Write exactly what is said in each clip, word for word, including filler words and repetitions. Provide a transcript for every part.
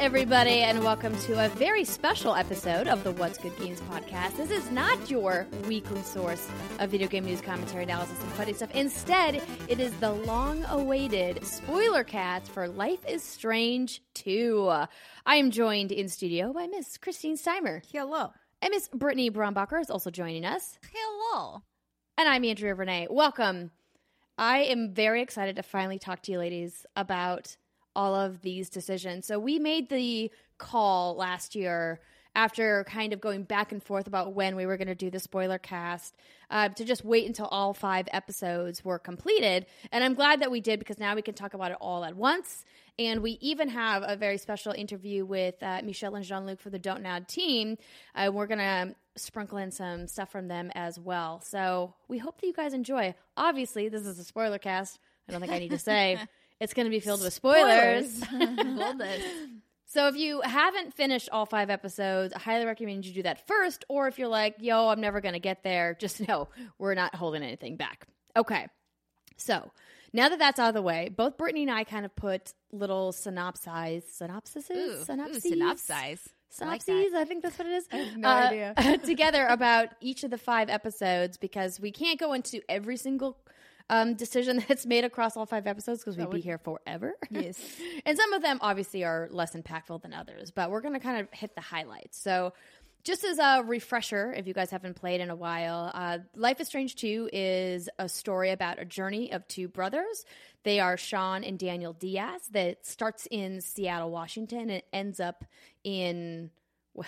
Everybody, and welcome to a very special episode of the What's Good Games podcast. This is not your weekly source of video game news, commentary, analysis, and funny stuff. Instead, it is the long-awaited spoiler cast for Life is Strange two. I am joined in studio by Miss Christine Steimer. Hello. And Miss Brittany Brombacher is also joining us. Hello. And I'm Andrea Renee. Welcome. I am very excited to finally talk to you ladies about all of these decisions. So we made the call last year after kind of going back and forth about when we were going to do the spoiler cast uh, to just wait until all five episodes were completed. And I'm glad that we did, because now we can talk about it all at once. And we even have a very special interview with uh, Michel and Jean-Luc for the Don't Nod team. Uh, we're going to sprinkle in some stuff from them as well. So we hope that you guys enjoy. Obviously, this is a spoiler cast. I don't think I need to say it's going to be filled with spoilers. spoilers. Hold this. So if you haven't finished all five episodes, I highly recommend you do that first. Or if you're like, yo, I'm never going to get there, just know we're not holding anything back. Okay. So now that that's out of the way, both Brittany and I kind of put little synopsize, synopsises? Ooh, synopses? Ooh, synopsize. Synopses, I, like that. I think that's what it is. I have no uh, idea. Together about each of the five episodes, because we can't go into every single Um, decision that's made across all five episodes, because we'd would... be here forever. Yes. And some of them obviously are less impactful than others, but we're going to kind of hit the highlights. So just as a refresher, if you guys haven't played in a while, uh, Life is Strange two is a story about a journey of two brothers. They are Sean and Daniel Diaz, that starts in Seattle, Washington, and ends up in...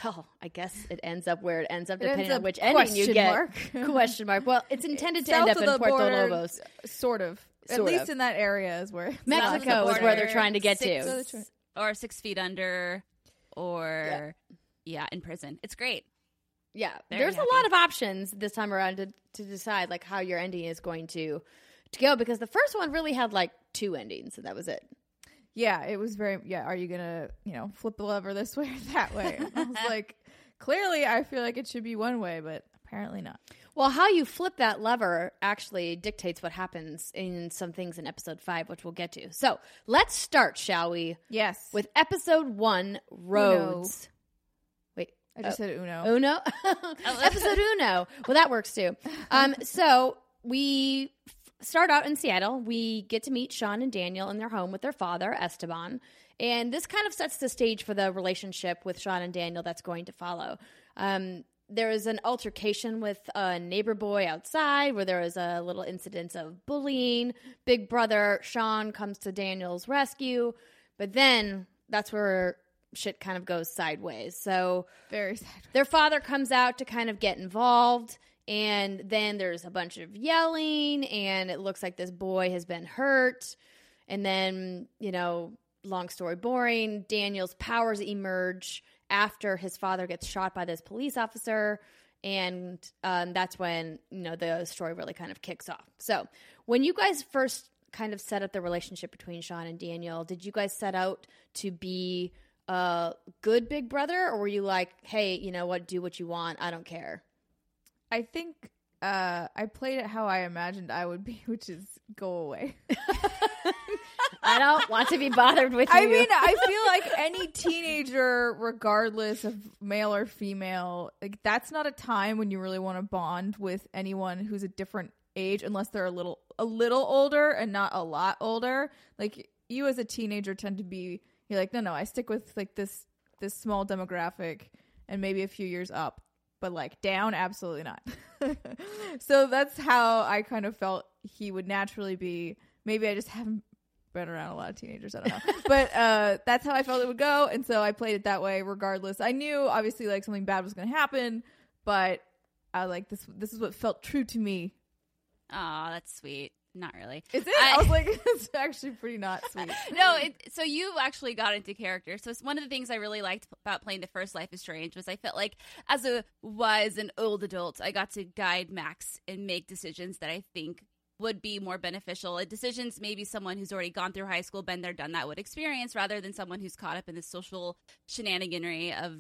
Well, I guess it ends up where it ends up, it depending ends up on which ending you get. Mark. Question mark. Well, it's intended to South end up in Puerto border, Lobos. Sort of. Sort At least of. In that area is where. Mexico border, is where they're trying to get six, to. So or six feet under, or, yeah, yeah in prison. It's great. Yeah. Very There's happy. A lot of options this time around to, to decide, like, how your ending is going to, to go, because the first one really had, like, two endings, and that was it. Yeah, it was very, yeah, are you going to, you know, flip the lever this way or that way? I was like, clearly, I feel like it should be one way, but apparently not. Well, how you flip that lever actually dictates what happens in some things in episode five, which we'll get to. So let's start, shall we? Yes. With episode one, Roads. Uno. Wait. I just oh. said Uno. Uno? Episode Uno. Well, that works too. Um, so we... start out in Seattle. We get to meet Sean and Daniel in their home with their father, Esteban. And this kind of sets the stage for the relationship with Sean and Daniel that's going to follow. Um, there is an altercation with a neighbor boy outside where there is a little incident of bullying. Big brother Sean comes to Daniel's rescue. But then that's where shit kind of goes sideways. So very sideways. Their father comes out to kind of get involved. And then there's a bunch of yelling, and it looks like this boy has been hurt. And then, you know, long story boring, Daniel's powers emerge after his father gets shot by this police officer. And um, that's when, you know, the story really kind of kicks off. So when you guys first kind of set up the relationship between Sean and Daniel, did you guys set out to be a good big brother? Or were you like, hey, you know what, do what you want. I don't care. I think uh, I played it how I imagined I would be, which is go away. I don't want to be bothered with you. I mean, I feel like any teenager, regardless of male or female, like that's not a time when you really want to bond with anyone who's a different age, unless they're a little a little older and not a lot older. Like you as a teenager tend to be, you're like, no, no, I stick with like this this small demographic and maybe a few years up. But, like, down, absolutely not. So that's how I kind of felt he would naturally be. Maybe I just haven't been around a lot of teenagers, I don't know. But uh, that's how I felt it would go, and so I played it that way regardless. I knew, obviously, like, something bad was going to happen, but I was like, this This is what felt true to me. Oh, that's sweet. Not really. Is it? I, I was like, it's actually pretty not sweet. No, it, so you actually got into character. So it's one of the things I really liked about playing the first Life is Strange was I felt like as a wise and old adult, I got to guide Max and make decisions that I think would be more beneficial. Decisions maybe someone who's already gone through high school, been there, done that would experience rather than someone who's caught up in the social shenaniganry of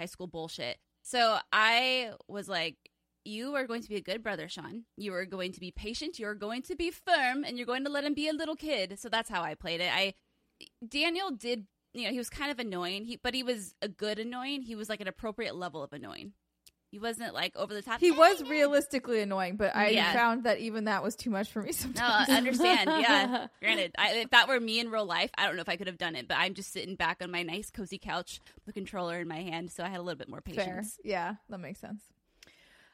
high school bullshit. So I was like, you are going to be a good brother, Sean. You are going to be patient. You're going to be firm, and you're going to let him be a little kid. So that's how I played it. I Daniel did, you know, he was kind of annoying, he, but he was a good annoying. He was like an appropriate level of annoying. He wasn't like over the top. He was realistically annoying, but I yeah. found that even that was too much for me sometimes. No, I understand. Yeah. Granted, I, if that were me in real life, I don't know if I could have done it, but I'm just sitting back on my nice cozy couch with a controller in my hand, so I had a little bit more patience. Fair. Yeah, that makes sense.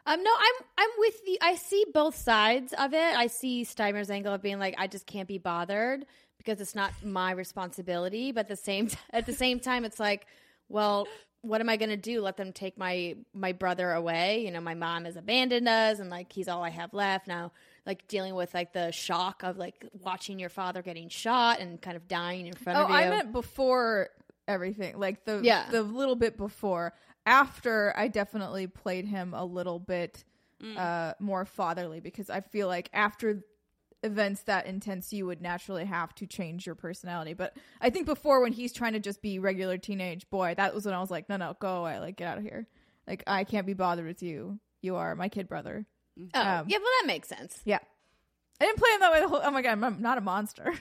Um, no, I'm I'm with the. I see both sides of it. I see Steimer's angle of being like, I just can't be bothered because it's not my responsibility. But the same t- at the same time, it's like, well, what am I going to do? Let them take my my brother away? You know, my mom has abandoned us, and like he's all I have left now. Like dealing with like the shock of like watching your father getting shot and kind of dying in front oh, of you. Oh, I meant before everything, like the yeah. the little bit before. After, I definitely played him a little bit mm. uh, more fatherly because I feel like after events that intense, you would naturally have to change your personality. But I think before, when he's trying to just be regular teenage boy, that was when I was like, no, no, go away. Like, get out of here. Like, I can't be bothered with you. You are my kid brother. Oh, um, yeah. Well, that makes sense. Yeah. I didn't play him that way the whole... Oh, my God. I'm not a monster.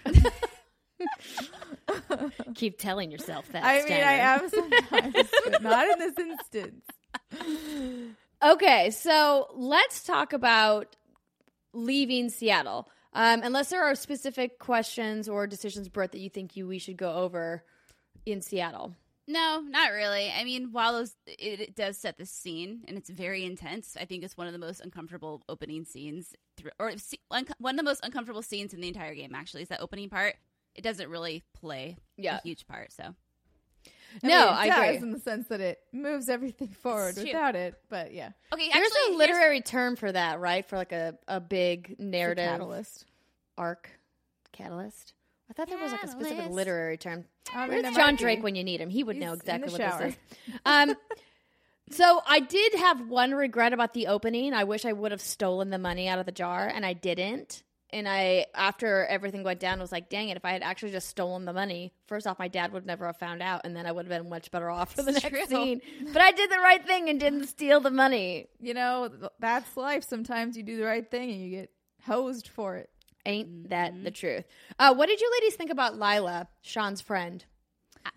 Keep telling yourself that. I mean, Steiner. I am sometimes, but not in this instance. Okay, so let's talk about leaving Seattle. Um, unless there are specific questions or decisions, Britt, that you think you we should go over in Seattle. No, not really. I mean, while it, it does set the scene, and it's very intense, I think it's one of the most uncomfortable opening scenes, through, or one of the most uncomfortable scenes in the entire game, actually, is that opening part. It doesn't really play yeah. a huge part, so. I no, mean, it I does agree. In the sense that it moves everything forward without it, but yeah. Okay, there's actually, a literary term for that, right? For like a, a big narrative. A catalyst. Arc. Catalyst. I thought there was like a specific literary term. Um, Where's John Drake when you need him? He would He's know exactly what this is. Um, so I did have one regret about the opening. I wish I would have stolen the money out of the jar, and I didn't. And I, after everything went down, was like, dang it, if I had actually just stolen the money, first off, my dad would never have found out, and then I would have been much better off for the it's next true. Scene. But I did the right thing and didn't steal the money. You know, that's life. Sometimes you do the right thing and you get hosed for it. Ain't that mm-hmm. the truth. Uh, what did you ladies think about Lila, Sean's friend? I,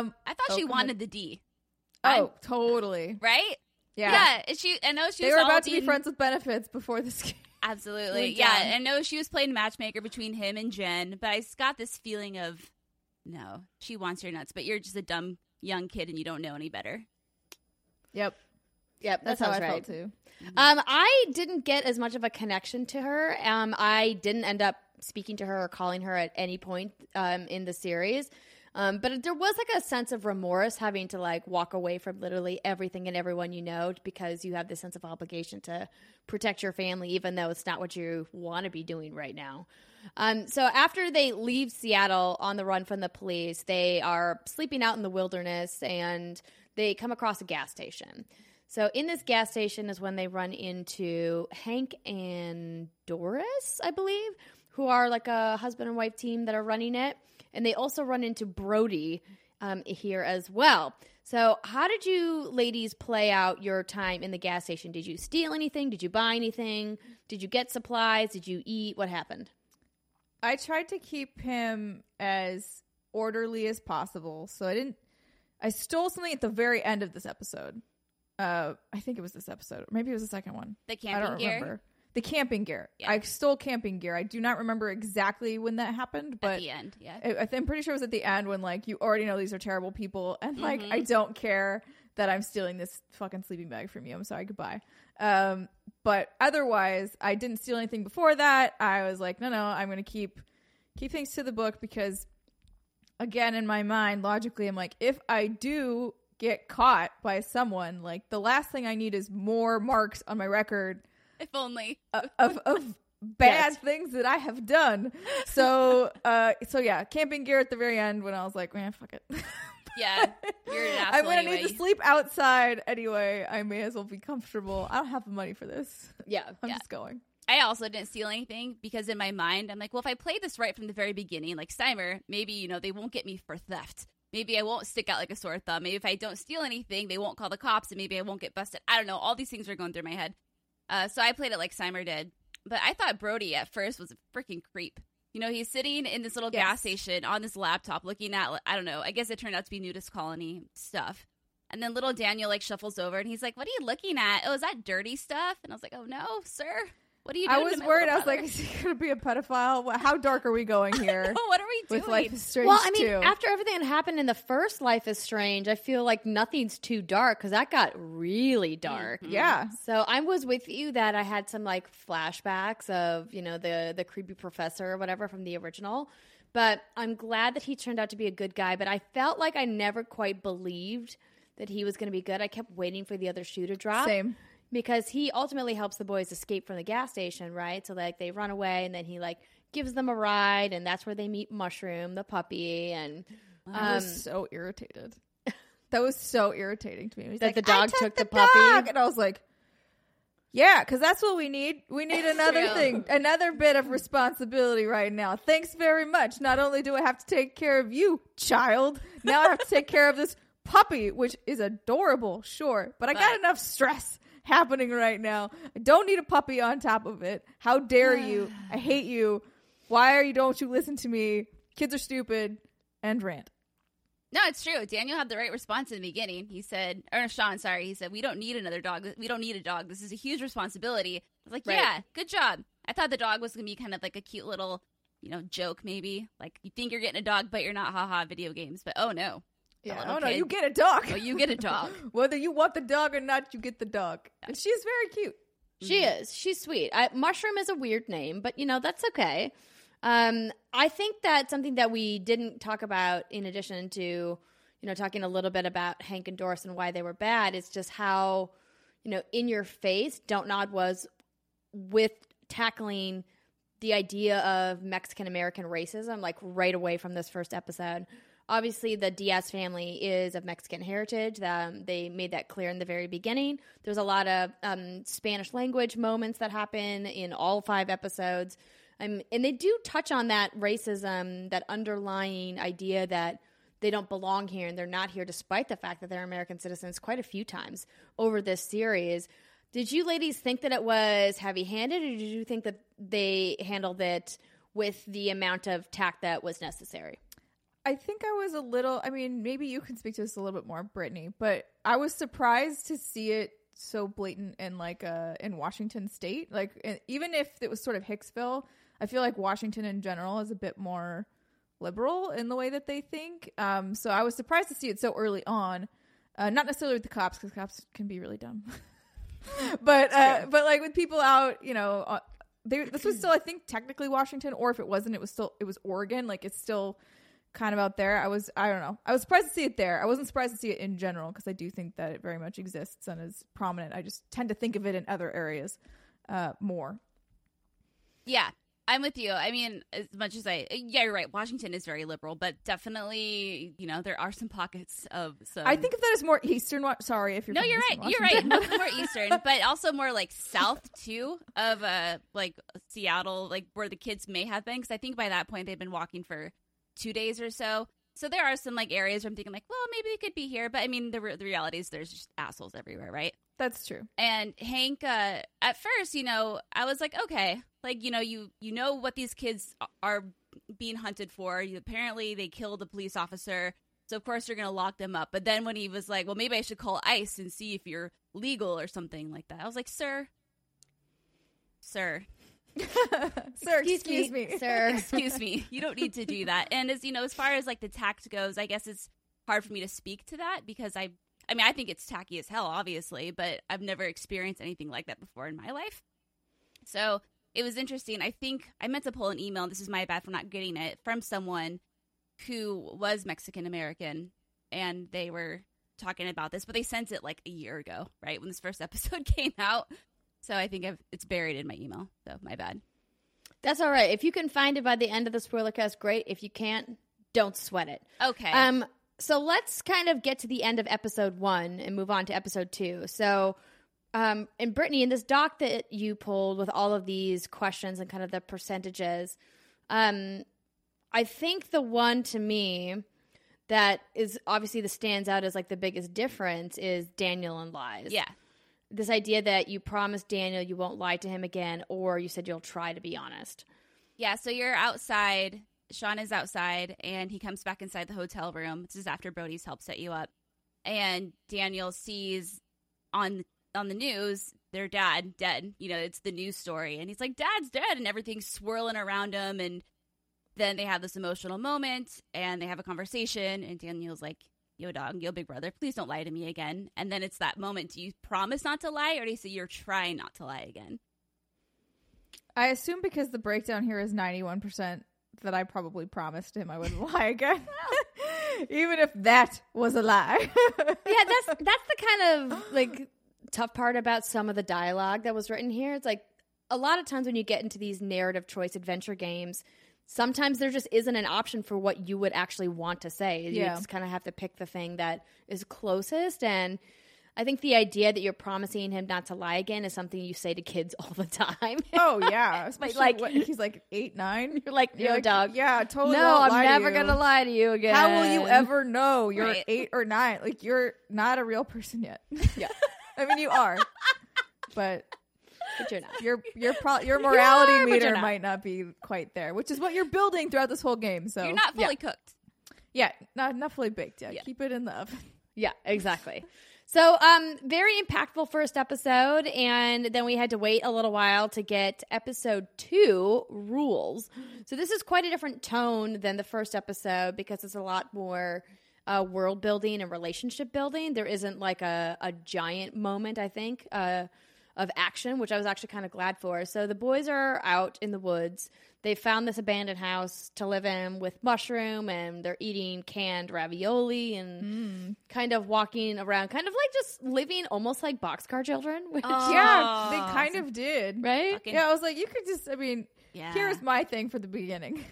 um, I thought oh, she wanted the D. Oh, I'm, totally. Right? Yeah. Yeah. She, I know she they was were about to be friends with benefits before this game. Absolutely. Yeah. I know she was playing matchmaker between him and Jen, but I got this feeling of, no, she wants your nuts, but you're just a dumb young kid and you don't know any better. Yep. Yep. That's, that's how I right. felt too. Mm-hmm. Um, I didn't get as much of a connection to her. Um, I didn't end up speaking to her or calling her at any point um, in the series. Um, but there was like a sense of remorse having to like walk away from literally everything and everyone you know because you have this sense of obligation to protect your family even though it's not what you want to be doing right now. Um, so after they leave Seattle on the run from the police, they are sleeping out in the wilderness and they come across a gas station. So in this gas station is when they run into Hank and Doris, I believe, who are like a husband and wife team that are running it. And they also run into Brody um, here as well. So how did you ladies play out your time in the gas station? Did you steal anything? Did you buy anything? Did you get supplies? Did you eat? What happened? I tried to keep him as orderly as possible. So I didn't – I stole something at the very end of this episode. Uh, I think it was this episode. Maybe it was the second one. The camping gear? I don't gear. remember. The camping gear. Yeah. I stole camping gear. I do not remember exactly when that happened, but at the end, yeah. I, I'm pretty sure it was at the end when, like, you already know these are terrible people, and like, mm-hmm. I don't care that I'm stealing this fucking sleeping bag from you. I'm sorry, goodbye. Um, but otherwise, I didn't steal anything before that. I was like, no, no, I'm gonna keep keep things to the book because, again, in my mind, logically, I'm like, if I do get caught by someone, like, the last thing I need is more marks on my record. If only. Of, of, of bad yes. things that I have done. So, uh, so yeah, camping gear at the very end when I was like, man, fuck it. Yeah, you're an asshole. I'm gonna anyway. need to sleep outside anyway. I may as well be comfortable. I don't have the money for this. Yeah, I'm yeah. just going. I also didn't steal anything because in my mind, I'm like, well, if I play this right from the very beginning, like Steimer, maybe you know they won't get me for theft. Maybe I won't stick out like a sore thumb. Maybe if I don't steal anything, they won't call the cops, and maybe I won't get busted. I don't know. All these things were going through my head, uh, so I played it like Steimer did. But I thought Brody at first was a freaking creep. You know, he's sitting in this little yes. gas station on this laptop looking at, I don't know, I guess it turned out to be nudist colony stuff. And then little Daniel, like, shuffles over and he's like, what are you looking at? Oh, is that dirty stuff? And I was like, oh, no, sir. What are you doing? I was worried. I was like, is he going to be a pedophile? How dark are we going here? No, what are we doing? With Life is Strange two. Well, I mean, after everything that happened in the first Life is Strange, I feel like nothing's too dark because that got really dark. Mm-hmm. Yeah. So I was with you that I had some like flashbacks of, you know, the, the creepy professor or whatever from the original. But I'm glad that he turned out to be a good guy. But I felt like I never quite believed that he was going to be good. I kept waiting for the other shoe to drop. Same. Because he ultimately helps the boys escape from the gas station, right? So, like, they run away, and then he, like, gives them a ride, and that's where they meet Mushroom, the puppy, and... Um, I was so irritated. That was so irritating to me. He's that like, the dog took, took the, the puppy? Dog. And I was like, yeah, because that's what we need. We need another thing, another bit of responsibility right now. Thanks very much. Not only do I have to take care of you, child, now I have to take care of this puppy, which is adorable, sure, but, but- I got enough stress happening right now. I don't need a puppy on top of it. How dare you? I hate you. Why are you don't you listen to me? Kids are stupid. And rant. No, it's true. Daniel had the right response in the beginning. He said, or Sean, sorry, he said, we don't need another dog. We don't need a dog. This is a huge responsibility. I was like, right. Yeah, good job. I thought the dog was gonna be kind of like a cute little, you know, joke maybe. Like you think you're getting a dog, but you're not, haha, video games. But oh no. Yeah, oh no, you get a dog. Oh, you get a dog. Whether you want the dog or not, you get the dog. Yeah. And she's very cute. She mm-hmm. is. She's sweet. I, Mushroom is a weird name, but, you know, that's okay. Um, I think that something that we didn't talk about in addition to, you know, talking a little bit about Hank and Doris and why they were bad is just how, you know, in your face, Don't Nod was with tackling the idea of Mexican-American racism, like right away from this first episode. Obviously, the Diaz family is of Mexican heritage. Um, they made that clear in the very beginning. There's a lot of um, Spanish language moments that happen in all five episodes. Um, and they do touch on that racism, that underlying idea that they don't belong here and they're not here despite the fact that they're American citizens quite a few times over this series. Did you ladies think that it was heavy-handed, or did you think that they handled it with the amount of tact that was necessary? I think I was a little, I mean, maybe you can speak to this a little bit more, Brittany, but I was surprised to see it so blatant in like uh, in Washington state. Like, even if it was sort of Hicksville, I feel like Washington in general is a bit more liberal in the way that they think. Um, so I was surprised to see it so early on, uh, not necessarily with the cops, because cops can be really dumb, but uh, but like with people out, you know, uh, they, this was still, I think, technically Washington, or if it wasn't, it was still, it was Oregon. Like, it's still kind of out there. I was, I don't know. I was surprised to see it there. I wasn't surprised to see it in general because I do think that it very much exists and is prominent. I just tend to think of it in other areas uh, more. Yeah, I'm with you. I mean, as much as I, yeah, you're right. Washington is very liberal, but definitely, you know, there are some pockets of some. I think of that as more Eastern. Wa- Sorry if you're. No, you're right. You're right. More Eastern, but also more like South too of uh, like Seattle, like where the kids may have been, because I think by that point they've been walking for two days or so. So there are some like areas where I'm thinking like, well, maybe they could be here. But I mean, the, re- the reality is there's just assholes everywhere, right? That's true. And Hank, uh, at first, you know, I was like, okay, like, you know, you, you know what these kids are being hunted for. You, apparently they killed a police officer. So of course you're going to lock them up. But then when he was like, well, maybe I should call ICE and see if you're legal or something like that. I was like, sir, sir. Sir, excuse, excuse me, me. Sir, excuse me. You don't need to do that. And as you know, as far as like the tact goes, I guess it's hard for me to speak to that because I, I mean, I think it's tacky as hell, obviously, but I've never experienced anything like that before in my life. So it was interesting. I think I meant to pull an email, and this is my bad for not getting it, from someone who was Mexican-American, and they were talking about this, but they sent it like a year ago, right, when this first episode came out. So I think I've, it's buried in my email, so my bad. That's all right. If you can find it by the end of the spoilercast, great. If you can't, don't sweat it. Okay. Um. So let's kind of get to the end of episode one and move on to episode two. So, um, and Brittany, in this doc that you pulled with all of these questions and kind of the percentages, um, I think the one to me that is obviously the stands out as like the biggest difference is Daniel and lies. Yeah. This idea that you promised Daniel you won't lie to him again, or you said you'll try to be honest. Yeah, so you're outside. Sean is outside, and he comes back inside the hotel room. This is after Brody's help set you up. And Daniel sees on on the news their dad dead. You know, it's the news story. And he's like, Dad's dead, and everything's swirling around him. And then they have this emotional moment, and they have a conversation, and Daniel's like, yo, dog, yo, big brother, please don't lie to me again. And then it's that moment. Do you promise not to lie, or do you say you're trying not to lie again? I assume because the breakdown here is ninety-one percent that I probably promised him I wouldn't lie again. Even if that was a lie. Yeah, that's that's the kind of like tough part about some of the dialogue that was written here. It's like a lot of times when you get into these narrative choice adventure games, sometimes there just isn't an option for what you would actually want to say. You yeah. just kind of have to pick the thing that is closest. And I think the idea that you're promising him not to lie again is something you say to kids all the time. Oh, yeah. Especially like, when he's like eight, nine. You're like, no, dog. Yeah, totally. No, I'm never going to lie to you again. How will you ever know you're right. eight or nine? Like, you're not a real person yet. Yeah. I mean, you are. But... But you're not. Your your pro- your morality are, meter not. Might not be quite there, which is what you're building throughout this whole game. So you're not fully yeah. cooked. Yeah, not not fully baked yet. Yeah. Keep it in the oven. Yeah, exactly. So, um, very impactful first episode, and then we had to wait a little while to get episode two, Rules. So this is quite a different tone than the first episode because it's a lot more uh, world building and relationship building. There isn't like a a giant moment, I think. Uh, of action, which I was actually kind of glad for. So the boys are out in the woods. They found this abandoned house to live in with Mushroom, and they're eating canned ravioli and mm. kind of walking around, kind of like just living almost like boxcar children. Which, oh. Yeah, they kind of did. Right? Fucking- yeah, I was like, you could just, I mean, yeah. here's my thing for the beginning.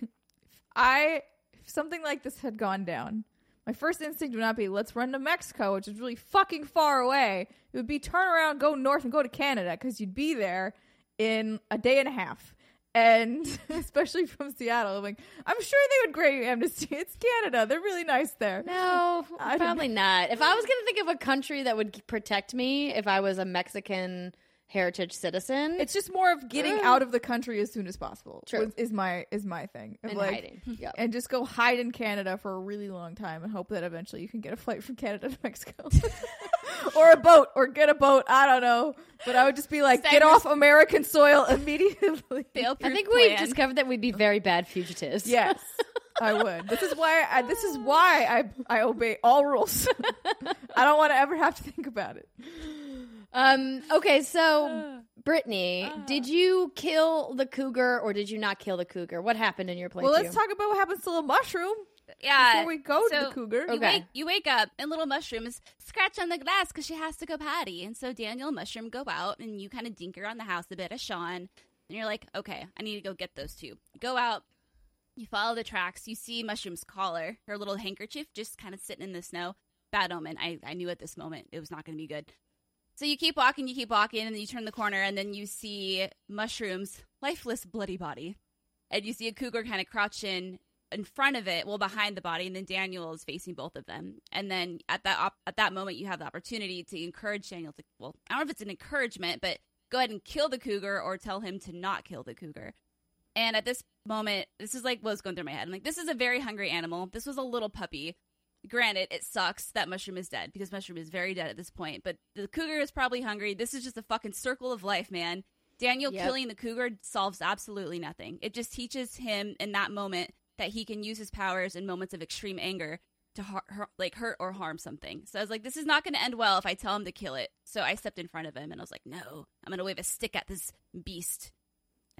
I, if something like this had gone down, my first instinct would not be, let's run to Mexico, which is really fucking far away. It would be turn around, go north, and go to Canada, because you'd be there in a day and a half. And especially from Seattle, I'm like, I'm sure they would grant you amnesty. It's Canada. They're really nice there. No, I probably not. If I was going to think of a country that would protect me if I was a Mexican heritage citizen. It's just more of getting Ooh. out of the country as soon as possible. True. Was, is my is my thing. And like, hiding. Yep. And just go hide in Canada for a really long time and hope that eventually you can get a flight from Canada to Mexico. Or a boat. Or get a boat. I don't know. But I would just be like, Cyber- get off American soil immediately. I think we've plan. discovered that we'd be very bad fugitives. Yes. I would. This is why I, this is why I I obey all rules. I don't want to ever have to think about it. Um, okay, so uh, Brittany, uh, did you kill the cougar or did you not kill the cougar? What happened in your play? Well, let's talk about what happens to Little Mushroom. Yeah, before we go so to the cougar. You, okay. wake, you wake up and Little Mushroom is scratched on the glass because she has to go potty. And so Daniel and Mushroom go out and you kind of dinker on the house a bit as Sean. And you're like, okay, I need to go get those two. Go out. You follow the tracks. You see Mushroom's collar, her little handkerchief just kind of sitting in the snow. Bad omen. I, I knew at this moment it was not going to be good. So you keep walking, you keep walking, and then you turn the corner, and then you see Mushroom's lifeless bloody body. And you see a cougar kind of crouching in front of it, well, behind the body, and then Daniel is facing both of them. And then at that op- at that moment, you have the opportunity to encourage Daniel to, well, I don't know if it's an encouragement, but go ahead and kill the cougar or tell him to not kill the cougar. And at this moment, this is like what was going through my head. I'm like, this is a very hungry animal. This was a little puppy. Granted, it sucks that Mushroom is dead because Mushroom is very dead at this point, but the cougar is probably hungry. This is just a fucking circle of life, man. Daniel yep. killing the cougar solves absolutely nothing. It just teaches him in that moment that he can use his powers in moments of extreme anger to har- har- like hurt or harm something. So I was like, this is not going to end well if I tell him to kill it. So I stepped in front of him and I was like, no, I'm going to wave a stick at this beast.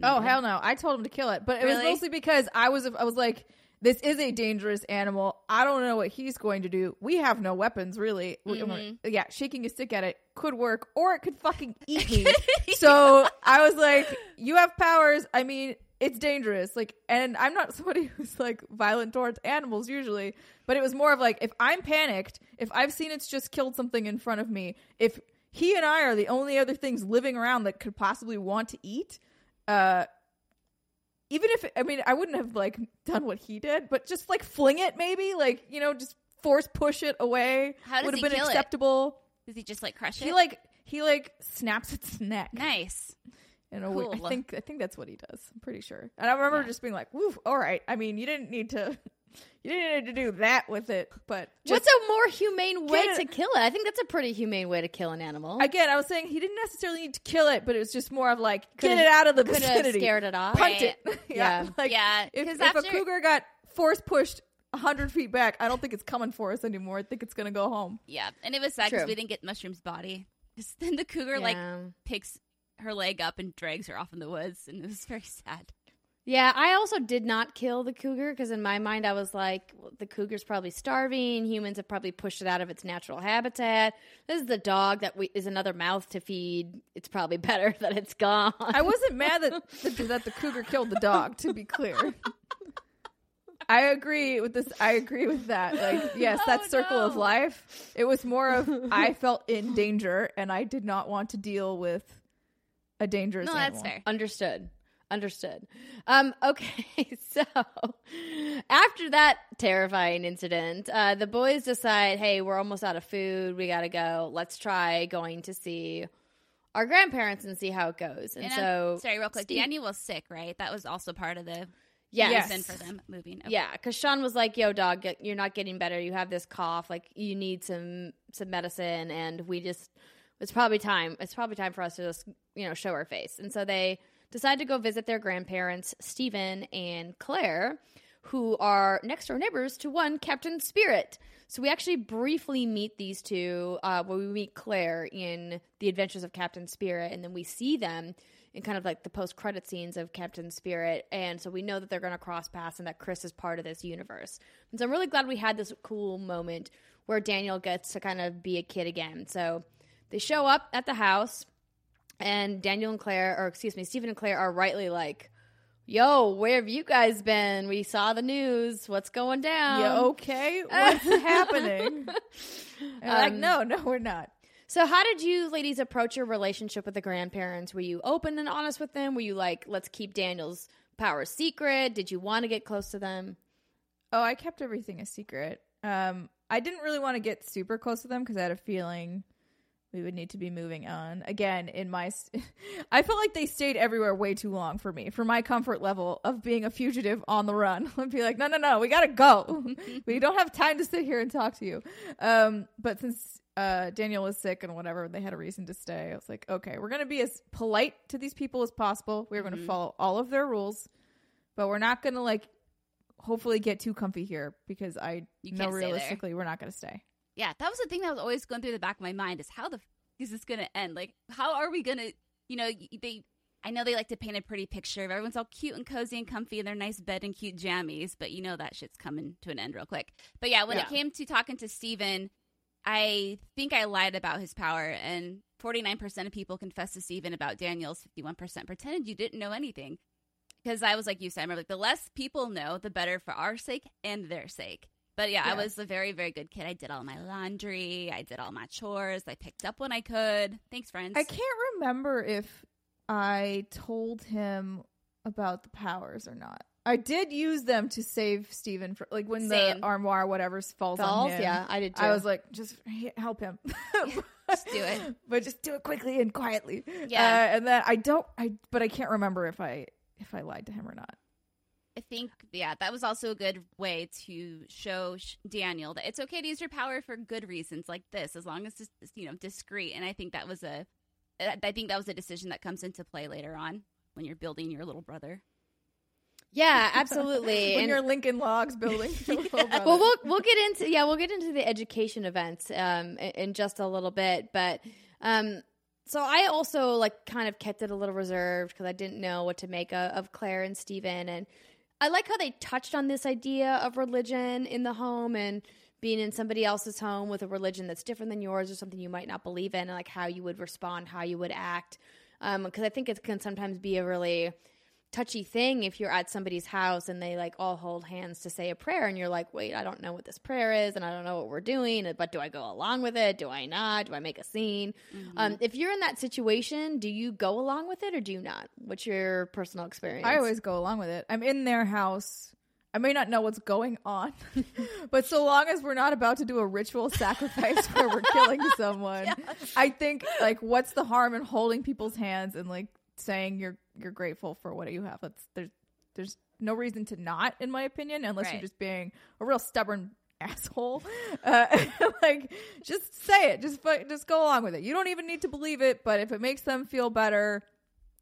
Animal. Oh, hell no. I told him to kill it. But it really? was mostly because I was I was like, this is a dangerous animal. I don't know what he's going to do. We have no weapons, really. Mm-hmm. Yeah, shaking a stick at it could work, or it could fucking eat me. So I was like, you have powers. I mean, it's dangerous. Like, and I'm not somebody who's like violent towards animals usually, but it was more of like, if I'm panicked, if I've seen it's just killed something in front of me, if he and I are the only other things living around that could possibly want to eat, uh, even if, I mean, I wouldn't have, like, done what he did, but just, like, fling it, maybe. Like, you know, just force push it away. How does he kill it? Would have been acceptable. Does he just, like, crush it? He, like, he, like, snaps its neck. Nice. In a cool. way. I think, I think that's what he does. I'm pretty sure. And I remember yeah. just being like, woof, all right. I mean, you didn't need to, you didn't need to do that with it, but. What's a more humane way to kill it? I think that's a pretty humane way to kill an animal. Again, I was saying he didn't necessarily need to kill it, but it was just more of like, get it out of the vicinity. Scared it off. Punt right. it. yeah. yeah. Like, yeah. If, if after- a cougar got force pushed one hundred feet back, I don't think it's coming for us anymore. I think it's going to go home. Yeah. And it was sad because we didn't get Mushroom's body. Then the cougar yeah. like picks her leg up and drags her off in the woods, and it was very sad. Yeah, I also did not kill the cougar because in my mind I was like, well, the cougar's probably starving. Humans have probably pushed it out of its natural habitat. This is the dog that we, is another mouth to feed. It's probably better that it's gone. I wasn't mad that the, that the cougar killed the dog, to be clear. I agree with this. I agree with that. Like, yes, oh, that circle no. of life. It was more of I felt in danger and I did not want to deal with a dangerous no, animal. No, that's fair. Understood. Understood. Um, okay, so after that terrifying incident, uh, the boys decide, hey, we're almost out of food. We got to go. Let's try going to see our grandparents and see how it goes. And, and so, I'm, sorry, real quick, Steve, Daniel was sick, right? That was also part of the yes. reason for them moving. Okay. Yeah, because Sean was like, yo, dog, you're not getting better. You have this cough. Like, you need some some medicine. And we just, it's probably time. It's probably time for us to just, you know, show our face. And so they decide to go visit their grandparents, Stephen and Claire, who are next-door neighbors to one Captain Spirit. So we actually briefly meet these two uh, when we meet Claire in The Adventures of Captain Spirit, and then we see them in kind of like the post-credit scenes of Captain Spirit. And so we know that they're going to cross paths and that Chris is part of this universe. And so I'm really glad we had this cool moment where Daniel gets to kind of be a kid again. So they show up at the house. And Daniel and Claire, or excuse me, Stephen and Claire are rightly like, yo, where have you guys been? We saw the news. What's going down? You okay? What's happening? Um, like, no, no, we're not. So how did you ladies approach your relationship with the grandparents? Were you open and honest with them? Were you like, let's keep Daniel's power secret? Did you want to get close to them? Oh, I kept everything a secret. Um, I didn't really want to get super close to them because I had a feeling we would need to be moving on. Again, in my, st- I felt like they stayed everywhere way too long for me, for my comfort level of being a fugitive on the run. I'd be like, no, no, no, we gotta go. We don't have time to sit here and talk to you. Um, but since uh, Daniel was sick and whatever, they had a reason to stay. I was like, okay, we're gonna be as polite to these people as possible. We're gonna mm-hmm. follow all of their rules, but we're not gonna like, hopefully get too comfy here because I you know realistically we're not gonna stay. Yeah, that was the thing that was always going through the back of my mind is how the f- is this going to end? Like, how are we going to, you know, they, I know they like to paint a pretty picture of everyone's all cute and cozy and comfy in their nice bed and cute jammies, but you know that shit's coming to an end real quick. But yeah, when yeah. it came to talking to Stephen, I think I lied about his power, and forty-nine percent of people confessed to Stephen about Daniel's, fifty-one percent pretended you didn't know anything. Because I was like you said, I remember like, the less people know, the better for our sake and their sake. But yeah, yeah, I was a very, very good kid. I did all my laundry. I did all my chores. I picked up when I could. Thanks, friends. I can't remember if I told him about the powers or not. I did use them to save Stephen. For, like when Same. the armoire, whatever, falls, falls on him. Yeah, I did too. I was like, just help him. Yeah, just do it. But just do it quickly and quietly. Yeah. Uh, and then I don't, I but I can't remember if I if I lied to him or not. I think, yeah, that was also a good way to show Daniel that it's okay to use your power for good reasons like this, as long as it's, you know, discreet. And I think that was a, I think that was a decision that comes into play later on when you're building your little brother. Yeah, absolutely. When and you're Lincoln Logs building. Yeah. Well, we'll we'll get into yeah, we'll get into the education events um, in, in just a little bit, but um, So I also like kind of kept it a little reserved because I didn't know what to make of, of Claire and Stephen. And I like how they touched on this idea of religion in the home and being in somebody else's home with a religion that's different than yours or something you might not believe in, and like how you would respond, how you would act. Um, because I think it can sometimes be a really touchy thing if you're at somebody's house and they like all hold hands to say a prayer and you're like, wait, I don't know what this prayer is and I don't know what we're doing, but do I go along with it? Do I not? Do I make a scene? Mm-hmm. Um, if you're in that situation, do you go along with it or do you not? What's your personal experience? I always go along with it. I'm in their house. I may not know what's going on, but so long as we're not about to do a ritual sacrifice where we're killing someone, yeah. I think, like, what's the harm in holding people's hands and like saying you're you're grateful for what you have? That's there's there's no reason to not, in my opinion, unless right. you're just being a real stubborn asshole. Uh, like, just say it. Just just go along with it. You don't even need to believe it, but if it makes them feel better,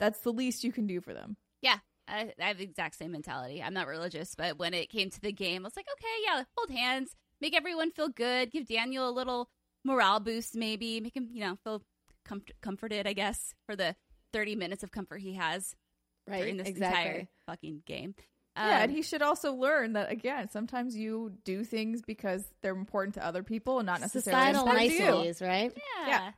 that's the least you can do for them. Yeah. I have the exact same mentality. I'm not religious, but when it came to the game, I was like, okay, yeah, hold hands, make everyone feel good, give Daniel a little morale boost maybe, make him, you know, feel com- comforted, I guess, for the thirty minutes of comfort he has right, during this exactly. entire fucking game. Um, yeah, and he should also learn that, again, sometimes you do things because they're important to other people and not necessarily societal niceties, right? Yeah. yeah.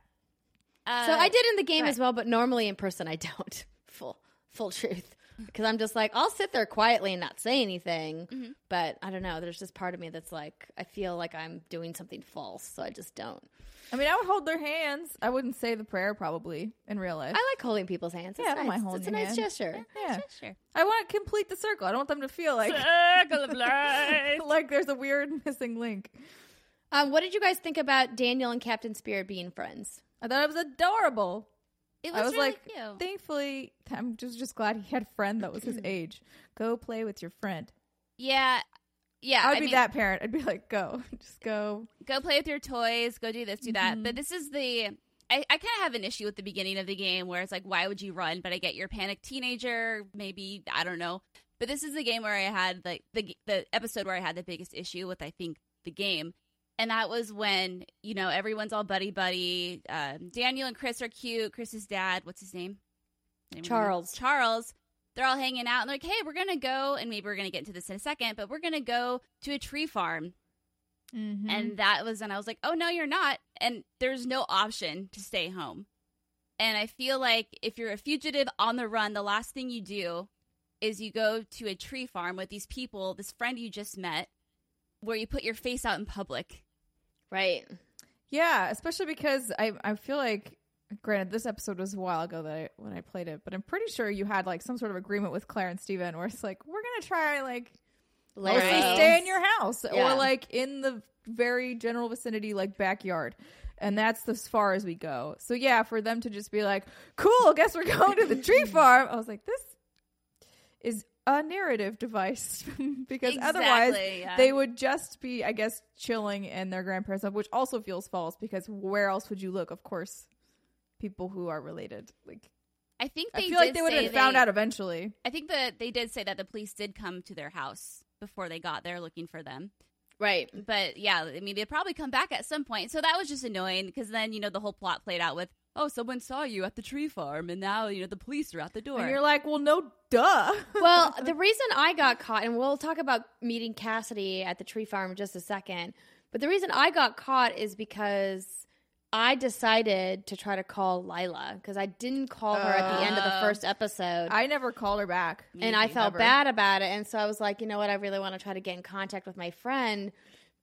Uh, so I did in the game right. as well, but normally in person I don't. Full, full truth. Because I'm just like, I'll sit there quietly and not say anything. Mm-hmm. But I don't know. There's this part of me that's like, I feel like I'm doing something false. So I just don't. I mean, I would hold their hands. I wouldn't say the prayer probably in real life. I like holding people's hands. It's yeah, nice. I don't mind holding it's a nice hand. gesture. Yeah, nice yeah. gesture. I want to complete the circle. I don't want them to feel like circle of life. Like there's a weird missing link. Um, what did you guys think about Daniel and Captain Spirit being friends? I thought it was adorable. It was I was really like, cute. Thankfully, I'm just, just glad he had a friend that was his age. Go play with your friend. Yeah. Yeah. I would I be mean, that parent. I'd be like, go. Just go. Go play with your toys. Go do this, do that. Mm-hmm. But this is the, I, I kind of have an issue with the beginning of the game where it's like, why would you run? But I get your panicked teenager. Maybe, I don't know. But this is the game where I had, like, the, the episode where I had the biggest issue with, I think, the game. And that was when, you know, everyone's all buddy-buddy. Um, Daniel and Chris are cute. Chris's dad, what's his name? name Charles. Charles. They're all hanging out. And they're like, hey, we're going to go, and maybe we're going to get into this in a second, but we're going to go to a tree farm. Mm-hmm. And that was when I was like, oh, no, you're not. And there's no option to stay home. And I feel like if you're a fugitive on the run, the last thing you do is you go to a tree farm with these people, this friend you just met, where you put your face out in public. Right. Yeah, especially because I, I feel like, granted, this episode was a while ago that I, when I played it, but I'm pretty sure you had like some sort of agreement with Claire and Stephen where it's like, we're going to try like mostly stay in your house yeah. or like in the very general vicinity, like backyard. And that's as far as we go. So yeah, for them to just be like, cool, guess we're going to the tree farm. I was like, this is a narrative device because exactly, otherwise yeah. they would just be, I guess, chilling in their grandparents' home, which also feels false because where else would you look? Of course, people who are related. Like, I think they I feel did like they would have found out eventually. I think that they did say that the police did come to their house before they got there looking for them. Right. But yeah, I mean, they'd probably come back at some point. So that was just annoying because then, you know, the whole plot played out with, oh, someone saw you at the tree farm, and now, you know, the police are at the door. And you're like, well, no, duh. Well, the reason I got caught, and we'll talk about meeting Cassidy at the tree farm in just a second, but the reason I got caught is because I decided to try to call Lila because I didn't call her uh, at the end of the first episode. I never called her back. And maybe, I felt never. bad about it, and so I was like, you know what, I really want to try to get in contact with my friend.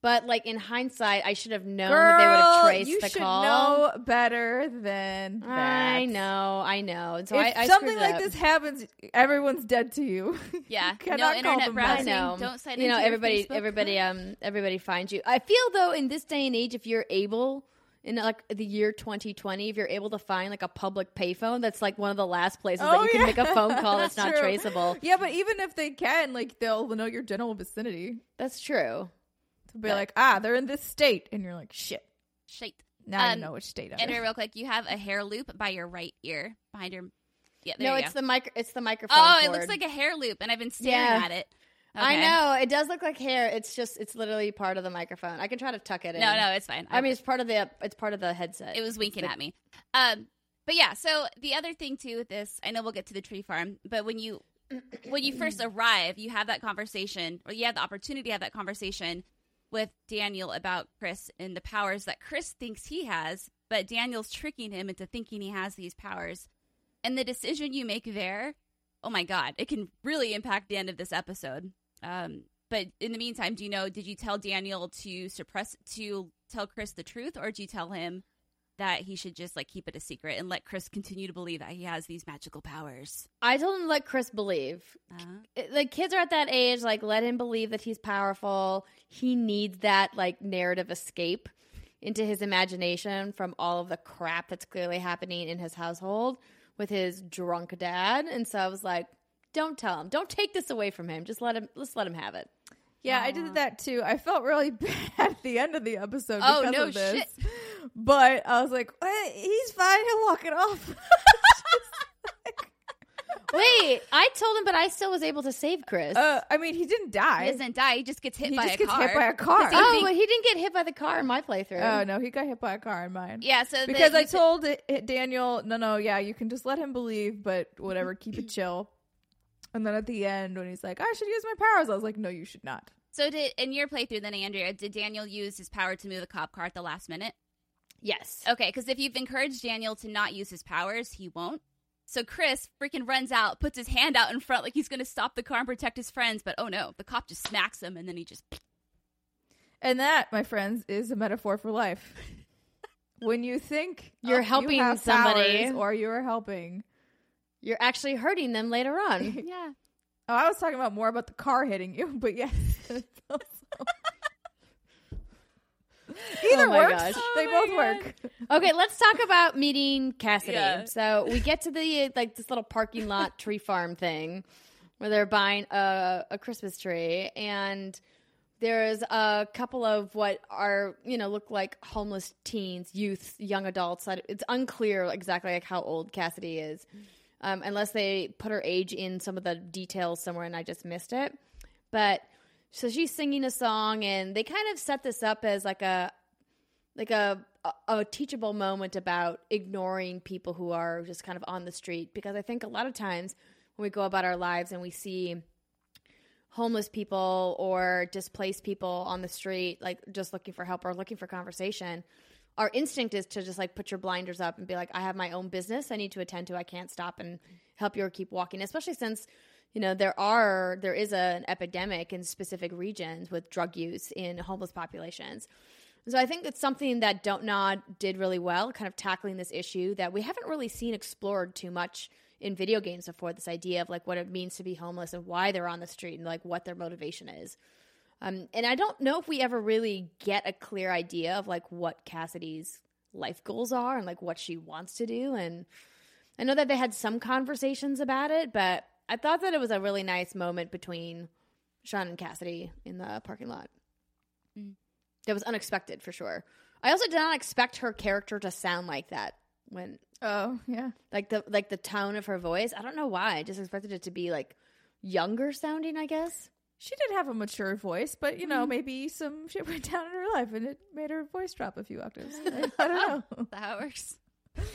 But, like, in hindsight, I should have known Girl, that they would have traced the call. You should know better than that. I know. I know. And so if I, I something like up. this happens, everyone's dead to you. Yeah. You cannot no internet call them browsing. Back. Don't sign You know, everybody, everybody, um, everybody finds you. I feel, though, in this day and age, if you're able, in, like, the year twenty twenty, if you're able to find, like, a public payphone, that's, like, one of the last places oh, that you yeah. can make a phone call that's, that's not traceable. Yeah, but even if they can, like, they'll know your general vicinity. That's true. Be yeah. like, ah, they're in this state, and you're like, shit, shit. Now um, you know which state. I'm and in. Real quick, you have a hair loop by your right ear, behind your. Yeah, there no, you it's go. the mic. It's the microphone. Oh, cord. It looks like a hair loop, and I've been staring yeah. at it. Okay. I know it does look like hair. It's just it's literally part of the microphone. I can try to tuck it in. No, no, it's fine. I, I mean, it's part of the it's part of the headset. It was winking the- at me. Um, But yeah, so the other thing too with this, I know we'll get to the tree farm, but when you when you first arrive, you have that conversation, or you have the opportunity to have that conversation with Daniel about Chris and the powers that Chris thinks he has, but Daniel's tricking him into thinking he has these powers. And the decision you make there, oh my God, it can really impact the end of this episode. Um, but in the meantime, do you know, did you tell Daniel to suppress, to tell Chris the truth, or did you tell him that he should just like keep it a secret and let Chris continue to believe that he has these magical powers? I told him to let Chris believe. Uh-huh. Like, kids are at that age, like, let him believe that he's powerful. He needs that like narrative escape into his imagination from all of the crap that's clearly happening in his household with his drunk dad. And so I was like, don't tell him. Don't take this away from him. Just let him, let's let him have it. Yeah, I did that too. I felt really bad at the end of the episode because oh, no of this. Shit. But I was like, eh, he's fine. He'll walk it off. Wait, I told him, but I still was able to save Chris. Uh, I mean, he didn't die. He doesn't die. He just gets hit he by just a gets car. He gets hit by a car. Oh, think- but he didn't get hit by the car in my playthrough. Oh, no, he got hit by a car in mine. Yeah, so because the- I told it, Daniel, no, no, yeah, you can just let him believe, but whatever, keep it chill. And then at the end, when he's like, I should use my powers, I was like, no, you should not. So did in your playthrough then, Andrea, did Daniel use his power to move the cop car at the last minute? Yes. Okay, because if you've encouraged Daniel to not use his powers, he won't. So Chris freaking runs out, puts his hand out in front like he's going to stop the car and protect his friends. But oh no, the cop just smacks him and then he just... And that, my friends, is a metaphor for life. When you think you're oh, helping you somebody or you're helping... You're actually hurting them later on. Yeah. Oh, I was talking about more about the car hitting you, but yes. Also... Either oh works. Gosh. Oh they both God. Work. Okay, let's talk about meeting Cassidy. Yeah. So we get to the like this little parking lot tree farm thing where they're buying a, a Christmas tree, and there's a couple of what are you know look like homeless teens, youth, young adults. It's unclear exactly like how old Cassidy is. Um, unless they put her age in some of the details somewhere and I just missed it. But so she's singing a song and they kind of set this up as like a like a, a, a teachable moment about ignoring people who are just kind of on the street. Because I think a lot of times when we go about our lives and we see homeless people or displaced people on the street, like just looking for help or looking for conversation, our instinct is to just like put your blinders up and be like, I have my own business I need to attend to. I can't stop and help you or keep walking, especially since, you know, there are, there is a, an epidemic in specific regions with drug use in homeless populations. So I think it's something that Don't Nod did really well, kind of tackling this issue that we haven't really seen explored too much in video games before, this idea of like what it means to be homeless and why they're on the street and like what their motivation is. Um, and I don't know if we ever really get a clear idea of like what Cassidy's life goals are and like what she wants to do. And I know that they had some conversations about it, but I thought that it was a really nice moment between Sean and Cassidy in the parking lot. Mm. That was unexpected for sure. I also did not expect her character to sound like that when, oh yeah, like the, like the tone of her voice. I don't know why. I just expected it to be like younger sounding, I guess. She did have a mature voice, but, you know, mm-hmm. maybe some shit went down in her life and it made her voice drop a few octaves. I, I don't know. That works.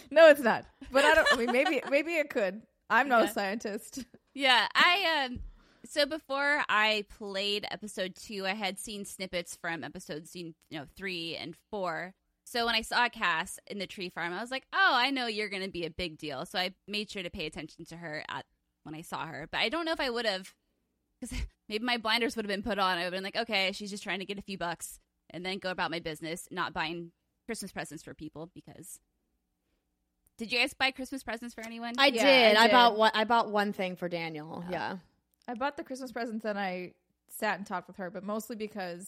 No, it's not. But I don't, I mean, maybe, maybe it could. I'm yeah. not a scientist. Yeah. I, um, so before I played episode two, I had seen snippets from episodes, you know, three and four. So when I saw Cass in the tree farm, I was like, oh, I know you're going to be a big deal. So I made sure to pay attention to her at, when I saw her. But I don't know if I would have. Because maybe my blinders would have been put on. I would have been like, okay, she's just trying to get a few bucks and then go about my business, not buying Christmas presents for people because... Did you guys buy Christmas presents for anyone? I yeah, did. I, I did. bought one, I bought one thing for Daniel. Oh. Yeah. I bought the Christmas presents and I sat and talked with her, but mostly because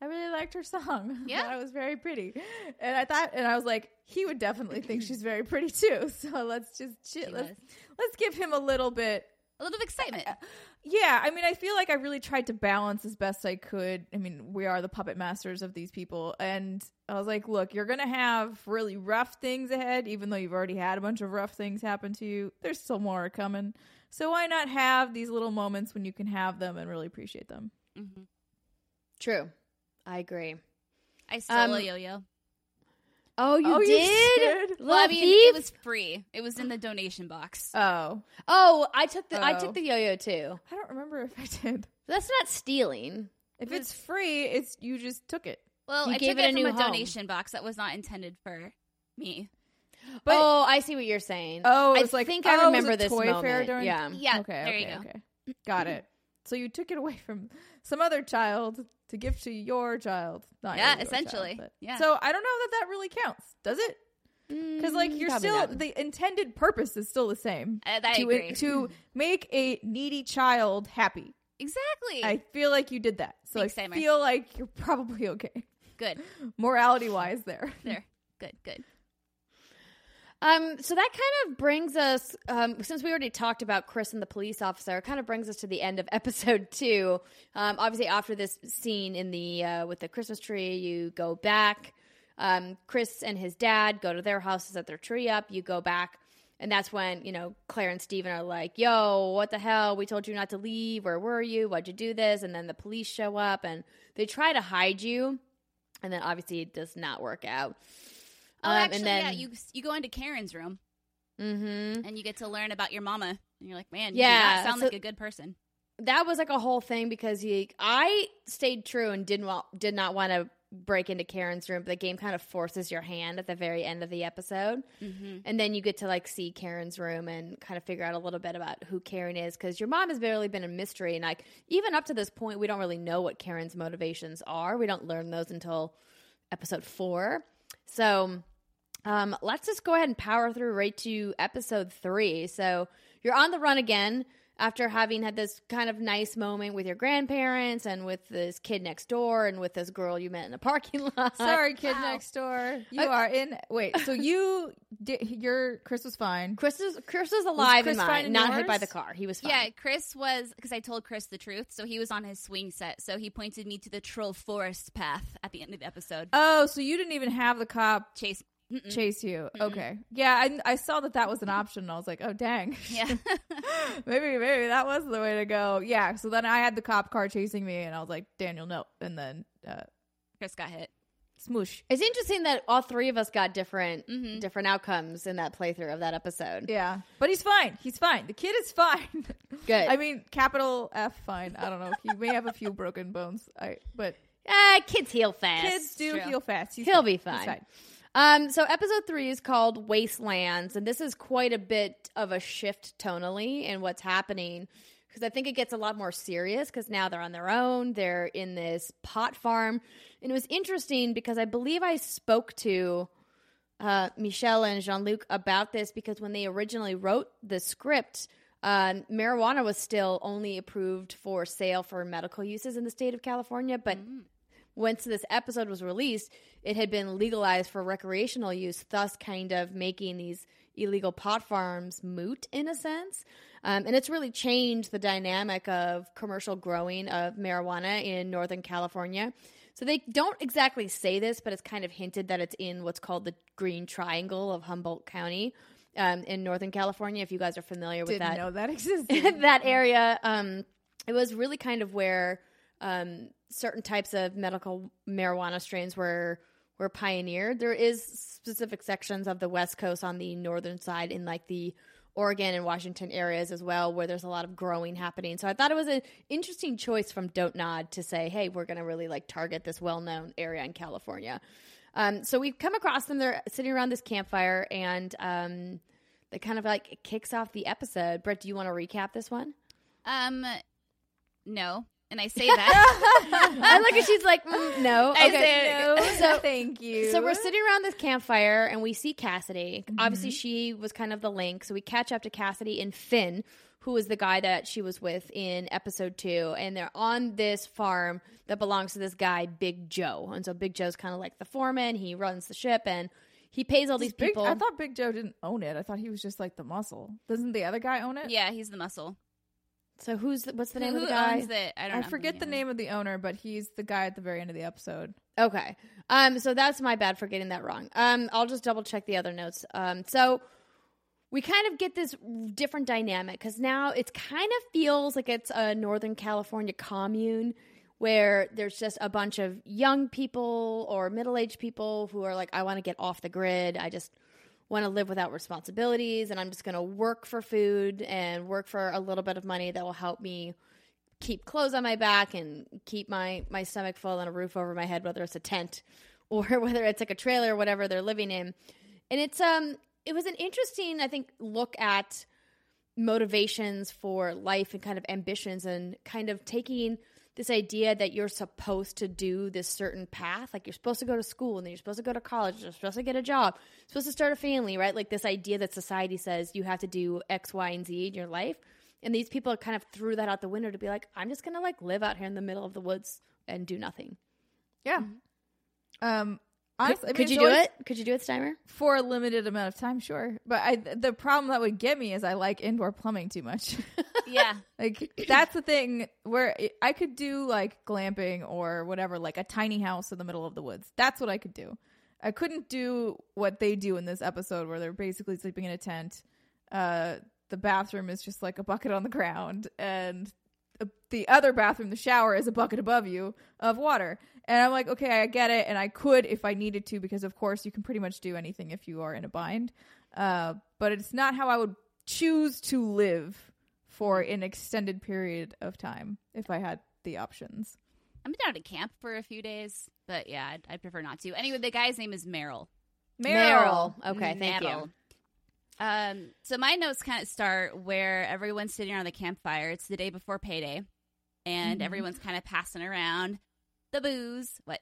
I really liked her song. Yeah. I thought it was very pretty. And I thought, and I was like, he would definitely think she's very pretty too. So let's just, chill. let's, let's give him a little bit A little bit of excitement. Yeah. I mean, I feel like I really tried to balance as best I could. I mean, we are the puppet masters of these people. And I was like, look, you're going to have really rough things ahead, even though you've already had a bunch of rough things happen to you. There's still more coming. So why not have these little moments when you can have them and really appreciate them? Mm-hmm. True. I agree. I still um, a yo-yo. Oh, you oh, did? You well, I mean, thief? It was free. It was in the donation box. Oh. Oh, I took the oh. I took the yo-yo too. I don't remember if I did. That's not stealing. If it's, it's free, it's you just took it. Well, you I gave took it, it a from new a home. donation box that was not intended for me. But, oh, I see what you're saying. Oh, it's like I think oh, I remember this toy moment. Fair during yeah. yeah. Okay. There okay, you go. Okay. Got it. So you took it away from some other child to give to your child. Not yeah, your essentially. Child, yeah. So I don't know that that really counts, does it? Because like you're Probably still not. the intended purpose is still the same. Uh, I to, agree. To make a needy child happy. Exactly. I feel like you did that. So Thanks, I Simon. feel like you're probably okay. Good. Morality wise there. There. Good, good. Um, so that kind of brings us, um, since we already talked about Chris and the police officer, it kind of brings us to the end of episode two. Um, obviously after this scene in the, uh, with the Christmas tree, you go back, um, Chris and his dad go to their house, set their tree up, you go back. And that's when, you know, Claire and Stephen are like, yo, what the hell? We told you not to leave. Where were you? Why'd you do this? And then the police show up and they try to hide you. And then obviously it does not work out. Oh, um, actually, and then, yeah, you you go into Karen's room, mm-hmm. and you get to learn about your mama, and you're like, man, you yeah, do not sound so like a good person. That was like a whole thing because he, I stayed true and didn't wa- did not want to break into Karen's room. But the game kind of forces your hand at the very end of the episode, mm-hmm. and then you get to like see Karen's room and kind of figure out a little bit about who Karen is because your mom has barely been a mystery, and like even up to this point, we don't really know what Karen's motivations are. We don't learn those until episode four. So um, let's just go ahead and power through right to episode three. So you're on the run again after having had this kind of nice moment with your grandparents and with this kid next door and with this girl you met in the parking lot. Sorry, kid wow. next door. You okay. are in. Wait, so you did, your Chris was fine. Chris is Chris was alive was Chris and mine, not yours? Hit by the car. He was fine. Yeah, Chris was because I told Chris the truth, so he was on his swing set. So he pointed me to the troll forest path at the end of the episode. Oh, so you didn't even have the cop chase Mm-mm. chase you. Mm-mm. Okay. Yeah, I, I saw that that was an option, and I was like, oh, dang. Yeah. maybe, maybe that was the way to go. Yeah, so then I had the cop car chasing me, and I was like, Daniel, no. And then uh, Chris got hit. Smoosh. It's interesting that all three of us got different mm-hmm. different outcomes in that playthrough of that episode. Yeah. But he's fine. He's fine. The kid is fine. Good. I mean, capital F fine. I don't know. He may have a few broken bones, I but... Uh, kids heal fast. Kids do True. heal fast. He's He'll fine. be fine. He's fine. Um, so episode three is called Wastelands, and this is quite a bit of a shift tonally in what's happening because I think it gets a lot more serious because now they're on their own. They're in this pot farm, and it was interesting because I believe I spoke to uh, Michel and Jean-Luc about this because when they originally wrote the script, um, marijuana was still only approved for sale for medical uses in the state of California, but... Mm. Once this episode was released, it had been legalized for recreational use, thus kind of making these illegal pot farms moot in a sense. Um, and it's really changed the dynamic of commercial growing of marijuana in Northern California. So they don't exactly say this, but it's kind of hinted that it's in what's called the Green Triangle of Humboldt County um, in Northern California, if you guys are familiar with that. Didn't know that existed. That area. Um, it was really kind of where... Um, certain types of medical marijuana strains were were pioneered. There is specific sections of the West Coast on the northern side in like the Oregon and Washington areas as well where there's a lot of growing happening. So I thought it was an interesting choice from Don't Nod to say, hey, we're going to really like target this well-known area in California. Um, so we've come across them. They're sitting around this campfire and um, they kind of like it kicks off the episode. Brett, do you want to recap this one? Um, no. And I say that. I look at she's like, mm, no. I okay. say no. So, thank you. So we're sitting around this campfire and we see Cassidy. Mm-hmm. Obviously, she was kind of the link. So we catch up to Cassidy and Finn, who was the guy that she was with in episode two. And they're on this farm that belongs to this guy, Big Joe. And so Big Joe's kind of like the foreman. He runs the ship and he pays all Does these Big, people. I thought Big Joe didn't own it. I thought he was just like the muscle. Doesn't the other guy own it? Yeah, he's the muscle. So who's the, what's the name Who of the guy? Owns it? I don't know. I forget the name of the owner, but he's the guy at the very end of the episode. Okay. Um, so that's my bad for getting that wrong. Um, I'll just double check the other notes. Um, so we kind of get this different dynamic because now it kind of feels like it's a Northern California commune where there's just a bunch of young people or middle-aged people who are like, I want to get off the grid. I just want to live without responsibilities, and I'm just going to work for food and work for a little bit of money that will help me keep clothes on my back and keep my, my stomach full and a roof over my head, whether it's a tent or whether it's like a trailer or whatever they're living in. And it's um it was an interesting, I think, look at motivations for life and kind of ambitions and kind of taking this idea that you're supposed to do this certain path, like you're supposed to go to school and then you're supposed to go to college, you're supposed to get a job, you're supposed to start a family, right? Like this idea that society says you have to do X, Y, and Z in your life. And these people kind of threw that out the window to be like, I'm just going to like live out here in the middle of the woods and do nothing. Yeah. Mm-hmm. Um, honestly, could, I mean, could you do it? Could you do it, Steimer? For a limited amount of time, sure. But I, the problem that would get me is I like indoor plumbing too much. Yeah. Like that's the thing where I could do like glamping or whatever, like a tiny house in the middle of the woods. That's what I could do. I couldn't do what they do in this episode where they're basically sleeping in a tent. Uh, The bathroom is just like a bucket on the ground, and the other bathroom, the shower, is a bucket above you of water. And I'm like, okay, I get it. And I could if I needed to, because of course you can pretty much do anything if you are in a bind. Uh, but it's not how I would choose to live for an extended period of time if I had the options. I'm down to camp for a few days, but yeah, I'd, I'd prefer not to. Anyway, the guy's name is Merrill. Merrill. Merrill. Okay, thank Merrill. you. Um, so my notes kind of start where everyone's sitting around the campfire. It's the day before payday, and mm-hmm. everyone's kind of passing around the booze. What?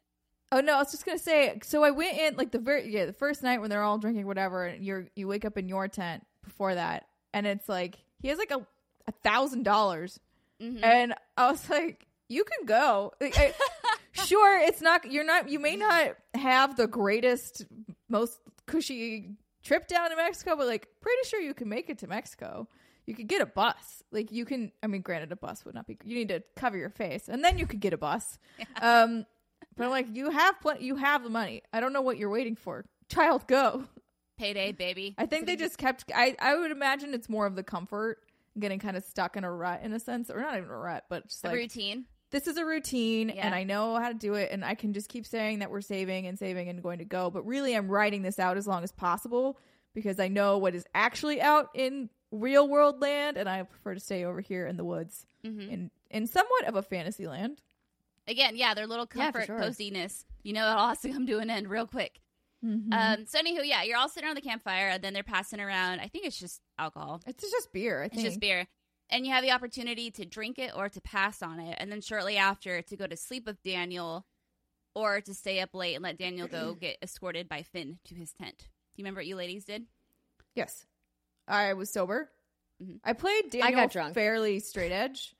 Oh no, I was just gonna say. So I went in like the ver- yeah the first night when they're all drinking whatever, and you're you wake up in your tent before that, and it's like he has like a a thousand dollars, and I was like, you can go. Like, I, sure, it's not you're not you may not have the greatest, most cushy trip down to Mexico, but like pretty sure you can make it to Mexico. You could get a bus. Like you can, I mean, granted a bus would not be, you need to cover your face and then you could get a bus. Yeah. Um, but I'm like, you have plenty, you have the money. I don't know what you're waiting for. Child, go. Payday, baby. I think they just kept, I, I would imagine it's more of the comfort, getting kind of stuck in a rut in a sense, or not even a rut, but just a like routine. This is a routine, yeah. And I know how to do it, and I can just keep saying that we're saving and saving and going to go. But really, I'm writing this out as long as possible because I know what is actually out in real world land, and I prefer to stay over here in the woods mm-hmm. in, in somewhat of a fantasy land. Again, yeah, their little comfort, yeah, sure. coziness. You know, it'll also come to an end real quick. Mm-hmm. Um, so anywho, yeah, you're all sitting around the campfire, and then they're passing around. I think it's just alcohol. It's just beer, I think. It's just beer. And you have the opportunity to drink it or to pass on it. And then shortly after, to go to sleep with Daniel or to stay up late and let Daniel go get escorted by Finn to his tent. Do you remember what you ladies did? Yes. I was sober. Mm-hmm. I played Daniel I got fairly straight edge.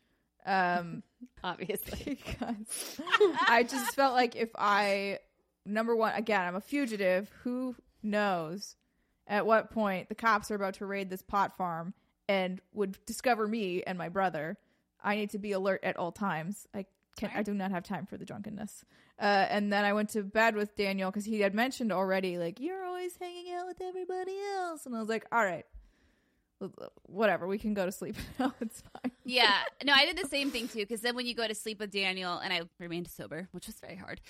Um, Obviously. Because I just felt like if I, number one, again, I'm a fugitive. Who knows at what point the cops are about to raid this pot farm and would discover me and my brother. I need to be alert at all times. I can't. I do not have time for the drunkenness. Uh, and then I went to bed with Daniel because he had mentioned already, like, you're always hanging out with everybody else. And I was like, all right, whatever. We can go to sleep now. It's fine. Yeah. No, I did the same thing, too, because then when you go to sleep with Daniel, and I remained sober, which was very hard,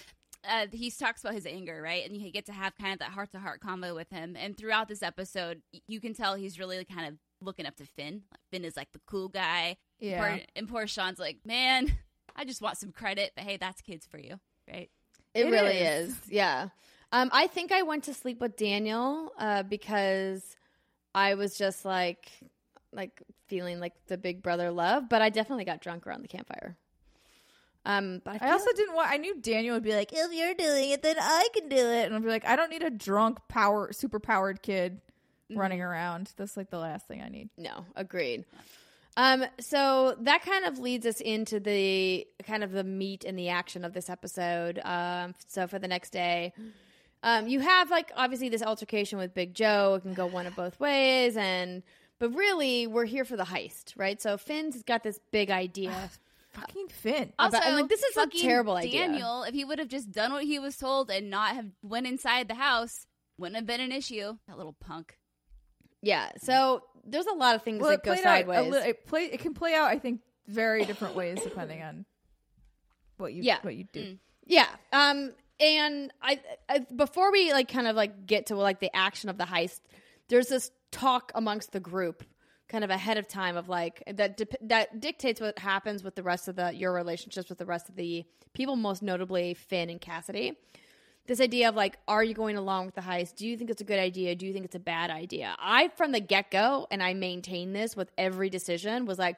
Uh, he talks about his anger, right? And you get to have kind of that heart-to-heart combo with him. And throughout this episode, you can tell he's really kind of looking up to Finn. Finn is like the cool guy. Yeah. Poor, and poor Sean's like, man, I just want some credit. But hey, that's kids for you, right? It, it really is. is. Yeah. Um, I think I went to sleep with Daniel uh, because I was just like, like feeling like the big brother love. But I definitely got drunk around the campfire. Um, but I, I also like- didn't want, I knew Daniel would be like, if you're doing it, then I can do it. And I'd be like, I don't need a drunk power, super powered kid mm-hmm. running around. That's like the last thing I need. No, agreed. Um, so that kind of leads us into the kind of the meat and the action of this episode. Um, so for the next day, um, you have like, obviously this altercation with Big Joe. It can go one of both ways. And, but really we're here for the heist, right? So Finn's got this big idea. Fucking Finn. Also, I'm like, this is a terrible Daniel, idea. Daniel, if he would have just done what he was told and not have went inside the house, wouldn't have been an issue. That little punk. Yeah. So there's a lot of things well, that go sideways. Li- it, play, it can play out, I think, very different ways depending on what you yeah. what you do. Mm. Yeah. Um and I, I before we like kind of like get to like the action of the heist, there's this talk amongst the group kind of ahead of time of like that dip- that dictates what happens with the rest of the your relationships with the rest of the people, most notably Finn and Cassidy. This idea of like, are you going along with the heist? Do you think it's a good idea? Do you think it's a bad idea? I, from the get-go, and I maintain this with every decision, was like,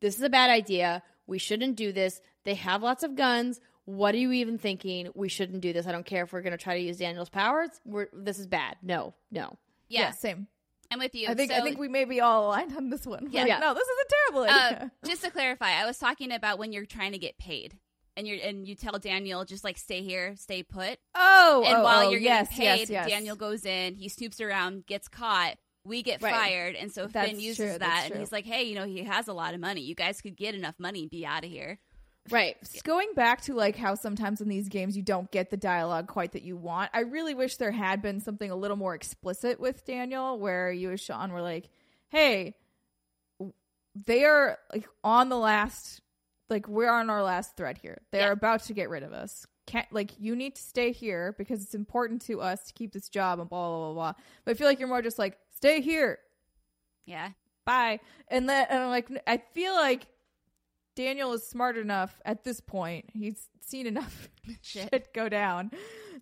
this is a bad idea. We shouldn't do this. They have lots of guns. What are you even thinking? We shouldn't do this. I don't care if we're going to try to use Daniel's powers. We're, this is bad. No, no. Yeah, yeah same. I'm with you. I think so, I think we may be all aligned on this one. Yeah. Like, yeah. No, this is a terrible idea. Uh, just to clarify, I was talking about when you're trying to get paid. And you and you tell Daniel, just like, stay here, stay put. Oh, and oh, while you're oh, getting yes, paid, yes, yes. Daniel goes in, he snoops around, gets caught, we get right. fired. And so that's Finn uses true, that. And true. He's like, hey, you know, he has a lot of money. You guys could get enough money and be out of here. Right. Yeah. Going back to like how sometimes in these games you don't get the dialogue quite that you want. I really wish there had been something a little more explicit with Daniel where you and Sean were like, hey, they are like on the last... Like, we're on our last thread here. They're yeah. about to get rid of us. Can't, like, you need to stay here because it's important to us to keep this job and blah, blah, blah, blah. But I feel like you're more just like, stay here. Yeah. Bye. And then, and I'm like, I feel like Daniel is smart enough at this point. He's seen enough shit. shit go down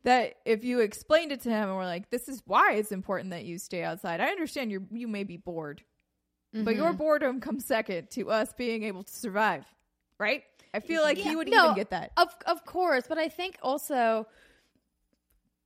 that if you explained it to him and were like, this is why it's important that you stay outside. I understand you you may be bored, mm-hmm. but your boredom comes second to us being able to survive. Right? I feel like yeah, he would no, even get that. Of of course. But I think also,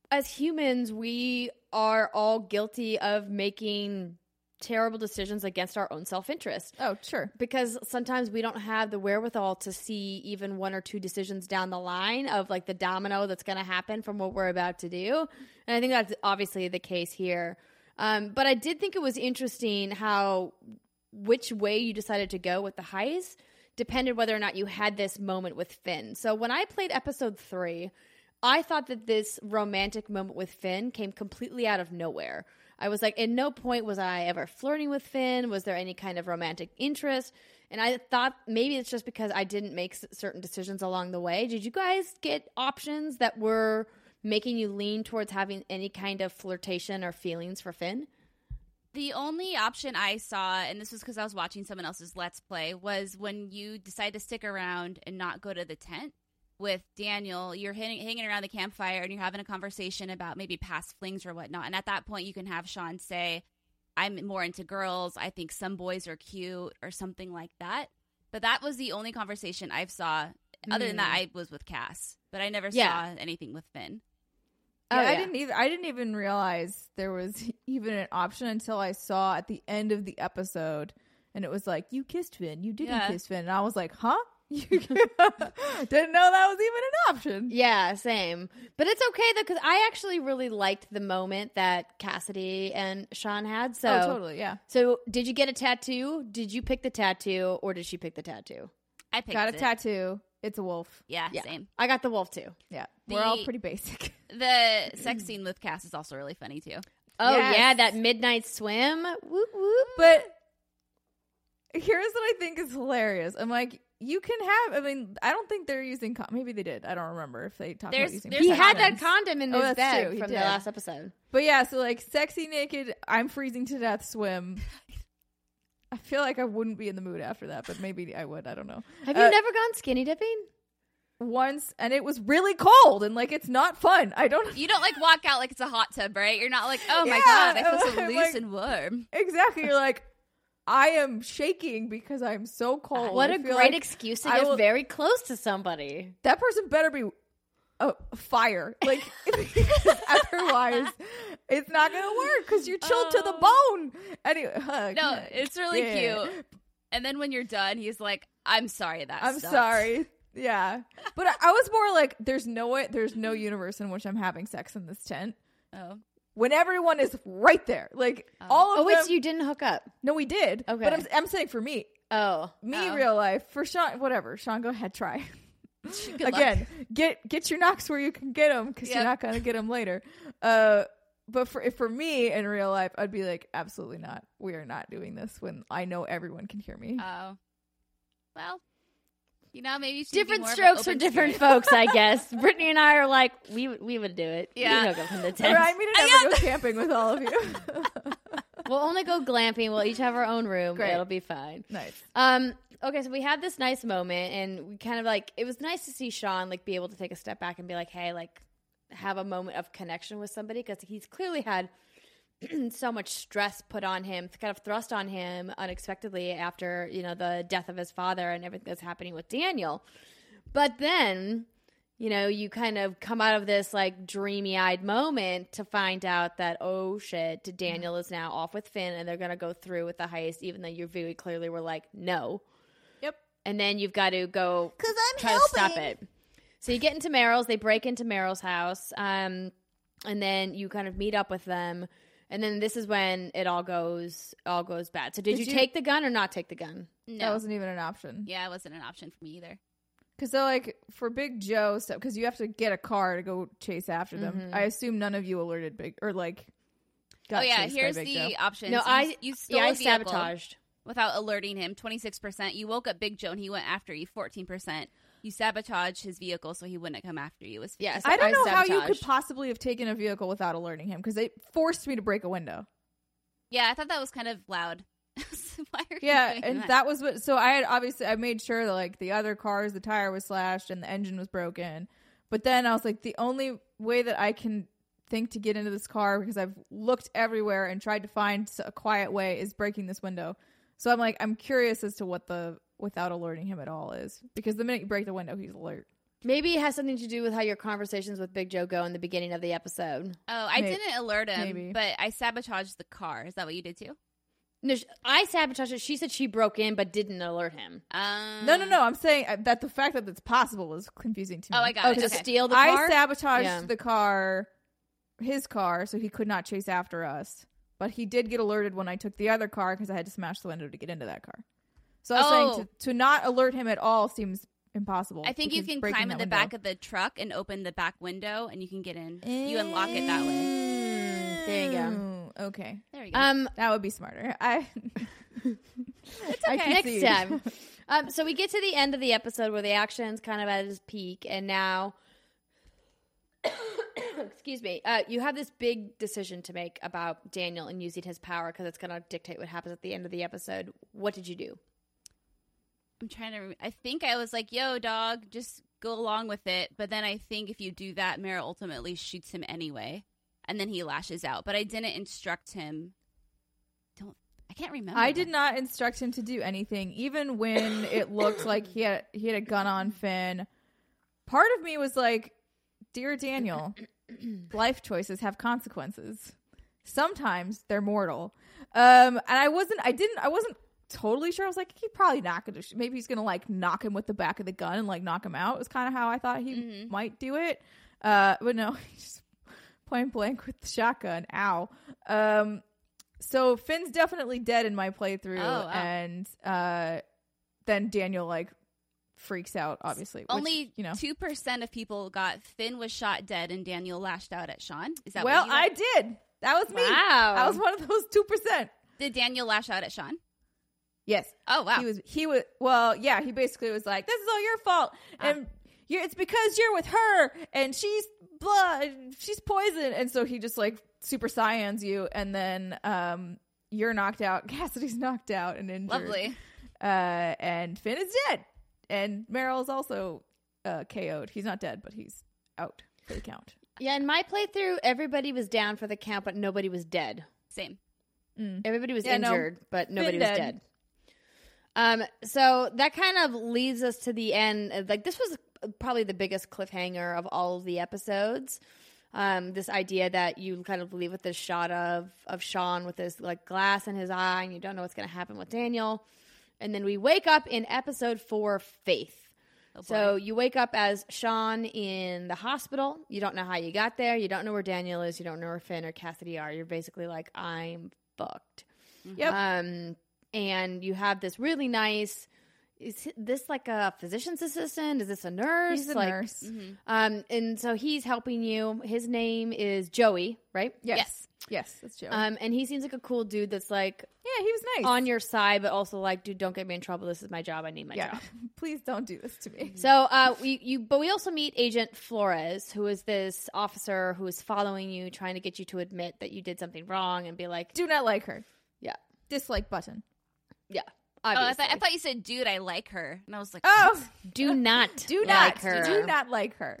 as humans, we are all guilty of making terrible decisions against our own self-interest. Oh, sure. Because sometimes we don't have the wherewithal to see even one or two decisions down the line of like the domino that's going to happen from what we're about to do. And I think that's obviously the case here. Um, but I did think it was interesting how which way you decided to go with the heist depended whether or not you had this moment with Finn. So when I played episode three, I thought that this romantic moment with Finn came completely out of nowhere. I was like, at no point was I ever flirting with Finn. Was there any kind of romantic interest? And I thought maybe it's just because I didn't make s- certain decisions along the way. Did you guys get options that were making you lean towards having any kind of flirtation or feelings for Finn? The only option I saw, and this was because I was watching someone else's Let's Play, was when you decide to stick around and not go to the tent with Daniel. You're hang- hanging around the campfire and you're having a conversation about maybe past flings or whatnot. And at that point, you can have Sean say, I'm more into girls. I think some boys are cute or something like that. But that was the only conversation I saw. Mm. Other than that, I was with Cass, but I never yeah. saw anything with Finn. Yeah, oh, yeah. I didn't either. I didn't even realize there was even an option until I saw at the end of the episode, and it was like, "You kissed Finn. You didn't yeah. kiss Finn." And I was like, "Huh? You didn't know that was even an option." Yeah, same. But it's okay though, because I actually really liked the moment that Cassidy and Sean had. So oh, totally, yeah. So, did you get a tattoo? Did you pick the tattoo, or did she pick the tattoo? I picked got a it. tattoo. It's a wolf. Yeah, yeah, same. I got the wolf too. Yeah, the, we're all pretty basic. The sex scene with Cass is also really funny too. Oh yes. yeah, that midnight swim. Whoop whoop. But here's what I think is hilarious. I'm like, you can have. I mean, I don't think they're using. Con- Maybe they did. I don't remember if they talked about using. He condoms. had that condom in his oh, bag from he the last episode. But yeah, so like sexy naked, I'm freezing to death swim. I feel like I wouldn't be in the mood after that, but maybe I would. I don't know. Have you uh, never gone skinny dipping? Once, and it was really cold, and like it's not fun. I don't. You don't like walk out like it's a hot tub, right? You're not like, oh my yeah, god, I feel so I'm loose like, and warm. Exactly. You're like, I am shaking because I'm so cold. What I a great like excuse to I get will, very close to somebody. That person better be a fire, like otherwise. It's not going to work because you're chilled oh. to the bone. Anyway, uh, no, it's really yeah. cute. And then when you're done, he's like, I'm sorry that I'm sucks. sorry. Yeah. But I, I was more like, there's no way, there's no universe in which I'm having sex in this tent. Oh. When everyone is right there. Like, oh. all of oh, them. Oh, it's you didn't hook up. No, we did. Okay. But I'm, I'm saying for me. Oh. Me, oh. real life. For Sean, whatever. Sean, go ahead, try. Good Again, luck. get get your knocks where you can get them because yep. you're not going to get them later. Uh. But for for me in real life, I'd be like, absolutely not. We are not doing this when I know everyone can hear me. Oh, well, You know, maybe she's different strokes for different folks, I guess. Brittany and I are like, we we would do it. Yeah, we don't go from the tent. Remind me to never go th- camping with all of you. We'll only go glamping. We'll each have our own room. Great. It'll be fine. Nice. Um. Okay, so we had this nice moment, and we kind of like it was nice to see Sean like be able to take a step back and be like, hey, like have a moment of connection with somebody because he's clearly had so much stress put on him, kind of thrust on him unexpectedly after, you know, the death of his father and everything that's happening with Daniel. But then, you know, you kind of come out of this like dreamy-eyed moment to find out that, oh shit, Daniel is now off with Finn and they're going to go through with the heist, even though you very clearly were like, no. Yep. And then you've got to go try helping. to stop it. So you get into Merrill's, they break into Merrill's house, um, and then you kind of meet up with them. And then this is when it all goes all goes bad. So did, did you, you take the gun or not take the gun? No. That wasn't even an option. Yeah, it wasn't an option for me either. Because they're like, for Big Joe stuff, because you have to get a car to go chase after them. Mm-hmm. I assume none of you alerted Big, or like got chased by Big Joe. Oh yeah, here's the option. No, so I, you stole yeah, I sabotaged. Without alerting him, twenty-six percent. You woke up Big Joe and he went after you, fourteen percent. You sabotaged his vehicle so he wouldn't come after you. Yes, yeah, so I don't know I how you could possibly have taken a vehicle without alerting him because they forced me to break a window. Yeah, I thought that was kind of loud. Why are yeah, you and that? that was what. So I had obviously I made sure that like the other cars, the tire was slashed and the engine was broken. But then I was like, the only way that I can think to get into this car because I've looked everywhere and tried to find a quiet way is breaking this window. So I'm like, I'm curious as to what the without alerting him at all is because the minute you break the window he's alert. Maybe it has something to do with how your conversations with Big Joe go in the beginning of the episode. Oh, I maybe. didn't alert him, maybe. But I sabotaged the car. Is that what you did too? No, I sabotaged it. She said she broke in but didn't alert him. Um, no, no, no. I'm saying that the fact that it's possible is confusing to me. Oh, I got oh, it. To okay. steal the car? I sabotaged yeah. the car, his car, so he could not chase after us. But he did get alerted when I took the other car because I had to smash the window to get into that car. So I was oh. saying to, to not alert him at all seems impossible. I think you can climb in the window. Back of the truck and open the back window and you can get in. Mm. You unlock it that way. Mm. There you go. Okay. There you go. Um, that would be smarter. I It's okay. I Next time. um, so we get to the end of the episode where the action's kind of at its peak and now excuse me. Uh, you have this big decision to make about Daniel and using his power because it's going to dictate what happens at the end of the episode. What did you do? I'm trying to, I think I was like, yo, dog, just go along with it. But then I think if you do that, Merrill ultimately shoots him anyway. And then he lashes out. But I didn't instruct him. Don't, I can't remember. I did not instruct him to do anything, even when it looked like he had, he had a gun on Finn. Part of me was like, dear Daniel, life choices have consequences. Sometimes they're mortal. Um, and I wasn't, I didn't, I wasn't. totally sure. I was like, he probably not gonna sh- maybe he's gonna like knock him with the back of the gun and like knock him out. It was kind of how I thought he mm-hmm. might do it, uh but no, he's just point blank with the shotgun. Ow. Um so Finn's definitely dead in my playthrough. Oh, wow. And uh then Daniel like freaks out, obviously. Only which, you know, two percent of people got Finn was shot dead and Daniel lashed out at Sean. Is that well what I did that was me. Wow, I was one of those two percent. Did Daniel lash out at Sean? Yes. Oh, wow. He was, he was, well, yeah, he basically was like, this is all your fault. And ah. you're, it's because you're with her and she's blood, she's poison. And so he just like super saiyans you. And then um, you're knocked out. Cassidy's knocked out and injured. Lovely. Uh, and Finn is dead. And Merrill's also uh, K O'd. He's not dead, but he's out for the count. Yeah. In my playthrough, everybody was down for the count, but nobody was dead. Same. Mm. Everybody was yeah, injured, no, but nobody Finn was dead. dead. Um, so that kind of leads us to the end. Like, this was probably the biggest cliffhanger of all of the episodes. Um, this idea that you kind of leave with this shot of, of Sean with this like glass in his eye and you don't know what's going to happen with Daniel. And then we wake up in episode four, Faith. Oh, so you wake up as Sean in the hospital. You don't know how you got there. You don't know where Daniel is. You don't know where Finn or Cassidy are. You're basically like, I'm fucked. Mm-hmm. Yep. Um, And you have this really nice is this like a physician's assistant? Is this a nurse? He's a like, nurse. Mm-hmm. Um, and so he's helping you. His name is Joey, right? Yes. Yes, yes that's Joey. Um, and he seems like a cool dude that's like... Yeah, he was nice. On your side, but also like, dude, don't get me in trouble. This is my job. I need my yeah. job. Please don't do this to me. So uh, we you, but we also meet Agent Flores, who is this officer who is following you, trying to get you to admit that you did something wrong and be like... Do not like her. Yeah. Dislike button. Yeah. Obviously. Oh, I thought, I thought you said, dude, I like her. And I was like, oh, what? do not do not like her. Do not like her.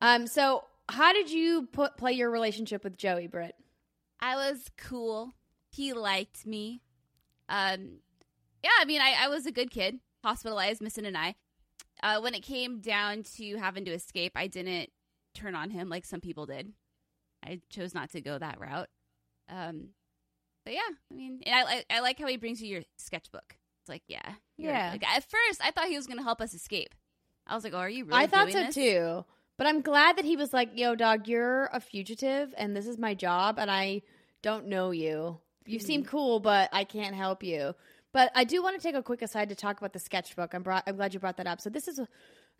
um, so how did you put play your relationship with Joey, Britt? I was cool. He liked me. Um, yeah, I mean, I, I was a good kid, hospitalized, missing an eye. Uh, when it came down to having to escape, I didn't turn on him like some people did. I chose not to go that route. Um But yeah, I mean, and I, I I like how he brings you your sketchbook. It's like, yeah, yeah. Like, at first, I thought he was going to help us escape. I was like, oh, are you really? I thought doing so this? too. But I'm glad that he was like, yo, dog, you're a fugitive, and this is my job, and I don't know you. You mm-hmm. seem cool, but I can't help you. But I do want to take a quick aside to talk about the sketchbook. I'm brought. I'm glad you brought that up. So this is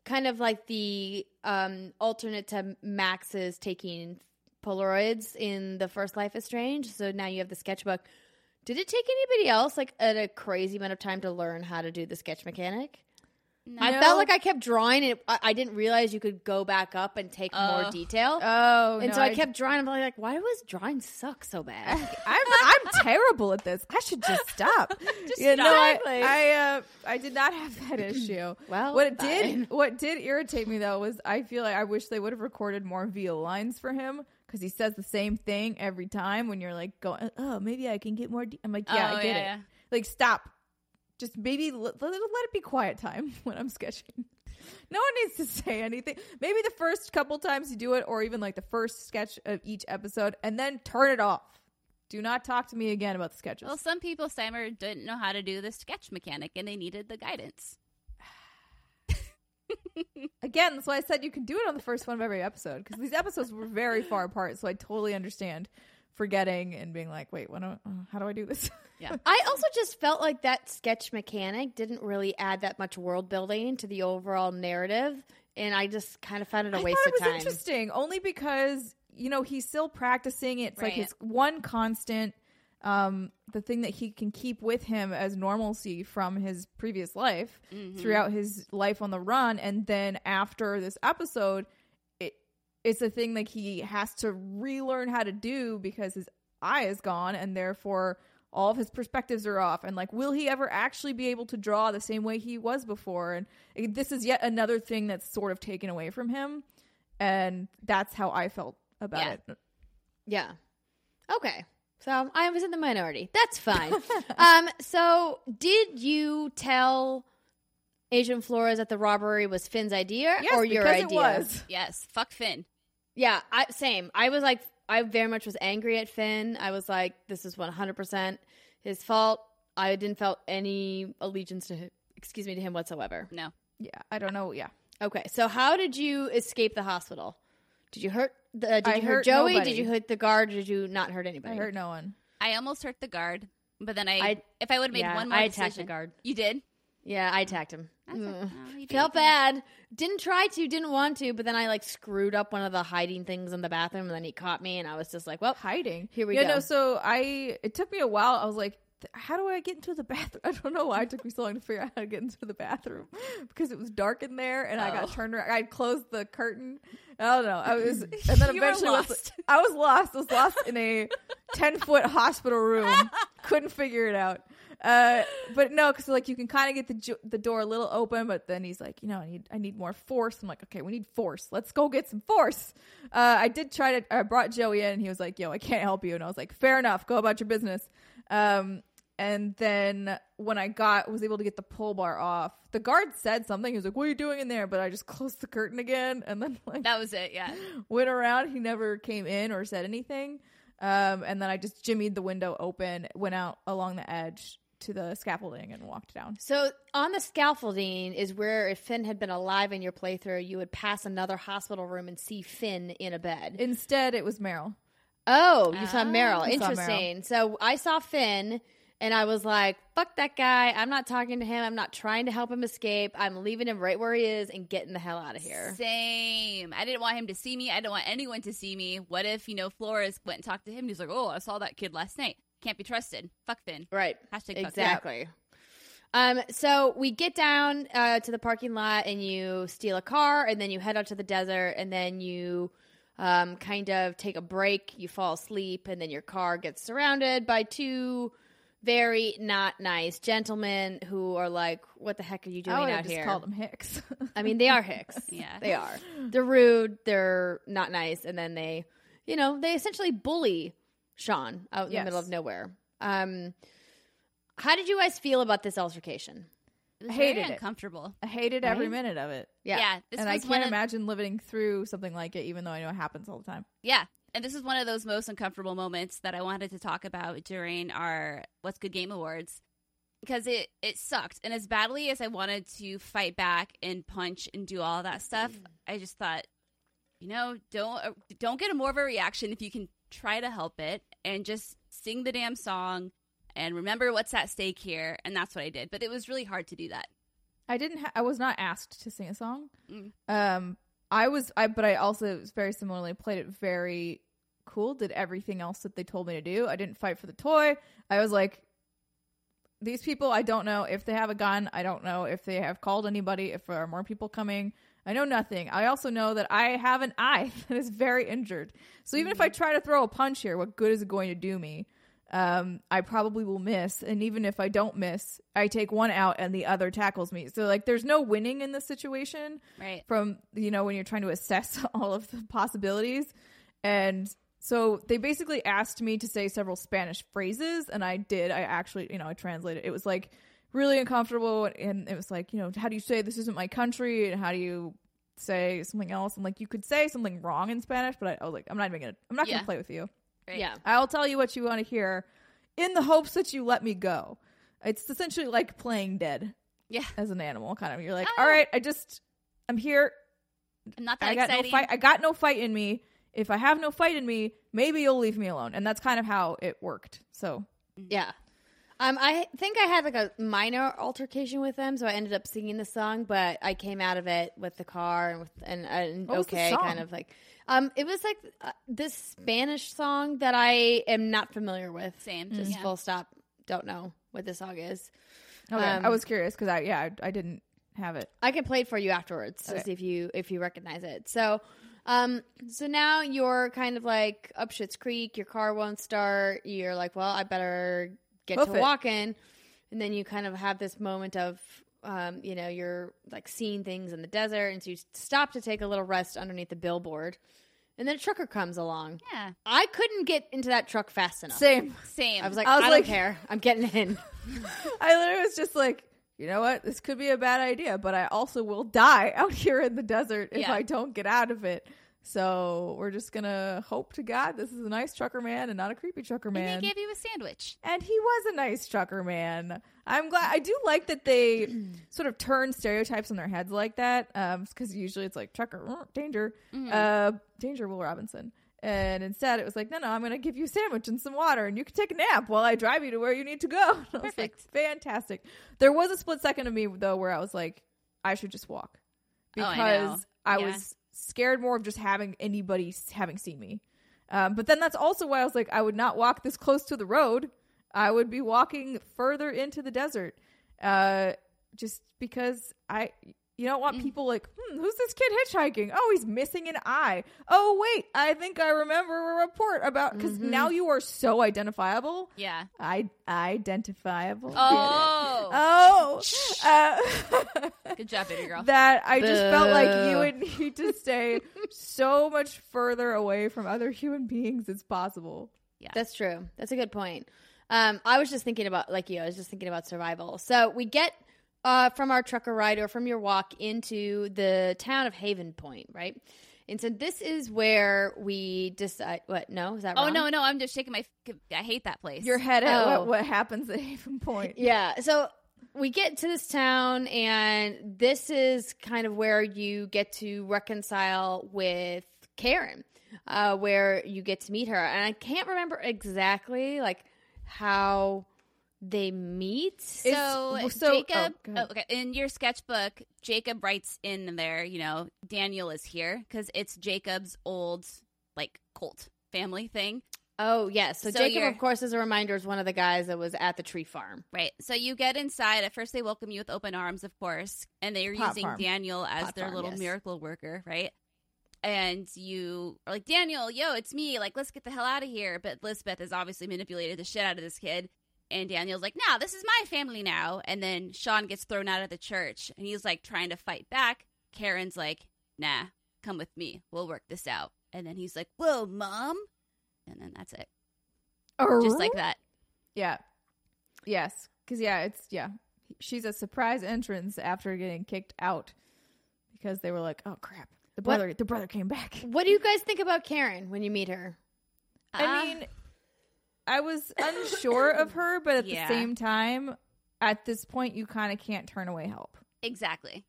kind of like the um, alternate to Max's taking Polaroids in the first Life is Strange. So now you have the sketchbook. Did it take anybody else like at a crazy amount of time to learn how to do the sketch mechanic? No. I felt like I kept drawing and I, I didn't realize you could go back up and take oh. more detail. Oh, and no, so I, I kept drawing. I'm like, why was drawing suck so bad? I'm I'm terrible at this. I should just stop. Just you stop. Know, I I, uh, I did not have that issue. Well, what it did what did irritate me though was I feel like I wish they would have recorded more V O lines for him. Because he says the same thing every time when you're like going, oh, maybe I can get more. De-. I'm like, yeah, oh, I get yeah, it. Yeah. Like, stop. Just maybe l- let it be quiet time when I'm sketching. No one needs to say anything. Maybe the first couple times you do it or even like the first sketch of each episode and then turn it off. Do not talk to me again about the sketches. Well, some people, Steimer, didn't know how to do the sketch mechanic and they needed the guidance. Again, that's why I said you can do it on the first one of every episode because these episodes were very far apart, so I totally understand forgetting and being like, wait, what do I, how do I do this? Yeah. I also just felt like that sketch mechanic didn't really add that much world building to the overall narrative, and I just kind of found it a I waste of time. It was interesting only because, you know, he's still practicing. It's right. like his one constant, um, the thing that he can keep with him as normalcy from his previous life mm-hmm. throughout his life on the run. And then after this episode, it, it's a thing that he has to relearn how to do because his eye is gone and therefore all of his perspectives are off. And like, will he ever actually be able to draw the same way he was before? And it, this is yet another thing that's sort of taken away from him. And that's how I felt about yeah. it. Yeah. Okay. So I was in the minority. That's fine. um, so did you tell Agent Flores that the robbery was Finn's idea yes, or your idea? Yes, because it was. Yes. Fuck Finn. Yeah. I, same. I was like, I very much was angry at Finn. I was like, this is one hundred percent his fault. I didn't felt any allegiance to him, excuse me, to him whatsoever. No. Yeah. I don't know. Yeah. Okay. So how did you escape the hospital? Did you hurt? The, did I you hurt, hurt Joey? Nobody. Did you hurt the guard? Or did you not hurt anybody? I hurt no one. I almost hurt the guard, but then I, I if I would have made yeah, one more I attacked decision, the guard. You did? Yeah, I attacked him. I mm. like, oh, you Felt did. bad. Didn't try to. Didn't want to. But then I like screwed up one of the hiding things in the bathroom, and then he caught me, and I was just like, "Well, hiding. Here we yeah, go." No, so I it took me a while. I was like, how do I get into the bathroom? I don't know why it took me so long to figure out how to get into the bathroom because it was dark in there and oh. I got turned around. I closed the curtain. I don't know. I was, and then you eventually were lost. Was, I was lost. I was lost in a ten foot hospital room. Couldn't figure it out. Uh, but no, because like you can kind of get the jo- the door a little open, but then he's like, you know, I need I need more force. I'm like, okay, we need force. Let's go get some force. Uh, I did try to. I brought Joey in, and he was like, yo, I can't help you. And I was like, fair enough. Go about your business. Um, and then when I got was able to get the pull bar off, the guard said something. He was like, what are you doing in there? But I just closed the curtain again, and then like that was it. Yeah, went around. He never came in or said anything. Um, and then I just jimmied the window open, went out along the edge to the scaffolding and walked down. So on the scaffolding is where if Finn had been alive in your playthrough, you would pass another hospital room and see Finn in a bed. Instead, it was Merrill. Oh, you oh. saw Merrill. I Interesting. Saw Merrill. So I saw Finn And I was like, fuck that guy. I'm not talking to him. I'm not trying to help him escape. I'm leaving him right where he is and getting the hell out of here. Same. I didn't want him to see me. I didn't want anyone to see me. What if, you know, Flores went and talked to him and he's like, oh, I saw that kid last night. Can't be trusted. Fuck Finn. Right. Hashtag fuck exactly. Um, so we get down uh, to the parking lot and you steal a car and then you head out to the desert and then you um, kind of take a break. You fall asleep and then your car gets surrounded by two very not nice gentlemen who are like, what the heck are you doing out here? I would just call them hicks. I mean, they are hicks. Yeah. They are. They're rude. They're not nice. And then they, you know, they essentially bully Sean out in yes. the middle of nowhere. Um, how did you guys feel about this altercation? It was I hated very uncomfortable. It. I hated right? every minute of it. Yeah. yeah this and was I can't one of- imagine living through something like it, even though I know it happens all the time. Yeah. And this is one of those most uncomfortable moments that I wanted to talk about during our What's Good Game Awards, because it, it sucked. And as badly as I wanted to fight back and punch and do all that stuff, I just thought, you know, don't don't get a more of a reaction if you can try to help it and just sing the damn song and remember what's at stake here. And that's what I did. But it was really hard to do that. I didn't. Ha- I was not asked to sing a song. Mm. Um, I was. I but I also very similarly played it very. Cool, did everything else that they told me to do. I didn't fight for the toy. I was like, these people, I don't know if they have a gun. I don't know if they have called anybody, if there are more people coming. I know nothing. I also know that I have an eye that is very injured. So even mm-hmm. if I try to throw a punch here, what good is it going to do me? Um, I probably will miss. And even if I don't miss, I take one out and the other tackles me. So like, there's no winning in this situation. Right. From, you know, when you're trying to assess all of the possibilities. And so they basically asked me to say several Spanish phrases, and I did. I actually, you know, I translated. It was, like, really uncomfortable, and it was like, you know, how do you say this isn't my country, and how do you say something else? And, like, you could say something wrong in Spanish, but I, I was like, I'm not even going to, I'm not yeah. going to play with you. Right. Yeah. I'll tell you what you want to hear in the hopes that you let me go. It's essentially like playing dead. Yeah. As an animal, kind of. You're like, oh. all right, I just, I'm here. I'm not that I got exciting. No fight. I got no fight in me. If I have no fight in me, maybe you'll leave me alone. And that's kind of how it worked. So, yeah. Um, I think I had like a minor altercation with them. So I ended up singing the song, but I came out of it with the car and, with, and, and okay, kind of like, um, it was like uh, this Spanish song that I am not familiar with. Same. Just yeah. full stop. Don't know what this song is. Okay. Um, I was curious because I, yeah, I, I didn't have it. I can play it for you afterwards okay. to see if you, if you recognize it. So, Um, so now you're kind of like up Schitt's Creek, your car won't start. You're like, well, I better get Hoof to it. walking. And then you kind of have this moment of, um, you know, you're like seeing things in the desert. And so you stop to take a little rest underneath the billboard. And then a trucker comes along. Yeah. I couldn't get into that truck fast enough. Same. Same. I was like, I, was I like, don't care. I'm getting in. I literally was just like, you know what? This could be a bad idea, but I also will die out here in the desert if yeah. I don't get out of it. So we're just going to hope to God this is a nice trucker man and not a creepy trucker man. And they gave you a sandwich. And he was a nice trucker man. I'm glad. I do like that they sort of turn stereotypes on their heads like that, because um, usually it's like trucker, danger, mm-hmm. uh, danger, Will Robinson. And instead it was like, no, no, I'm going to give you a sandwich and some water and you can take a nap while I drive you to where you need to go. And I was like, fantastic. There was a split second of me, though, where I was like, I should just walk because oh, I, I yeah. was scared more of just having anybody having seen me. Um, but then that's also why I was like, I would not walk this close to the road. I would be walking further into the desert uh, just because I... You don't want people like, hmm, who's this kid hitchhiking? Oh, he's missing an eye. Oh, wait, I think I remember a report about... Because mm-hmm. now you are so identifiable. Yeah. I Identifiable. Oh. Oh. Uh, Good job, baby girl. That I just Boo. felt like you would need to stay so much further away from other human beings as possible. Yeah. That's true. That's a good point. Um, I was just thinking about, like you, I was just thinking about survival. So we get... Uh, from our trucker ride or from your walk into the town of Haven Point, right? And so this is where we decide. What? No, is that wrong? Oh no, no, I'm just shaking my. I hate that place. Your head out. Oh. What, what happens at Haven Point? Yeah. So we get to this town, and this is kind of where you get to reconcile with Karen, uh, where you get to meet her, and I can't remember exactly like how they meet. So, so Jacob, oh, oh, okay. In your sketchbook, Jacob writes in there, you know, Daniel is here because it's Jacob's old, like, cult family thing. Oh, yes. So, so Jacob, you're... of course, as a reminder, is one of the guys that was at the tree farm. Right. So you get inside. At first, they welcome you with open arms, of course. And they're Pot using farm. Daniel as Pot their farm, little yes. miracle worker, right? And you are like, Daniel, yo, it's me. Like, let's get the hell out of here. But Elizabeth has obviously manipulated the shit out of this kid. And Daniel's like, nah, this is my family now. And then Sean gets thrown out of the church. And he's, like, trying to fight back. Karen's like, nah, come with me. We'll work this out. And then he's like, whoa, mom. And then that's it. Oh. Just like that. Yeah. Yes. Because, yeah, it's, yeah. She's a surprise entrance after getting kicked out because they were like, oh, crap. The brother what? the brother came back. What do you guys think about Karen when you meet her? Uh, I mean, I was unsure of her, but at yeah. the same time, at this point, you kind of can't turn away help. Exactly.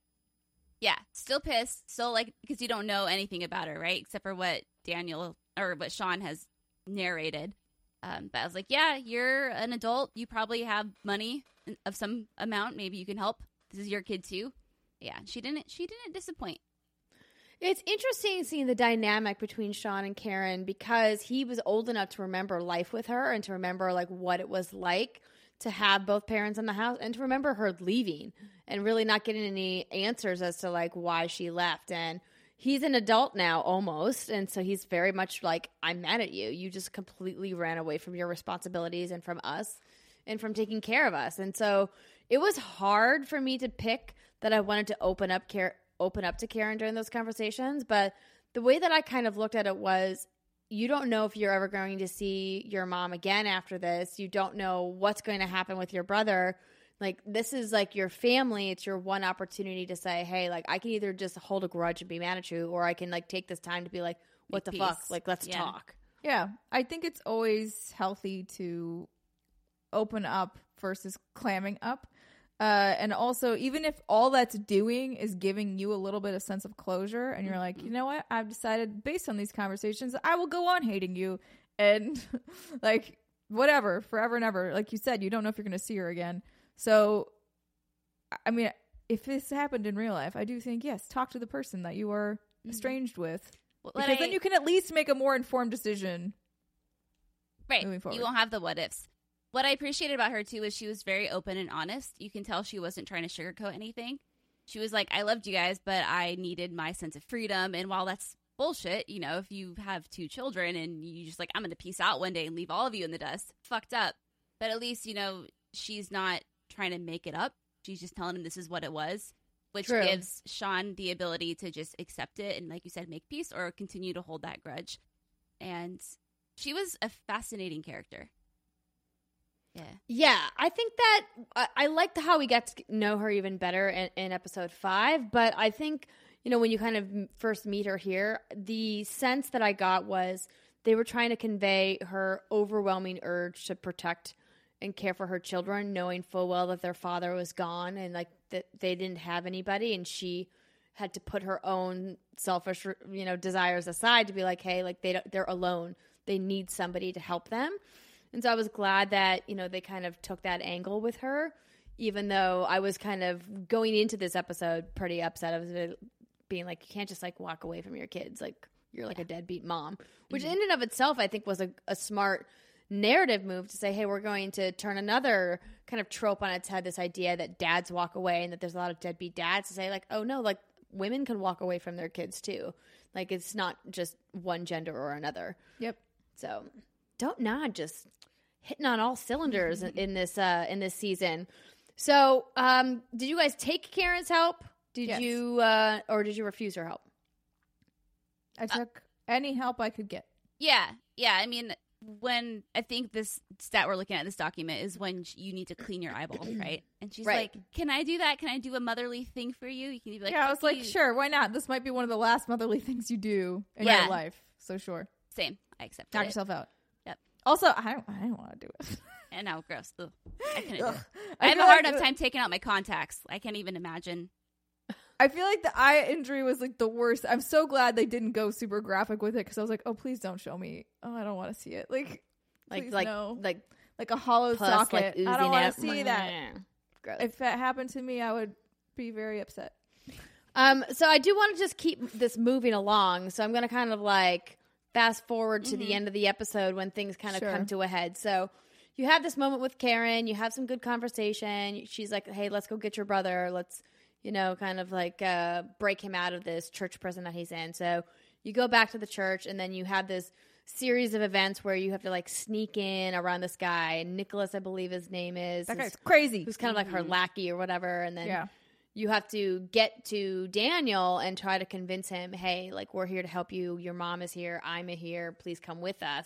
Yeah. Still pissed. Still, like, because you don't know anything about her, right? Except for what Daniel or what Sean has narrated. Um, but I was like, yeah, you're an adult. You probably have money of some amount. Maybe you can help. This is your kid too. Yeah, she didn't. She didn't disappoint. It's interesting seeing the dynamic between Sean and Karen because he was old enough to remember life with her and to remember like what it was like to have both parents in the house and to remember her leaving and really not getting any answers as to like why she left. And he's an adult now almost, and so he's very much like, I'm mad at you. You just completely ran away from your responsibilities and from us and from taking care of us. And so it was hard for me to pick that I wanted to open up care. open up to Karen during those conversations. But the way that I kind of looked at it was, you don't know if you're ever going to see your mom again after this. You don't know what's going to happen with your brother. Like, this is like your family. It's your one opportunity to say, hey, like, I can either just hold a grudge and be mad at you, or I can like take this time to be like, what the fuck? Like, let's talk. Yeah. I think it's always healthy to open up versus clamming up. Uh, and also, even if all that's doing is giving you a little bit of sense of closure, and you're like, you know what? I've decided based on these conversations, I will go on hating you and like whatever, forever and ever. Like you said, you don't know if you're going to see her again. So, I mean, if this happened in real life, I do think, yes, talk to the person that you are estranged with. Well, because I... then you can at least make a more informed decision. Right. Moving forward. You won't have the what ifs. What I appreciated about her, too, is she was very open and honest. You can tell she wasn't trying to sugarcoat anything. She was like, I loved you guys, but I needed my sense of freedom. And while that's bullshit, you know, if you have two children and you just like, I'm going to peace out one day and leave all of you in the dust, fucked up. But at least, you know, she's not trying to make it up. She's just telling him this is what it was, which True. gives Sean the ability to just accept it and, like you said, make peace or continue to hold that grudge. And she was a fascinating character. Yeah. yeah, I think that I, I liked how we got to know her even better in, in episode five. But I think, you know, when you kind of first meet her here, the sense that I got was they were trying to convey her overwhelming urge to protect and care for her children, knowing full well that their father was gone and like that they didn't have anybody. And she had to put her own selfish, you know, desires aside to be like, hey, like they don't, they're alone. They need somebody to help them. And so I was glad that, you know, they kind of took that angle with her, even though I was kind of going into this episode pretty upset. I was being like, you can't just like walk away from your kids. Like you're like yeah. a deadbeat mom, which mm-hmm. in and of itself, I think was a, a smart narrative move to say, hey, we're going to turn another kind of trope on its head. This idea that dads walk away and that there's a lot of deadbeat dads to say like, oh no, like women can walk away from their kids too. Like it's not just one gender or another. Yep. So Don't Nod just hitting on all cylinders in, in this uh, in this season. So, um, did you guys take Karen's help? Did yes. you uh, or did you refuse her help? I took uh, any help I could get. Yeah, yeah. I mean, when I think this stat we're looking at in this document is when you need to clean your eyeball, right? And she's right. like, "Can I do that? Can I do a motherly thing for you?" You can be like, "Yeah." I was like, you. "Sure, why not? This might be one of the last motherly things you do in yeah. your life." So sure, same. I accept. Knock yourself out. Also, I don't, I don't want to do it. And now, gross. Ugh. I couldn't do it. I have I a hard like enough time taking out my contacts. I can't even imagine. I feel like the eye injury was like the worst. I'm so glad they didn't go super graphic with it because I was like, oh, please don't show me. Oh, I don't want to see it. Like, like, like, no. like like a hollow Plus, socket. Like, I don't want to see that. Gross. If that happened to me, I would be very upset. Um, so I do want to just keep this moving along. So I'm going to kind of like fast forward to mm-hmm. the end of the episode when things kind of sure. come to a head. So you have this moment with Karen. You have some good conversation. She's like, hey, let's go get your brother. Let's, you know, kind of like uh, break him out of this church prison that he's in. So you go back to the church, and then you have this series of events where you have to like sneak in around this guy. And Nicholas, I believe his name is. That guy's is, crazy. Who's kind of like her lackey or whatever. And then yeah. you have to get to Daniel and try to convince him, hey, like, we're here to help you. Your mom is here. I'm here. Please come with us.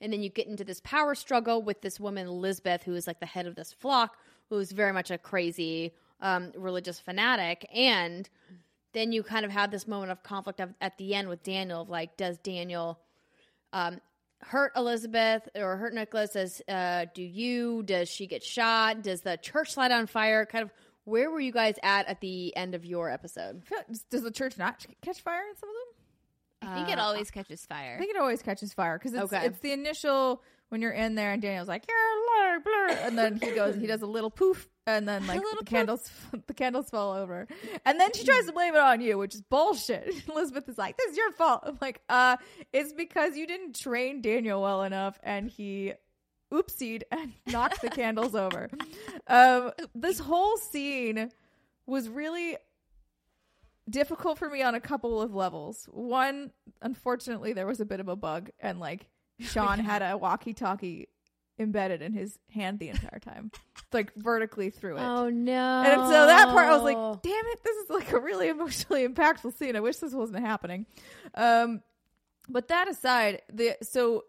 And then you get into this power struggle with this woman, Elizabeth, who is like the head of this flock, who is very much a crazy um, religious fanatic. And then you kind of have this moment of conflict of, at the end with Daniel of like, does Daniel um, hurt Elizabeth or hurt Nicholas? Does, uh, do you? Does she get shot? Does the church light on fire? Kind of, where were you guys at at the end of your episode? Does the church not catch fire in some of them? I think it always catches fire. I think it always catches fire because it's, okay. it's the initial when you're in there and Daniel's like, yeah, blah, blah, and then he goes, he does a little poof, and then like the poof. candles, the candles fall over, and then she tries to blame it on you, which is bullshit. Elizabeth is like, this is your fault. I'm like, uh, it's because you didn't train Daniel well enough, and he oopsied and knocked the candles over. Um, this whole scene was really difficult for me on a couple of levels. One, unfortunately, there was a bit of a bug, and like Sean had a walkie-talkie embedded in his hand the entire time, like vertically through it. Oh no! And so that part, I was like, "Damn it, this is like a really emotionally impactful scene. I wish this wasn't happening." Um, but that aside, the so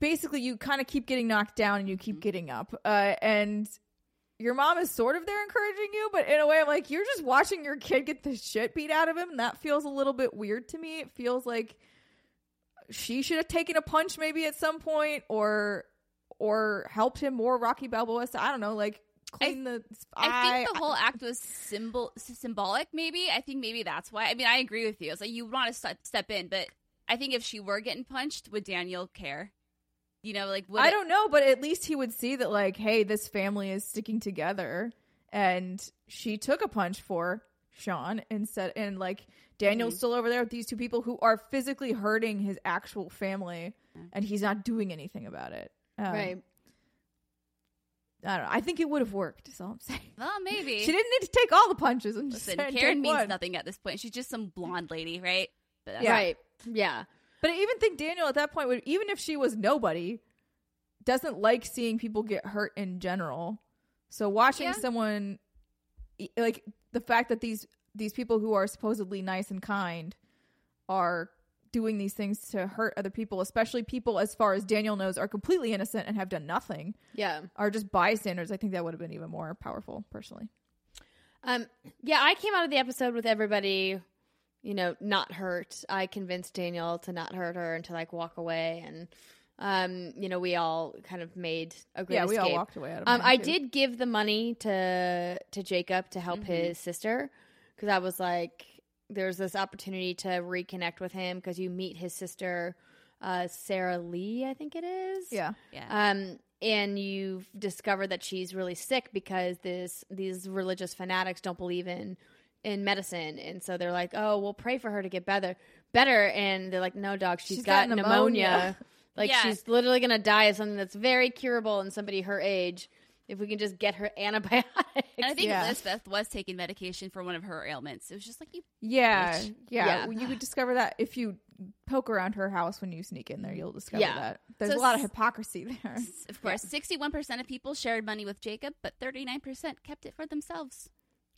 basically, you kind of keep getting knocked down, and you keep getting up, uh, and. Your mom is sort of there encouraging you, but in a way I'm like, you're just watching your kid get the shit beat out of him. And that feels a little bit weird to me. It feels like she should have taken a punch maybe at some point or or helped him more Rocky Balboa. So I don't know, like clean I, the I, I think the whole I, act was symbol symbolic maybe. I think maybe that's why. I mean, I agree with you. It's like you want to st- step in, but I think if she were getting punched, would Daniel care? You know, like I it- don't know, but at least he would see that, like, hey, this family is sticking together, and she took a punch for Sean and said, and like Daniel's mm-hmm. still over there with these two people who are physically hurting his actual family, mm-hmm. and he's not doing anything about it. Um, right. I don't know. I think it would have worked. Is all I'm saying. Well, maybe she didn't need to take all the punches. I'm just Listen, saying, Karen means one. nothing at this point. She's just some blonde lady, right? But yeah. Right. Yeah. But I even think Daniel at that point would, even if she was nobody, doesn't like seeing people get hurt in general. So watching yeah. someone, like the fact that these these people who are supposedly nice and kind are doing these things to hurt other people, especially people as far as Daniel knows are completely innocent and have done nothing. Yeah, are just bystanders. I think that would have been even more powerful, personally. Um. Yeah, I came out of the episode with everybody. You know, not hurt. I convinced Daniel to not hurt her and to like walk away, and um, you know, we all kind of made a great yeah, escape. Yeah, we all walked away. Out of um, I too. did give the money to to Jacob to help mm-hmm. his sister, because I was like, there's this opportunity to reconnect with him because you meet his sister, uh, Sarah Lee, I think it is. Yeah, yeah. Um, and you've discovered that she's really sick because this these religious fanatics don't believe in. in medicine, and so they're like, oh, we'll pray for her to get better better and they're like, no dog, she's, she's got, got pneumonia, pneumonia. like yeah. she's literally gonna die of something that's very curable in somebody her age if we can just get her antibiotics. And I think yeah. Elizabeth was taking medication for one of her ailments. It was just like you yeah bitch. yeah, yeah. Well, you could discover that if you poke around her house when you sneak in there, you'll discover yeah. that there's so a lot of hypocrisy there, of course. yeah. sixty-one percent of people shared money with Jacob, but thirty-nine percent kept it for themselves.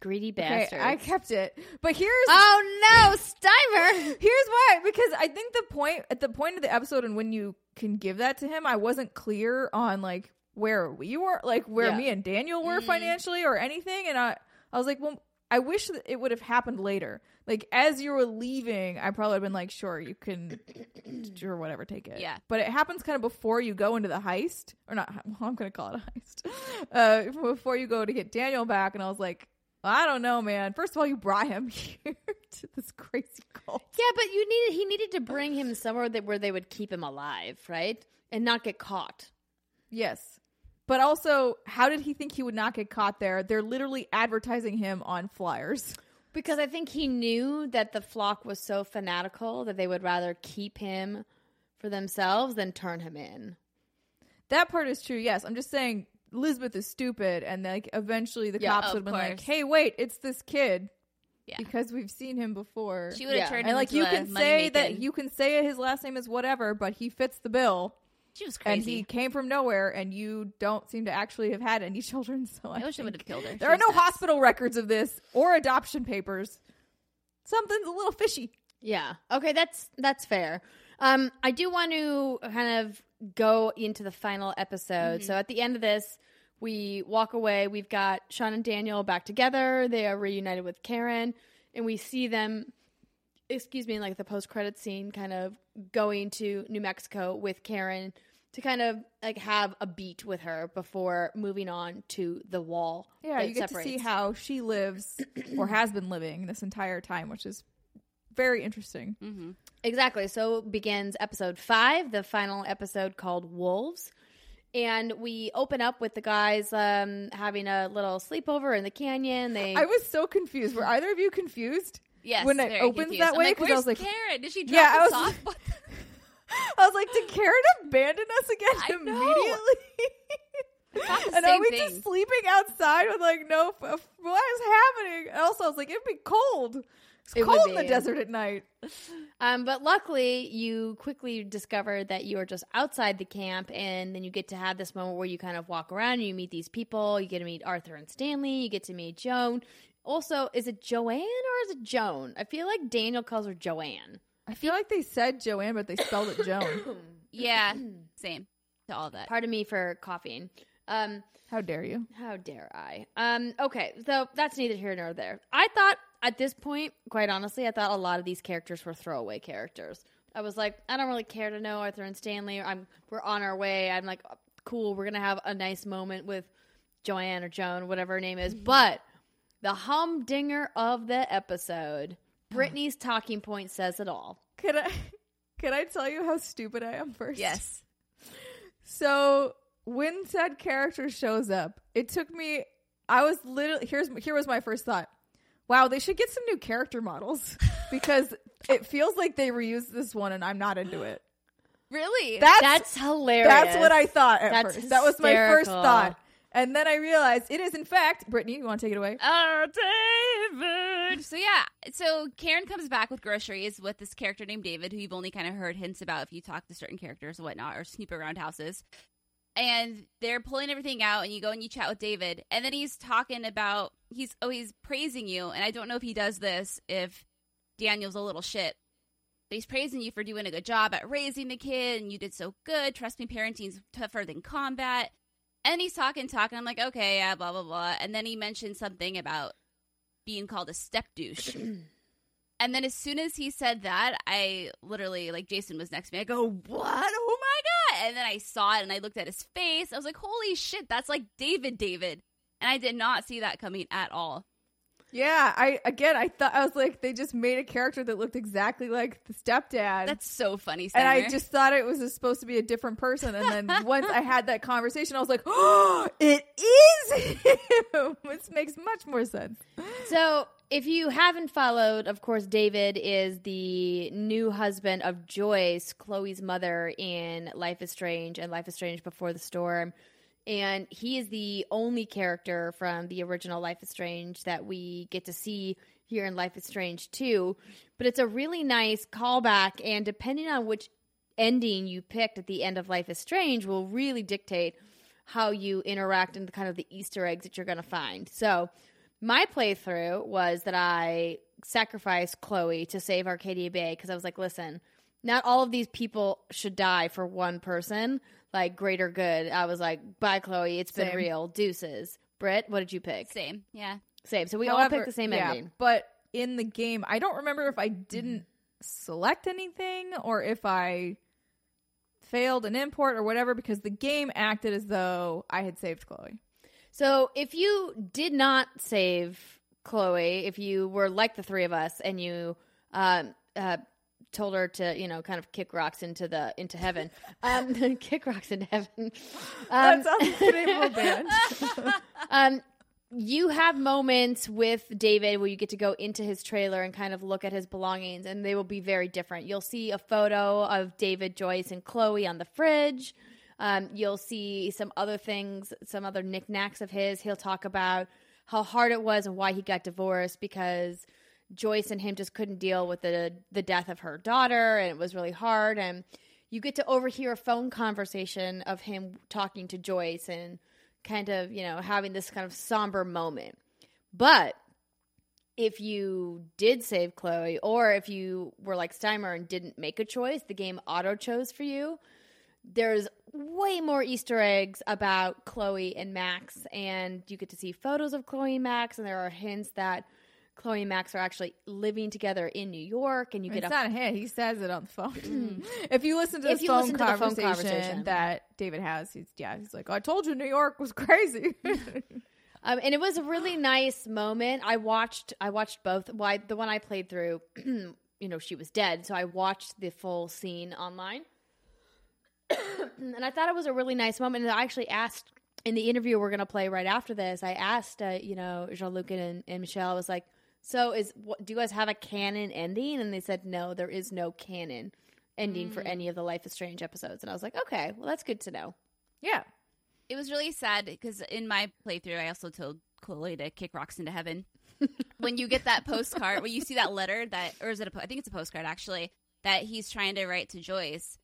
Greedy bastards. Okay, I kept it, but here's oh no, Steimer. Here's why, because I think the point at the point of the episode and when you can give that to him, I wasn't clear on like where we were, like where yeah. me and Daniel were mm-hmm. financially or anything, and I, I was like, well, I wish that it would have happened later. Like as you were leaving, I probably would have been like, sure, you can, or whatever, take it. Yeah, but it happens kind of before you go into the heist, or not. Well, I'm going to call it a heist uh, before you go to get Daniel back, and I was like. I don't know, man. First of all, you brought him here to this crazy cult. Yeah, but you needed he needed to bring him somewhere that where they would keep him alive, right? And not get caught. Yes. But also, how did he think he would not get caught there? They're literally advertising him on flyers. Because I think he knew that the flock was so fanatical that they would rather keep him for themselves than turn him in. That part is true, yes. I'm just saying Elizabeth is stupid, and like eventually the yeah, cops would have been course. like, hey, wait, it's this kid. Yeah. Because we've seen him before. She would have yeah. turned him and, like, into you can say that you can say his last name is whatever, but he fits the bill. She was crazy. And he came from nowhere, and you don't seem to actually have had any children. So I, I wish I would have killed her. There she are no nuts. hospital records of this or adoption papers. Something's a little fishy. Yeah. Okay, that's that's fair. Um, I do want to kind of go into the final episode. Mm-hmm. So at the end of this, we walk away. We've got Sean and Daniel back together. They are reunited with Karen, and we see them. Excuse me, like the post-credit scene, kind of going to New Mexico with Karen to kind of like have a beat with her before moving on to the wall. Yeah, you get separates. to see how she lives or has been living this entire time, which is very interesting. Mm-hmm. Exactly. So begins episode five, the final episode called Wolves. And we open up with the guys um, having a little sleepover in the canyon. They. I was so confused. Were either of you confused? Yes, when it opens confused. that I'm way, because like, I was like, Karen, did she drop yeah, us off? I was like, did Karen abandon us again I immediately? I and are we thing. just sleeping outside with like, no, what is happening? And also, I was like, it'd be cold. It's it cold in the desert at night. Um, but luckily, you quickly discover that you are just outside the camp, and then you get to have this moment where you kind of walk around and you meet these people. You get to meet Arthur and Stanley. You get to meet Joan. Also, is it Joanne or is it Joan? I feel like Daniel calls her Joanne. I feel like they said Joanne, but they spelled it Joan. Yeah, same to all that. Pardon me for coughing. Um, how dare you? How dare I? Um, okay, so that's neither here nor there. I thought at this point, quite honestly, I thought a lot of these characters were throwaway characters. I was like, I don't really care to know Arthur and Stanley. I'm we're on our way. I'm like, cool. We're gonna have a nice moment with Joanne or Joan, whatever her name is, mm-hmm. but. The humdinger of the episode. Brittany's talking point says it all. Can I can I tell you how stupid I am first? Yes. So when said character shows up, it took me I was literally here's here was my first thought. Wow, they should get some new character models because it feels like they reused this one and I'm not into it. Really? That's, that's hilarious. That's what I thought at that's first. Hysterical. That was my first thought. And then I realized it is, in fact, Brittany, you want to take it away? Oh, David. So, yeah. So, Karen comes back with groceries with this character named David, who you've only kind of heard hints about if you talk to certain characters and whatnot or snoop around houses. And they're pulling everything out, and you go and you chat with David. And then he's talking about, he's oh, he's praising you. And I don't know if he does this if Daniel's a little shit. But he's praising you for doing a good job at raising the kid, and you did so good. Trust me, parenting's tougher than combat. And he's talking, talking. I'm like, okay, yeah, blah, blah, blah. And then he mentioned something about being called a step douche. And then as soon as he said that, I literally, like, Jason was next to me. I go, what? Oh, my God. And then I saw it, and I looked at his face. I was like, holy shit, that's like David, David. And I did not see that coming at all. Yeah, I again, I thought I was like, they just made a character that looked exactly like the stepdad. That's so funny. Summer. And I just thought it was supposed to be a different person. And then once I had that conversation, I was like, oh, it is him. This makes much more sense. So if you haven't followed, of course, David is the new husband of Joyce, Chloe's mother in Life is Strange and Life is Strange Before the Storm. And he is the only character from the original Life is Strange that we get to see here in Life is Strange two. But it's a really nice callback, and depending on which ending you picked at the end of Life is Strange will really dictate how you interact and kind of the Easter eggs that you're going to find. So my playthrough was that I sacrificed Chloe to save Arcadia Bay because I was like, listen, not all of these people should die for one person. Like, greater good. I was like, bye, Chloe. It's same. been real. Deuces. Britt, what did you pick? Same. Yeah. Same. So we However, all picked the same yeah, ending. But in the game, I don't remember if I didn't select anything or if I failed an import or whatever, because the game acted as though I had saved Chloe. So if you did not save Chloe, if you were like the three of us and you um, uh, told her to, you know, kind of kick rocks into the into heaven. Um, kick rocks into heaven. Um, That's unbelievable, band. um, you have moments with David where you get to go into his trailer and kind of look at his belongings, and they will be very different. You'll see a photo of David, Joyce, and Chloe on the fridge. Um, you'll see some other things, some other knickknacks of his. He'll talk about how hard it was and why he got divorced because Joyce and him just couldn't deal with the the death of her daughter, and it was really hard. And you get to overhear a phone conversation of him talking to Joyce and kind of, you know, having this kind of somber moment. But if you did save Chloe, or if you were like Steimer and didn't make a choice, the game auto-chose for you. There's way more Easter eggs about Chloe and Max, and you get to see photos of Chloe and Max, and there are hints that Chloe and Max are actually living together in New York. And you it's get not a hint; he says it on the phone. If you listen to, if you phone listen to the phone conversation that David has, he's yeah, he's like, "I told you New York was crazy." um, and it was a really nice moment. I watched, I watched both. Well, I, the one I played through, you know, she was dead, so I watched the full scene online. And I thought it was a really nice moment. And I actually asked in the interview we're going to play right after this, I asked, uh, you know, Jean-Luc and, and Michel, I was like, so is what, do you guys have a canon ending? And they said, no, there is no canon ending mm. for any of the Life is Strange episodes. And I was like, okay, well, that's good to know. Yeah. It was really sad because in my playthrough, I also told Chloe to kick rocks into heaven. When you get that postcard, when you see that letter that, or is it a, po- I think it's a postcard actually, that he's trying to write to Joyce.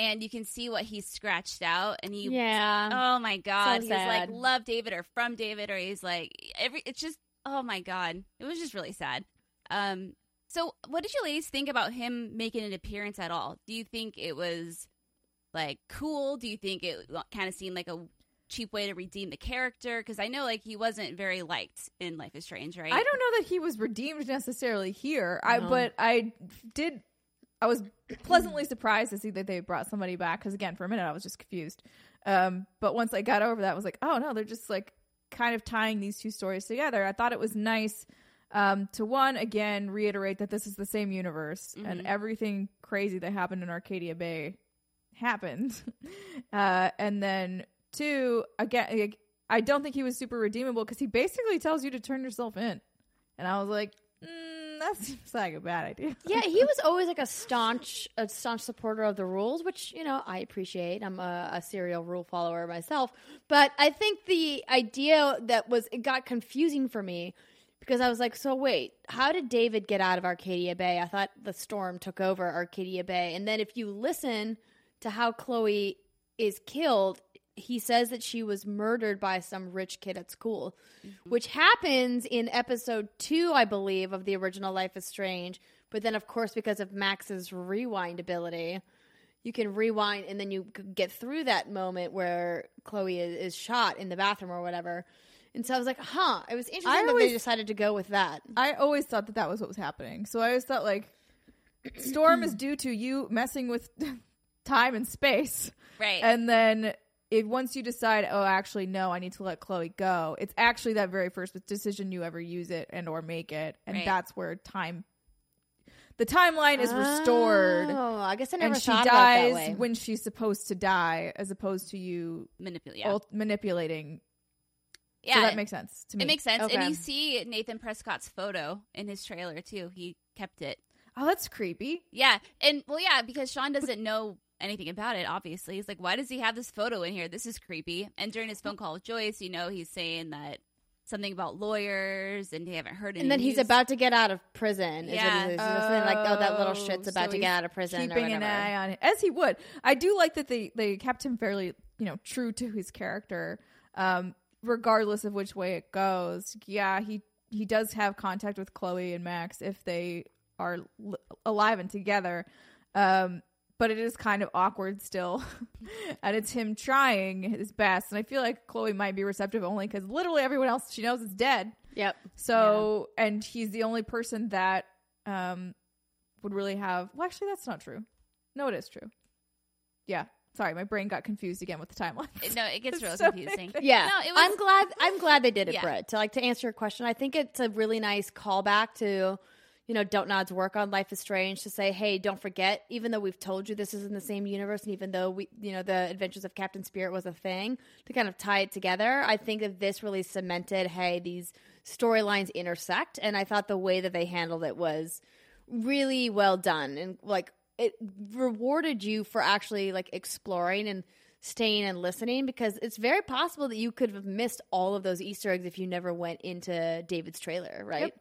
And you can see what he scratched out, and he, yeah. oh my God, so he's sad. Like, love David or from David, or he's like, every. It's just, oh my God, it was just really sad. Um, so, what did you ladies think about him making an appearance at all? Do you think it was like cool? Do you think it kind of seemed like a cheap way to redeem the character? Because I know like he wasn't very liked in Life is Strange, right? I don't know that he was redeemed necessarily here. No. I but I did. I was pleasantly surprised to see that they brought somebody back because, again, for a minute, I was just confused. Um, but once I got over that, I was like, oh, no, they're just like kind of tying these two stories together. I thought it was nice um, to, one, again, reiterate that this is the same universe mm-hmm. and everything crazy that happened in Arcadia Bay happened. uh, and then, two, again, I don't think he was super redeemable because he basically tells you to turn yourself in. And I was like, mm. That seems like a bad idea. Yeah, he was always like a staunch, a staunch supporter of the rules, which, you know, I appreciate. I'm a, a serial rule follower myself. But I think the idea that was, it got confusing for me because I was like, so wait, how did David get out of Arcadia Bay? I thought the storm took over Arcadia Bay. And then if you listen to how Chloe is killed, he says that she was murdered by some rich kid at school, mm-hmm. which happens in episode two, I believe, of the original Life is Strange. But then, of course, because of Max's rewind ability, you can rewind and then you get through that moment where Chloe is, is shot in the bathroom or whatever. And so I was like, huh, it was interesting I that always, they decided to go with that. I always thought that that was what was happening. So I always thought, like, storm is due to you messing with time and space. Right. And then... If once you decide, oh, actually, no, I need to let Chloe go, it's actually that very first decision you ever use it and or make it. And right. that's where time, the timeline is restored. Oh, I guess I never thought about that way. And she dies when she's supposed to die as opposed to you Manipul- yeah. ult- manipulating. Yeah. So that makes sense to me. It makes sense. Okay. And you see Nathan Prescott's photo in his trailer, too. He kept it. Oh, that's creepy. Yeah. And, well, yeah, because Sean doesn't know anything about it, obviously. He's like, why does he have this photo in here? This is creepy. And during his phone call with Joyce, you know, he's saying that something about lawyers and they haven't heard anything. And then news. He's about to get out of prison. Yeah. Is what oh, something like, oh, that little shit's about so to get out of prison. Keeping or whatever. An eye on it. As he would. I do like that they, they kept him fairly, you know, true to his character, um, regardless of which way it goes. Yeah, he, he does have contact with Chloe and Max if they are li- alive and together. Um, But it is kind of awkward still. And it's him trying his best. And I feel like Chloe might be receptive only because literally everyone else she knows is dead. Yep. So, yeah. And he's the only person that um, would really have... Well, actually, that's not true. No, it is true. Yeah. Sorry, my brain got confused again with the timeline. No, it gets real so confusing. Yeah. No, it was- I'm glad I'm glad they did it, yeah. Brett. To, like, to answer your question, I think it's a really nice callback to... you know, Don't Nod's work on Life is Strange to say, hey, don't forget, even though we've told you this is in the same universe, and even though we, you know, the Adventures of Captain Spirit was a thing, to kind of tie it together. I think that this really cemented, hey, these storylines intersect, and I thought the way that they handled it was really well done, and like it rewarded you for actually like exploring and staying and listening, because it's very possible that you could have missed all of those Easter eggs if you never went into David's trailer, right? Yep.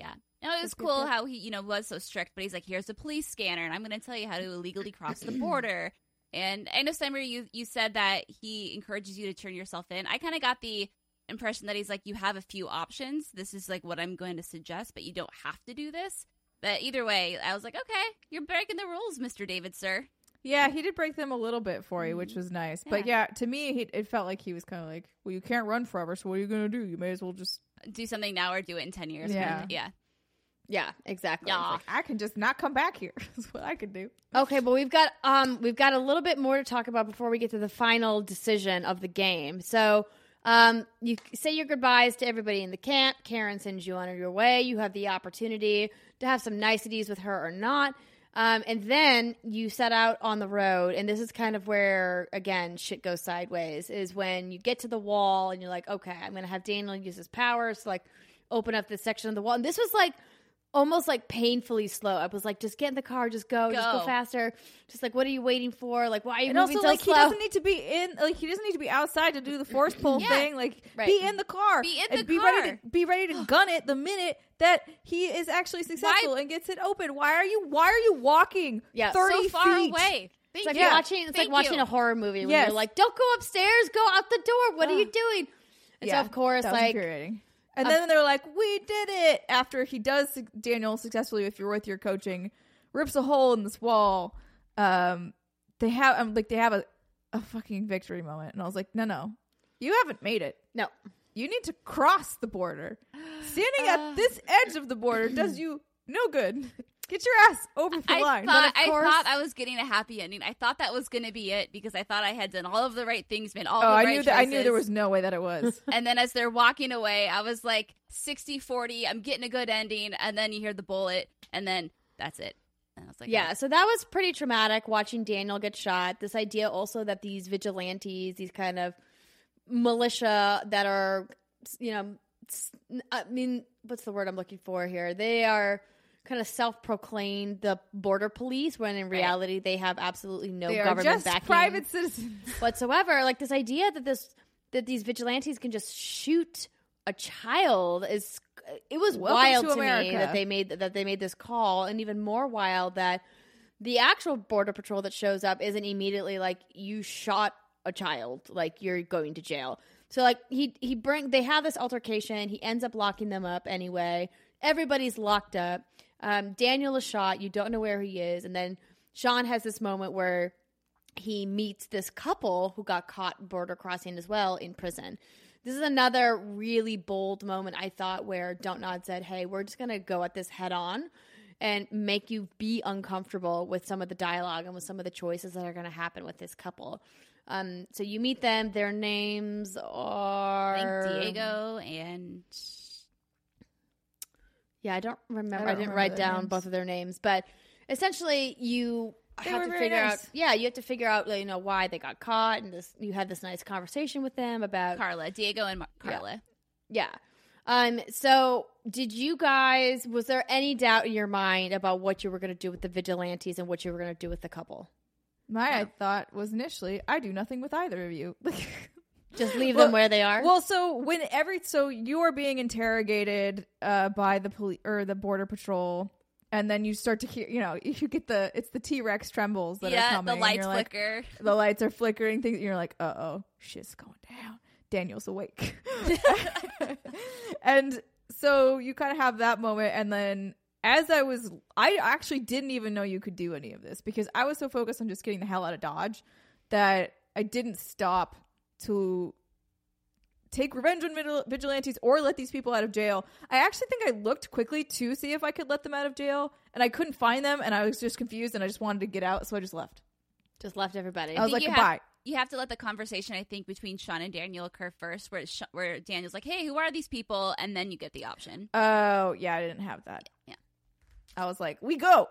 Yeah. No, it was cool how he, you know, was so strict, but he's like, here's a police scanner, and I'm going to tell you how to illegally cross the border. And I know, Summer, you, you said that he encourages you to turn yourself in. I kind of got the impression that he's like, you have a few options. This is like what I'm going to suggest, but you don't have to do this. But either way, I was like, okay, you're breaking the rules, Mister David, sir. Yeah, he did break them a little bit for you, which was nice. Yeah. But yeah, to me, he, it felt like he was kind of like, well, you can't run forever, so what are you going to do? You may as well just... do something now or do it in ten years. Yeah. From, yeah. Yeah, exactly. Yeah. I, like, I can just not come back here. That's what I could do. Okay, but we've got um we've got a little bit more to talk about before we get to the final decision of the game. So um you say your goodbyes to everybody in the camp. Karen sends you on your way. You have the opportunity to have some niceties with her or not. Um, and then you set out on the road, and this is kind of where, again, shit goes sideways, is when you get to the wall and you're like, okay, I'm going to have Daniel use his powers to, like, open up this section of the wall. And this was, like, almost, like, painfully slow. I was like, just get in the car, just go, go. just go faster. Just, like, what are you waiting for? Like, why are you and moving also, so like, slow? And also, like, he doesn't need to be in, like, he doesn't need to be outside to do the force pull yeah. thing. Like, right. be in the car. Be in the and car. Be ready to, be ready to gun it the minute that he is actually successful why? and gets it open. Why are you Why are you walking yeah. thirty so far feet? away? Thank it's like yeah. watching. It's Thank like watching you. a horror movie yes. where you're like, "Don't go upstairs, go out the door. What uh, are you doing?" And yeah, so of course, like, infuriating. And um, then they're like, "We did it!" After he does Daniel successfully, if you're with your coaching, rips a hole in this wall. Um, they have um, like they have a a fucking victory moment, and I was like, "No, no, you haven't made it. No." You need to cross the border. Standing uh, at this edge of the border does you no good. Get your ass over the I line. Thought, but of course, I thought I was getting a happy ending. I thought that was going to be it because I thought I had done all of the right things, made all oh, the I right knew that, choices. I knew there was no way that it was. And then as they're walking away, I was like, sixty forty, I'm getting a good ending. And then you hear the bullet, and then that's it. And I was like, yeah, oh. So that was pretty traumatic, watching Daniel get shot. This idea also that these vigilantes, these kind of militia that are, you know, I mean, what's the word I'm looking for here? They are kind of self-proclaimed the border police, when in reality right. they have absolutely no they government are just backing, private citizens whatsoever. Like, this idea that this that these vigilantes can just shoot a child is it was Welcome wild to, to me that they made that they made this call, and even more wild that the actual border patrol that shows up isn't immediately like, you shot a child, like, you're going to jail. So like he he bring they have this altercation. He ends up locking them up anyway. Everybody's locked up. Um, Daniel is shot. You don't know where he is. And then Sean has this moment where he meets this couple who got caught border crossing as well in prison. This is another really bold moment, I thought, where Don't Nod said, "Hey, we're just gonna go at this head on and make you be uncomfortable with some of the dialogue and with some of the choices that are going to happen with this couple." Um, so you meet them. Their names are... I think Diego and... Yeah, I don't remember. I, don't I didn't remember write down names. Both of their names. But essentially, you they have to figure nice. out... Yeah, you have to figure out, you know, why they got caught. And this, you had this nice conversation with them about... Carla. Diego and Mar- Carla. Yeah. yeah. Um. So did you guys... Was there any doubt in your mind about what you were going to do with the vigilantes and what you were going to do with the couple? My yeah. I thought was initially, I do nothing with either of you. Just leave well, them where they are. Well, so when every so you are being interrogated uh, by the police or the border patrol, and then you start to hear, you know, you get the it's the T-Rex trembles that yeah, are coming. Yeah, the lights flicker. Like, the lights are flickering. Things you're like, uh oh, shit's going down. Daniel's awake, and so you kind of have that moment, and then. As I was, I actually didn't even know you could do any of this because I was so focused on just getting the hell out of Dodge that I didn't stop to take revenge on vigil- vigilantes or let these people out of jail. I actually think I looked quickly to see if I could let them out of jail, and I couldn't find them, and I was just confused, and I just wanted to get out, so I just left. Just left everybody. I, I was like, you goodbye. Have, you have to let the conversation, I think, between Sean and Daniel occur first, where Sh- where Daniel's like, hey, who are these people? And then you get the option. Oh, yeah, I didn't have that. Yeah. I was like, we go.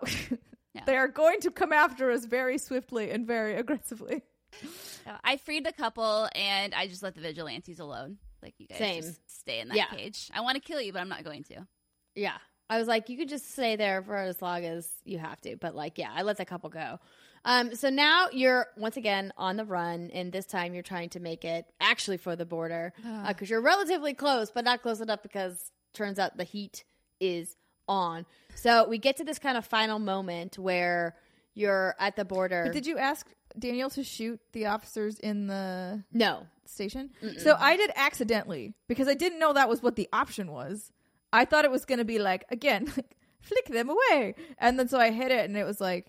Yeah. They are going to come after us very swiftly and very aggressively. I freed the couple and I just let the vigilantes alone. Like, you guys Same. just stay in that yeah. cage. I want to kill you, but I'm not going to. Yeah. I was like, you could just stay there for as long as you have to. But like, yeah, I let the couple go. Um, so now you're once again on the run, and this time you're trying to make it actually for the border because uh, you're relatively close, but not close enough because turns out the heat is on. So we get to this kind of final moment where you're at the border. But did you ask Daniel to shoot the officers in the no station? Mm-mm. So I did accidentally, because I didn't know that was what the option was. I thought it was going to be like, again, like, flick them away. And then so I hit it and it was like,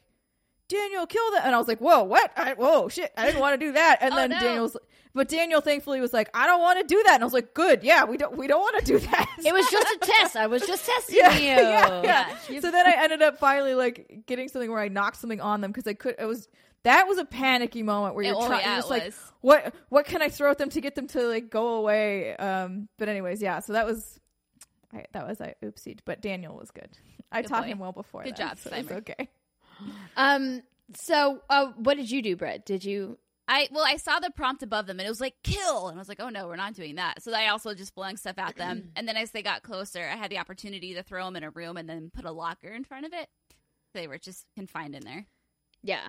Daniel, kill them. And I was like, whoa, what? I, whoa, shit. I didn't want to do that. And oh, then no. Daniel was, but Daniel thankfully was like, I don't want to do that. And I was like, good. Yeah, we don't, we don't want to do that. It was just a test. I was just testing yeah, you. Yeah, yeah. Yeah. So then I ended up finally like getting something where I knocked something on them. Cause I could, it was, that was a panicky moment where you're trying, yeah, just like, what, what can I throw at them to get them to like go away? Um, but anyways, yeah. So that was, I, that was I oopsied, but Daniel was good. I good taught boy. him well before good that. Good job, so it's okay. Um. So, uh, what did you do, Britt? Did you? I well, I saw the prompt above them, and it was like kill, and I was like, oh no, we're not doing that. So I also just flung stuff at them, and then as they got closer, I had the opportunity to throw them in a room and then put a locker in front of it. They were just confined in there. Yeah.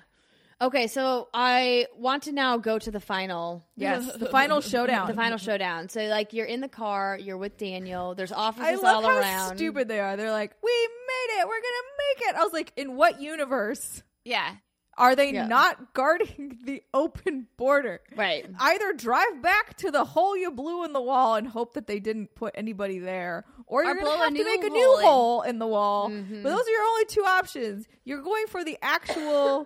Okay, so I want to now go to the final. Yes, the final showdown. The final showdown. So, like, you're in the car. You're with Daniel. There's officers all around. I love how stupid they are. They're like, we made it. We're going to make it. I was like, in what universe? Yeah. Are they yeah. not guarding the open border? Right. Either drive back to the hole you blew in the wall and hope that they didn't put anybody there, or, or you're going to have to make a new in. hole in the wall. Mm-hmm. But those are your only two options. You're going for the actual...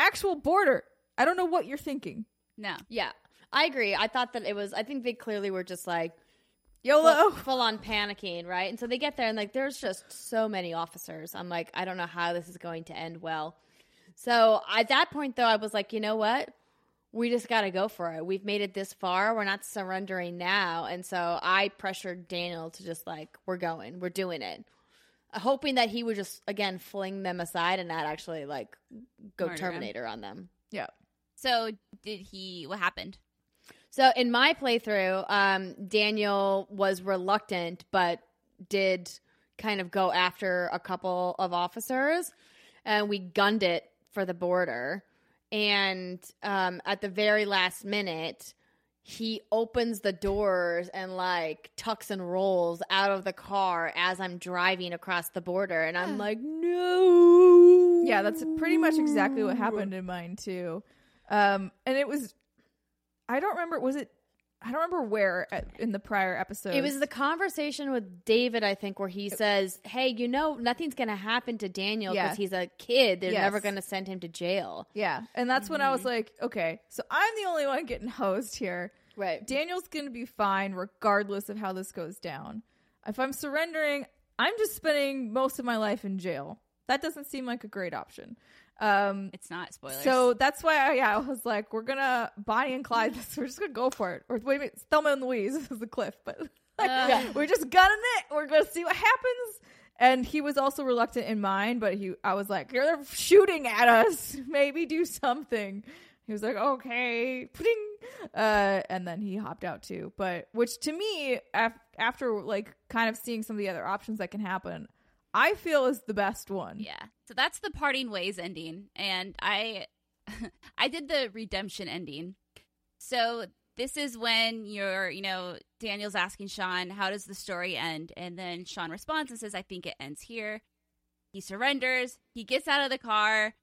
actual border. I don't know what you're thinking. No. Yeah. I agree. I thought that it was, I think they clearly were just like YOLO. Full, full on panicking, right? And so they get there and like there's just so many officers. I'm like, I don't know how this is going to end well. So at that point though, I was like, you know what? We just got to go for it. We've made it this far. We're not surrendering now. And so I pressured Daniel to just like, we're going. We're doing it. Hoping that he would just, again, fling them aside and not actually, like, go Murder Terminator him. on them. Yeah. So did he – what happened? So in my playthrough, um, Daniel was reluctant but did kind of go after a couple of officers. And we gunned it for the border. And um, at the very last minute – he opens the doors and like tucks and rolls out of the car as I'm driving across the border. And I'm like, no. Yeah, that's pretty much exactly what happened in mine too. Um, and it was, I don't remember, was it, I don't remember where at, in the prior episode. It was the conversation with David, I think, where he says, hey, you know, nothing's going to happen to Daniel because yeah. he's a kid. They're yes. never going to send him to jail. Yeah. And that's mm-hmm. when I was like, okay, so I'm the only one getting hosed here. Right. Daniel's going to be fine regardless of how this goes down. If I'm surrendering, I'm just spending most of my life in jail. That doesn't seem like a great option. Um, it's not, spoilers. So that's why I, yeah, I was like, we're going to Bonnie and Clyde this. We're just going to go for it. Or wait a minute, Thelma and Louise is the cliff. But like, uh, we're just gunning it. We're going to see what happens. And he was also reluctant in mine. But he, I was like, they're shooting at us. Maybe do something. He was like, okay. Uh, and then he hopped out too. But which to me, af- after like kind of seeing some of the other options that can happen, I feel is the best one. Yeah. So that's the parting ways ending. And I I did the redemption ending. So this is when you're, you know, Daniel's asking Sean, how does the story end? And then Sean responds and says, I think it ends here. He surrenders. He gets out of the car.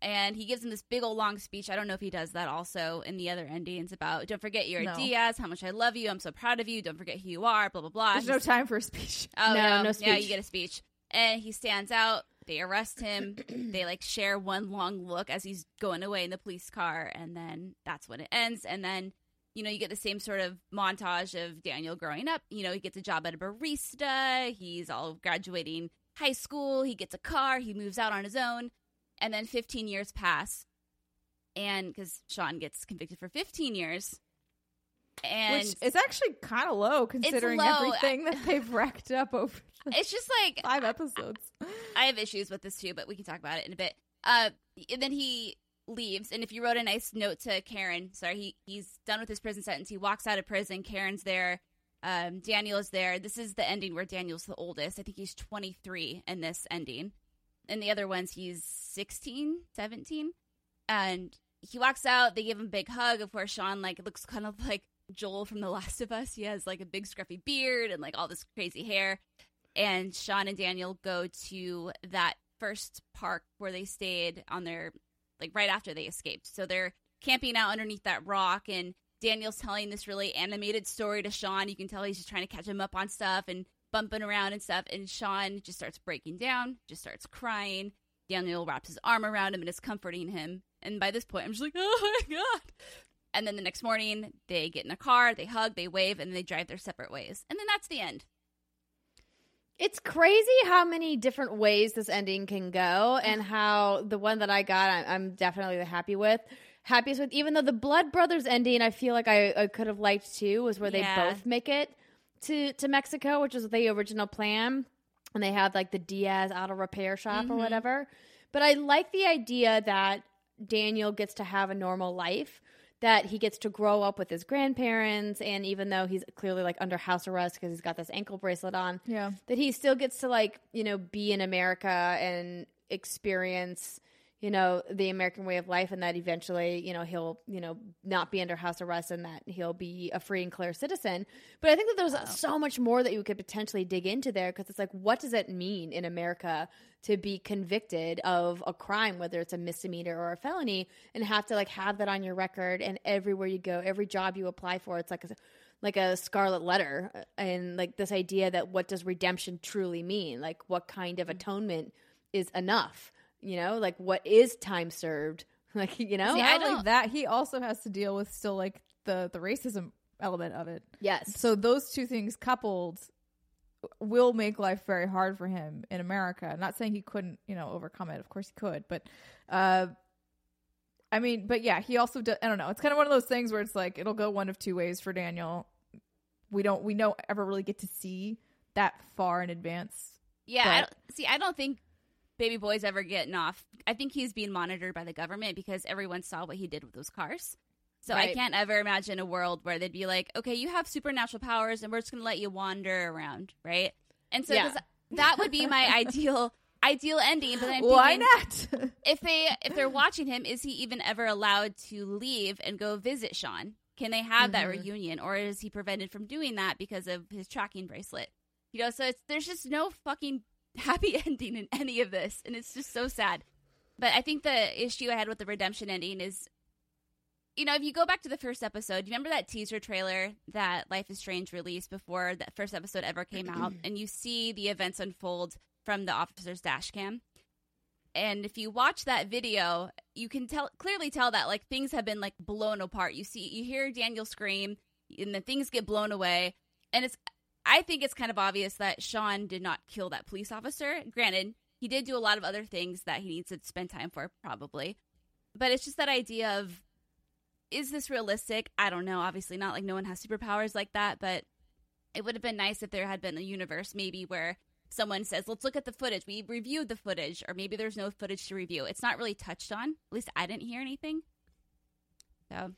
And he gives him this big old long speech. I don't know if he does that also in the other endings about, don't forget you're no. a Diaz, how much I love you, I'm so proud of you, don't forget who you are, blah, blah, blah. There's He's, no time for a speech. Oh, no, no, no speech. Yeah, you get a speech. And he stands out. They arrest him. They, like, share one long look as he's going away in the police car. And then that's when it ends. And then, you know, you get the same sort of montage of Daniel growing up. You know, he gets a job at a barista. He's all graduating high school. He gets a car. He moves out on his own. And then fifteen years pass. And because Sean gets convicted for fifteen years. And which is actually kind of low considering low. everything that they've racked up over it's just like five episodes. I have issues with this too, but we can talk about it in a bit. Uh, and then he leaves, and if you wrote a nice note to Karen, sorry, he, he's done with his prison sentence. He walks out of prison. Karen's there. Um, Daniel is there. This is the ending where Daniel's the oldest. I think he's twenty-three in this ending. And the other ones, he's sixteen, seventeen. And he walks out. They give him a big hug. Of course, Sean, like, looks kind of like Joel from The Last of Us. He has, like, a big scruffy beard and, like, all this crazy hair. And Sean and Daniel go to that first park where they stayed on their, like, right after they escaped. So they're camping out underneath that rock, and Daniel's telling this really animated story to Sean. You can tell he's just trying to catch him up on stuff and bumping around and stuff. And Sean just starts breaking down, just starts crying. Daniel wraps his arm around him and is comforting him. And by this point, I'm just like, oh my God. And then the next morning, they get in a car, they hug, they wave, and they drive their separate ways. And then that's the end. It's crazy how many different ways this ending can go, and how the one that I got, I'm definitely the happy with. happiest with, even though the Blood Brothers ending, I feel like I, I could have liked too, was where yeah. they both make it to, to Mexico, which was the original plan. And they have, like, the Diaz auto repair shop mm-hmm. or whatever. But I like the idea that Daniel gets to have a normal life, that he gets to grow up with his grandparents, and even though he's clearly, like, under house arrest because he's got this ankle bracelet on, yeah. that he still gets to, like, you know, be in America and experience, you know, the American way of life, and that eventually, you know, he'll, you know, not be under house arrest, and that he'll be a free and clear citizen. But I think that there's wow. so much more that you could potentially dig into there, because it's like, what does it mean in America to be convicted of a crime, whether it's a misdemeanor or a felony, and have to, like, have that on your record, and everywhere you go, every job you apply for, it's like a, like a scarlet letter. And, like, this idea that what does redemption truly mean? Like, what kind of atonement is enough? You know, like, what is time served? Like, you know, See, I don't... like that. He also has to deal with still, like, the, the racism element of it. Yes. So those two things coupled will make life very hard for him in America. I'm not saying he couldn't, you know, overcome it. Of course he could. But, uh, I mean, but yeah, he also, do- I don't know. It's kind of one of those things where it's like, it'll go one of two ways for Daniel. We don't, we don't ever really get to see that far in advance. Yeah. But... I don't, see, I don't think Baby Boy's ever getting off. I think he's being monitored by the government, because everyone saw what he did with those cars. So right. I can't ever imagine a world where they'd be like, okay, you have supernatural powers and we're just going to let you wander around, right? And so yeah. that would be my ideal ideal ending. But then I'm Why thinking, not? if, they, if they're watching him, is he even ever allowed to leave and go visit Sean? Can they have mm-hmm. that reunion? Or is he prevented from doing that because of his tracking bracelet? You know, so it's, there's just no fucking happy ending in any of this, and it's just so sad. But I think the issue I had with the redemption ending is, you know, if you go back to the first episode, you remember that teaser trailer that Life is Strange released before that first episode ever came out, and you see the events unfold from the officer's dash cam. And if you watch that video, you can tell clearly tell that, like, things have been, like, blown apart. You see, you hear Daniel scream, and then things get blown away, and it's I think it's kind of obvious that Sean did not kill that police officer. Granted, he did do a lot of other things that he needs to spend time for, probably. But it's just that idea of, is this realistic? I don't know. Obviously not. Like, no one has superpowers like that. But it would have been nice if there had been a universe maybe where someone says, let's look at the footage. We reviewed the footage. Or maybe there's no footage to review. It's not really touched on. At least I didn't hear anything. So...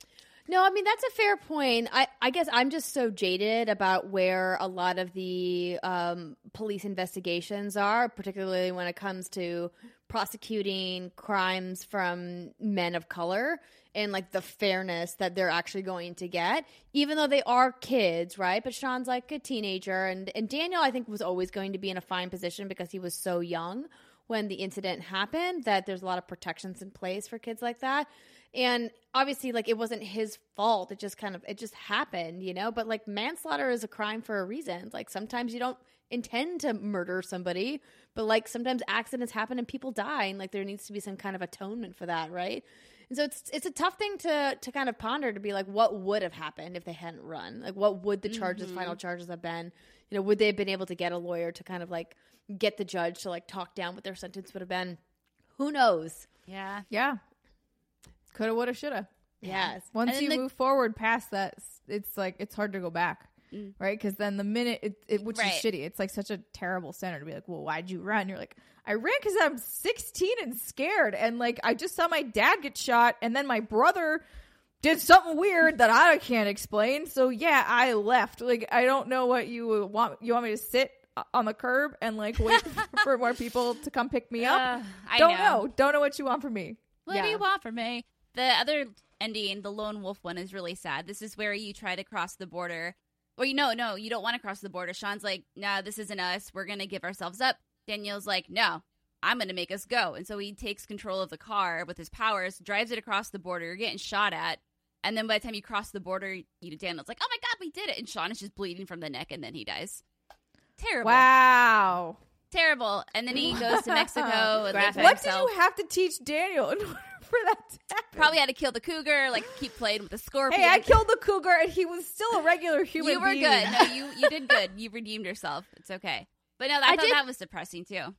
No, I mean, that's a fair point. I, I guess I'm just so jaded about where a lot of the um, police investigations are, particularly when it comes to prosecuting crimes from men of color, and, like, the fairness that they're actually going to get, even though they are kids, right? But Sean's, like, a teenager, and, and Daniel, I think, was always going to be in a fine position because he was so young when the incident happened, that there's a lot of protections in place for kids like that. And obviously, like, it wasn't his fault. It just kind of, it just happened, you know? But, like, manslaughter is a crime for a reason. Like, sometimes you don't intend to murder somebody, but, like, sometimes accidents happen and people die, and, like, there needs to be some kind of atonement for that, right? And so it's it's a tough thing to to kind of ponder, to be like, what would have happened if they hadn't run? Like, what would the charges, mm-hmm. final charges have been? You know, would they have been able to get a lawyer to kind of, like, get the judge to, like, talk down what their sentence would have been? Who knows? Yeah. Yeah. Coulda, woulda, shoulda. Yes. Once you the, move forward past that, it's like it's hard to go back. Mm. Right? Because then the minute it, it which right. is shitty. It's like such a terrible standard to be like, well, why'd you run? You're like, I ran because I'm sixteen and scared, and like I just saw my dad get shot, and then my brother did something weird that I can't explain. So yeah, I left. Like I don't know what you want. You want me to sit on the curb and like wait for more people to come pick me up? Uh, I don't know. know. Don't know what you want from me. What yeah. do you want from me? The other ending, the lone wolf one, is really sad. This is where you try to cross the border. Well, you know, no, you don't want to cross the border. Sean's like, no, this isn't us. We're going to give ourselves up. Daniel's like, no, I'm going to make us go. And so he takes control of the car with his powers, drives it across the border. You're getting shot at. And then by the time you cross the border, you know, Daniel's like, oh, my God, we did it. And Sean is just bleeding from the neck, and then he dies. Terrible. Wow. Terrible. And then he goes to Mexico. And lives by what did you have to teach Daniel in order for that to happen? Probably had to kill the cougar, like keep playing with the scorpion. Hey, I killed the cougar, and he was still a regular human being. You were being. good. No, you, you did good. You redeemed yourself. It's okay. But no, I, I thought did... that was depressing, too.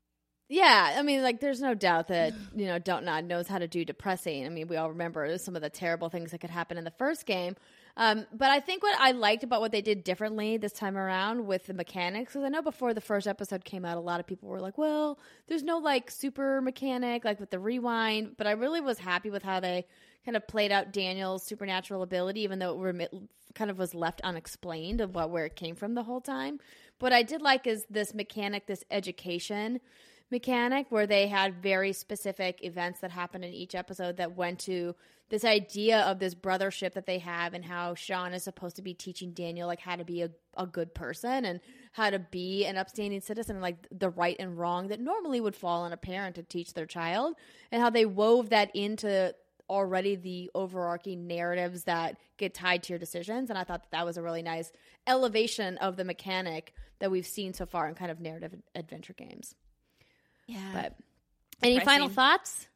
Yeah, I mean, like, there's no doubt that, you know, Don't Nod knows how to do depressing. I mean, we all remember some of the terrible things that could happen in the first game. Um, but I think what I liked about what they did differently this time around with the mechanics, because I know before the first episode came out, a lot of people were like, well, there's no, like, super mechanic, like, with the rewind. But I really was happy with how they kind of played out Daniel's supernatural ability, even though it remi- kind of was left unexplained of what where it came from the whole time. What I did like is this mechanic, this education mechanic, where they had very specific events that happened in each episode that went to this idea of this brothership that they have, and how Sean is supposed to be teaching Daniel like how to be a, a good person and how to be an upstanding citizen, and like the right and wrong that normally would fall on a parent to teach their child, and how they wove that into already the overarching narratives that get tied to your decisions. And I thought that, that was a really nice elevation of the mechanic that we've seen so far in kind of narrative adventure games. Yeah. But any final thoughts?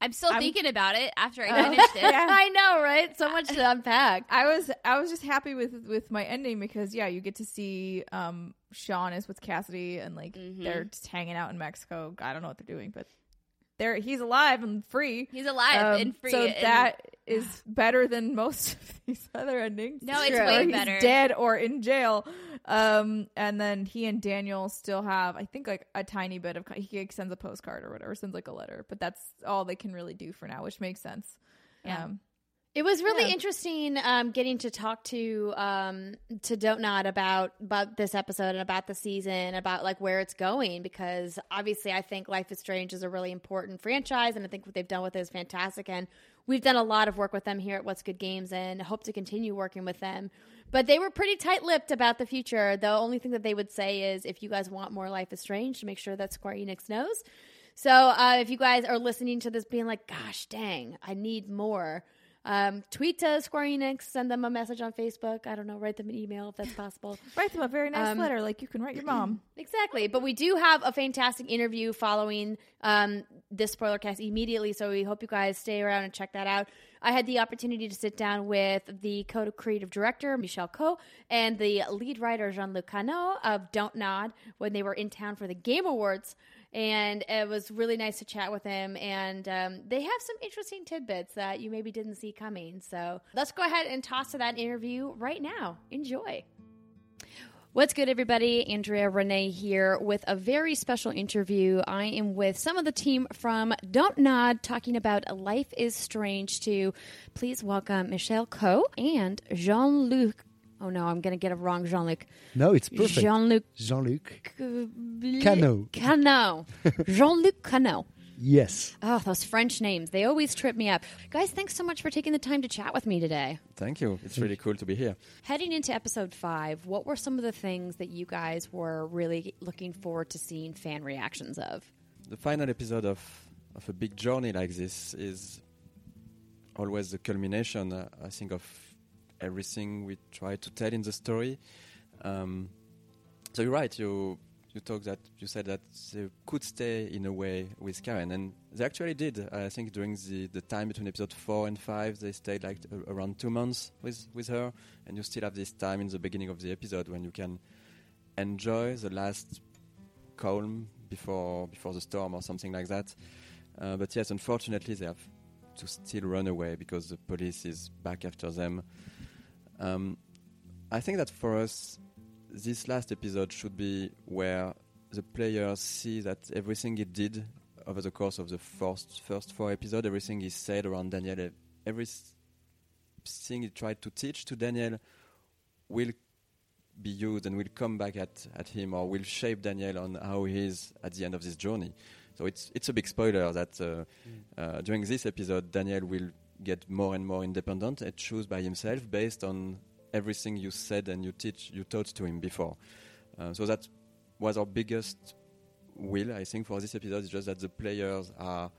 I'm still I'm, thinking about it after I finished it. Yeah. I know, right? So much to unpack. I was I was just happy with, with my ending because, yeah, you get to see um, Sean is with Cassidy, and, like, mm-hmm. they're just hanging out in Mexico. I don't know what they're doing, but they're he's alive and free. He's alive um, and free. So and- that is better than most of these other endings. No, it's True. way he's better. He's dead or in jail. Um, and then he and Daniel still have, I think, like a tiny bit of, he sends a postcard or whatever, sends like a letter, but that's all they can really do for now, which makes sense. Yeah. Um, it was really yeah. interesting um, getting to talk to um, to Don't Nod about, about this episode and about the season, about like where it's going, because obviously I think Life is Strange is a really important franchise, and I think what they've done with it is fantastic, and we've done a lot of work with them here at What's Good Games and hope to continue working with them. But they were pretty tight-lipped about the future. The only thing that they would say is, if you guys want more Life is Strange, make sure that Square Enix knows. So uh, if you guys are listening to this being like, gosh, dang, I need more, Um, tweet to Square Enix, send them a message on Facebook. I don't know, write them an email if that's possible. Write them a very nice um, letter, like you can write your mom. Exactly. But we do have a fantastic interview following um, this spoiler cast immediately, so we hope you guys stay around and check that out. I had the opportunity to sit down with the co-creative director, Michel Co, and the lead writer, Jean-Luc Canot of Don't Nod, when they were in town for the Game Awards. And it was really nice to chat with him. And um, they have some interesting tidbits that you maybe didn't see coming. So let's go ahead and toss to that interview right now. Enjoy. What's good, everybody? Andrea Renee here with a very special interview. I am with some of the team from Don't Nod talking about Life is Strange two. Please welcome Michel Co and Jean-Luc. Oh, no, I'm going to get it wrong, Jean-Luc. No, it's perfect. Jean-Luc. Jean-Luc. Canot. Canot. Jean-Luc Canot. Yes. Oh, those French names. They always trip me up. Guys, thanks so much for taking the time to chat with me today. Thank you. It's really cool to be here. Heading into episode five, what were some of the things that you guys were really looking forward to seeing fan reactions of? The final episode of, of a big journey like this is always the culmination, uh, I think, of everything we try to tell in the story. Um, so you're right. You you talk that you said that they could stay in a way with Karen, and they actually did. I think during the, the time between episode four and five, they stayed like t- around two months with with her, and you still have this time in the beginning of the episode when you can enjoy the last calm before before the storm or something like that. Uh, but yes, unfortunately, they have to still run away because the police is back after them. Um, I think that for us, this last episode should be where the players see that everything he did over the course of the first first four episodes, everything he said around Daniel, everything he tried to teach to Daniel will be used and will come back at, at him, or will shape Daniel on how he is at the end of this journey. So it's it's a big spoiler that uh, mm. uh, during this episode, Daniel will get more and more independent and choose by himself based on everything you said and you teach you taught to him before. Uh, so that was our biggest will, I think, for this episode, is just that the players are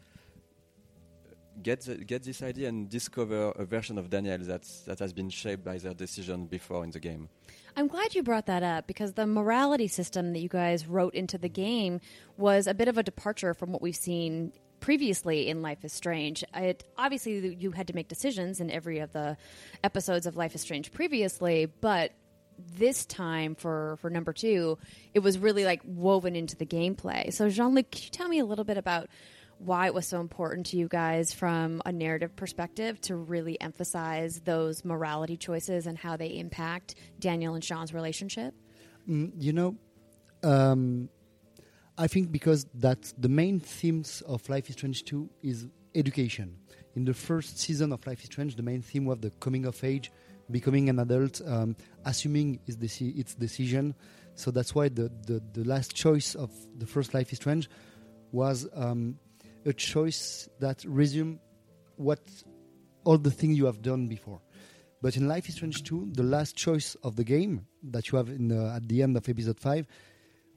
get the, get this idea and discover a version of Daniel that's, that has been shaped by their decision before in the game. I'm glad you brought that up, because the morality system that you guys wrote into the game was a bit of a departure from what we've seen previously in Life is Strange. It, obviously, you had to make decisions in every of the episodes of Life is Strange previously, but this time for, for number two, it was really like woven into the gameplay. So Jean-Luc, could you tell me a little bit about why it was so important to you guys from a narrative perspective to really emphasize those morality choices and how they impact Daniel and Sean's relationship? Mm, you know, um, I think because that's the main themes of Life is Strange two is education. In the first season of Life is Strange, the main theme was the coming of age, becoming an adult, um, assuming its, deci- its decision. So that's why the, the, the last choice of the first Life is Strange was um, a choice that resumes what all the things you have done before. But in Life is Strange two, the last choice of the game that you have in the, at the end of episode five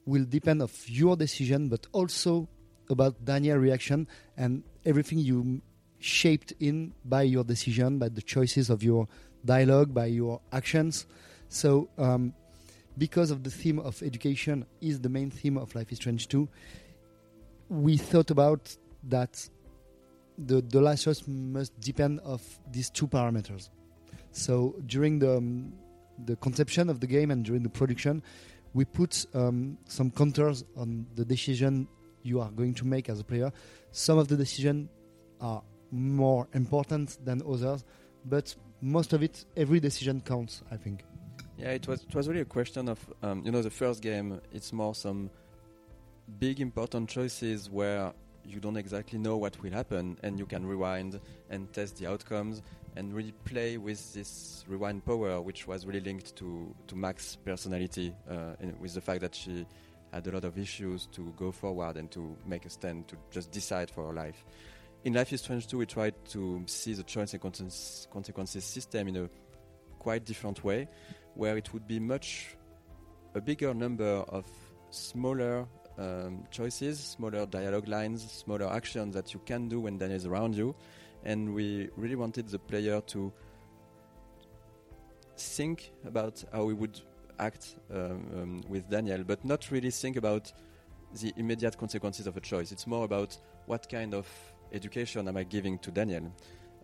will depend of your decision, but also about Daniel's reaction and everything you shaped in by your decision, by the choices of your dialogue, by your actions. So um, because of the theme of education is the main theme of Life is Strange two, we thought about that the, the last choice must depend of these two parameters. So during the, um, the conception of the game and during the production, we put um, some counters on the decision you are going to make as a player. Some of the decisions are more important than others, but most of it, every decision counts, I think. Yeah, it was it was really a question of, um, you know, the first game, it's more some big important choices where you don't exactly know what will happen, and you can rewind and test the outcomes and really play with this rewind power, which was really linked to, to Max's personality, uh, and with the fact that she had a lot of issues to go forward and to make a stand, to just decide for her life. In Life is Strange two, we tried to see the choice and consequences system in a quite different way, where it would be much a bigger number of smaller um, choices, smaller dialogue lines, smaller actions that you can do when Daniel is around you. And we really wanted the player to think about how we would act um, um, with Daniel, but not really think about the immediate consequences of a choice. It's more about what kind of education am I giving to Daniel?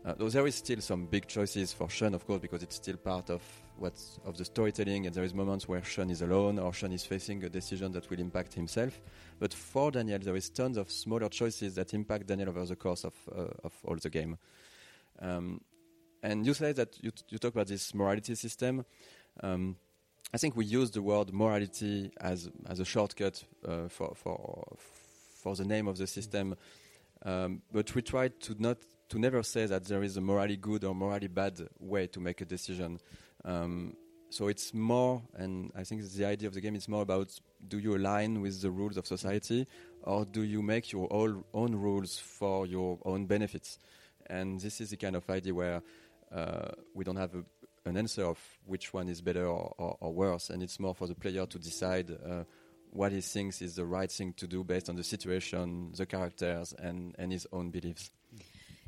Uh, though there is still some big choices for Sean, of course, because it's still part of what's of the storytelling, and there is moments where Sean is alone or Sean is facing a decision that will impact himself. But for Daniel, there is tons of smaller choices that impact Daniel over the course of uh, of all the game. Um, and you say that you, t- you talk about this morality system. Um, I think we use the word morality as as a shortcut uh, for for for the name of the system. Um, but we tried to not to never say that there is a morally good or morally bad way to make a decision. Um, so it's more, and I think the idea of the game is more about: do you align with the rules of society, or do you make your own, own rules for your own benefits? And this is the kind of idea where uh, we don't have a, an answer of which one is better or, or, or worse, and it's more for the player to decide Uh, what he thinks is the right thing to do based on the situation, the characters, and, and his own beliefs.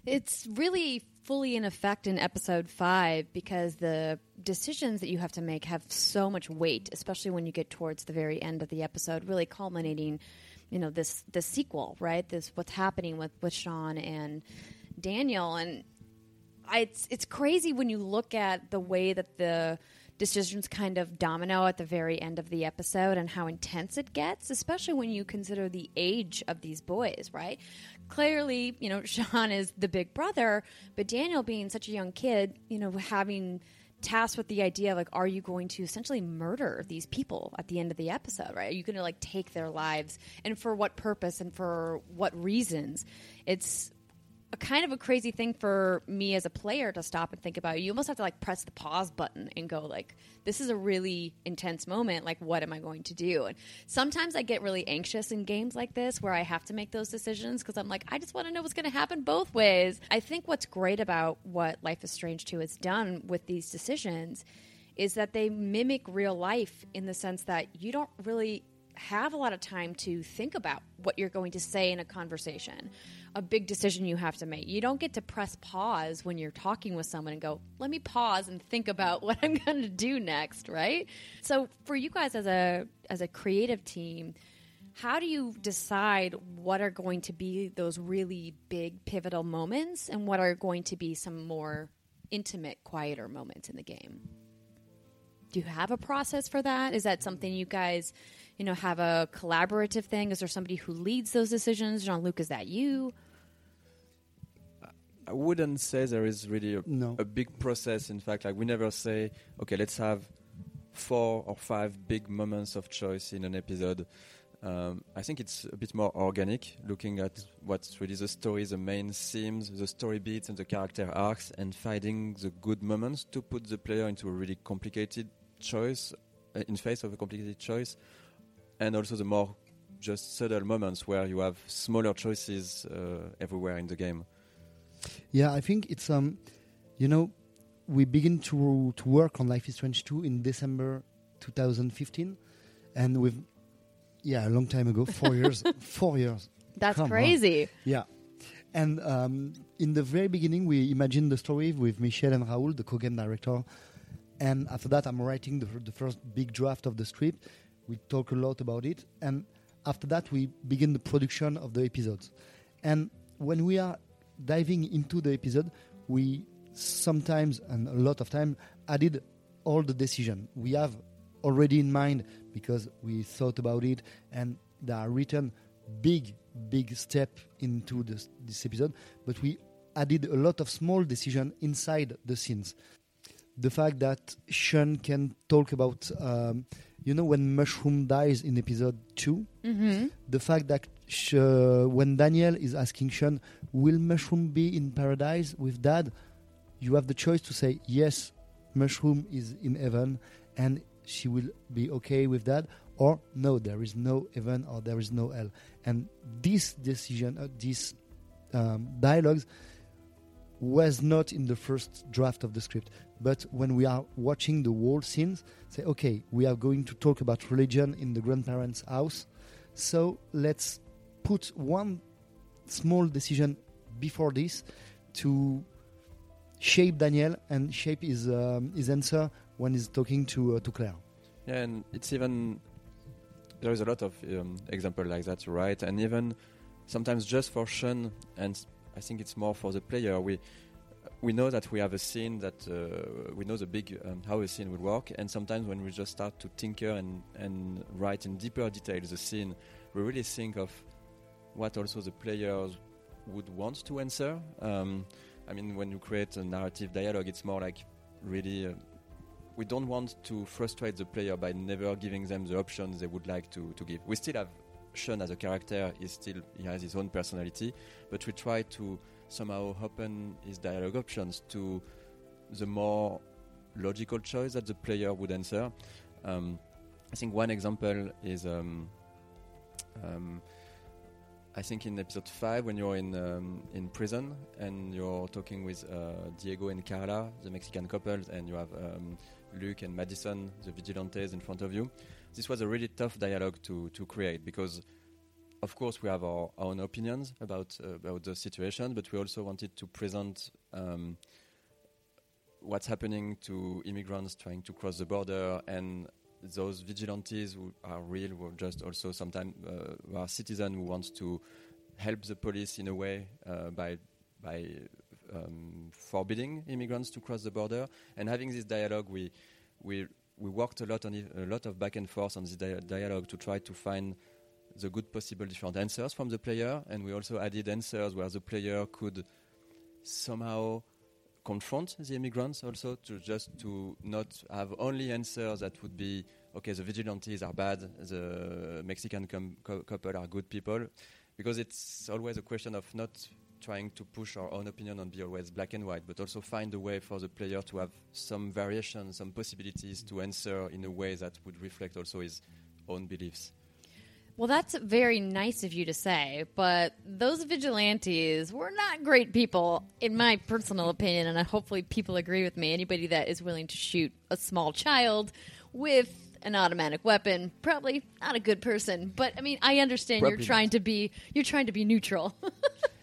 It's really fully in effect in episode five, because the decisions that you have to make have so much weight, especially when you get towards the very end of the episode, really culminating, you know, this, this sequel, right? This what's happening with, with Sean and Daniel. And I, it's, it's crazy when you look at the way that the decisions kind of domino at the very end of the episode and how intense it gets, especially when you consider the age of these boys, right? Clearly, you know, Sean is the big brother, but Daniel being such a young kid, you know, having tasked with the idea of, like, are you going to essentially murder these people at the end of the episode, right? Are you going to, like, take their lives? And for what purpose and for what reasons? It's a kind of a crazy thing for me as a player to stop and think about. You almost have to, like, press the pause button and go, like, this is a really intense moment. Like, what am I going to do? And sometimes I get really anxious in games like this where I have to make those decisions because I'm like, I just want to know what's going to happen both ways. I think what's great about what Life is Strange two has done with these decisions is that they mimic real life in the sense that you don't really have a lot of time to think about what you're going to say in a conversation, a big decision you have to make. You don't get to press pause when you're talking with someone and go, let me pause and think about what I'm going to do next, right? So for you guys as a as a creative team, how do you decide what are going to be those really big pivotal moments and what are going to be some more intimate, quieter moments in the game? Do you have a process for that? Is that something you guys, you know, have a collaborative thing? Is there somebody who leads those decisions? Jean-Luc, is that you? I wouldn't say there is really a, no. a big process. In fact, like, we never say, okay, let's have four or five big moments of choice in an episode. Um, I think it's a bit more organic, looking at what's really the story, the main themes, the story beats and the character arcs, and finding the good moments to put the player into a really complicated choice, uh, in face of a complicated choice. And also the more just subtle moments where you have smaller choices uh, everywhere in the game. Yeah, I think it's, um, you know, we begin to to work on Life is Strange two in December two thousand fifteen, and we've Yeah, a long time ago, four years. Four years. That's Come crazy. On. Yeah. And um, in the very beginning, we imagined the story with Michel and Raoul, the co-game director. And after that, I'm writing the, the first big draft of the script. We talk a lot about it. And after that, we begin the production of the episodes. And when we are diving into the episode, we sometimes, and a lot of time, added all the decision. We have already in mind, because we thought about it, and there are written big, big step into this, this episode, but we added a lot of small decisions inside the scenes. The fact that Sean can talk about, um, you know, when Mushroom dies in episode two, mm-hmm. the fact that she, when Daniel is asking Sean, will Mushroom be in paradise with Dad? You have the choice to say, yes, Mushroom is in heaven, and she will be okay with that, or no, there is no heaven or there is no hell. And this decision, uh, these um, dialogues, was not in the first draft of the script. But when we are watching the whole scenes, say, okay, we are going to talk about religion in the grandparents' house, so let's put one small decision before this to shape Daniel and shape his um, his answer when he's talking to uh, to Claire. Yeah, and it's even, there is a lot of um, example like that, right? And even sometimes just for Sean, and I think it's more for the player, we we know that we have a scene that, uh, we know the big, um, how a scene will work, and sometimes when we just start to tinker and, and write in deeper detail the scene, we really think of what also the players would want to answer. Um, I mean, when you create a narrative dialogue, it's more like really... Uh, we don't want to frustrate the player by never giving them the options they would like to, to give. We still have Sean as a character, he's still, he has his own personality, but we try to somehow open his dialogue options to the more logical choice that the player would answer. Um, I think one example is, um, um, I think in episode five, when you're in um, in prison and you're talking with uh, Diego and Carla, the Mexican couple, and you have... Um, Luke and Madison, the vigilantes, in front of you. This was a really tough dialogue to, to create because, of course, we have our, our own opinions about uh, about the situation, but we also wanted to present um, what's happening to immigrants trying to cross the border, and those vigilantes who are real, who are just also sometimes uh, are citizens who want to help the police in a way uh, by by. Um, forbidding immigrants to cross the border. And having this dialogue, we we we worked a lot on it, a lot of back and forth on this di- dialogue to try to find the good possible different answers from the player, and we also added answers where the player could somehow confront the immigrants also, to just to not have only answers that would be, okay, the vigilantes are bad, the Mexican com- co- couple are good people, because it's always a question of not trying to push our own opinion and be always black and white, but also find a way for the player to have some variation, some possibilities to answer in a way that would reflect also his own beliefs. Well, that's very nice of you to say, but those vigilantes were not great people, in my personal opinion, and hopefully people agree with me. Anybody that is willing to shoot a small child with an automatic weapon, probably not a good person. But I mean, I understand probably you're trying to be you're trying to be neutral.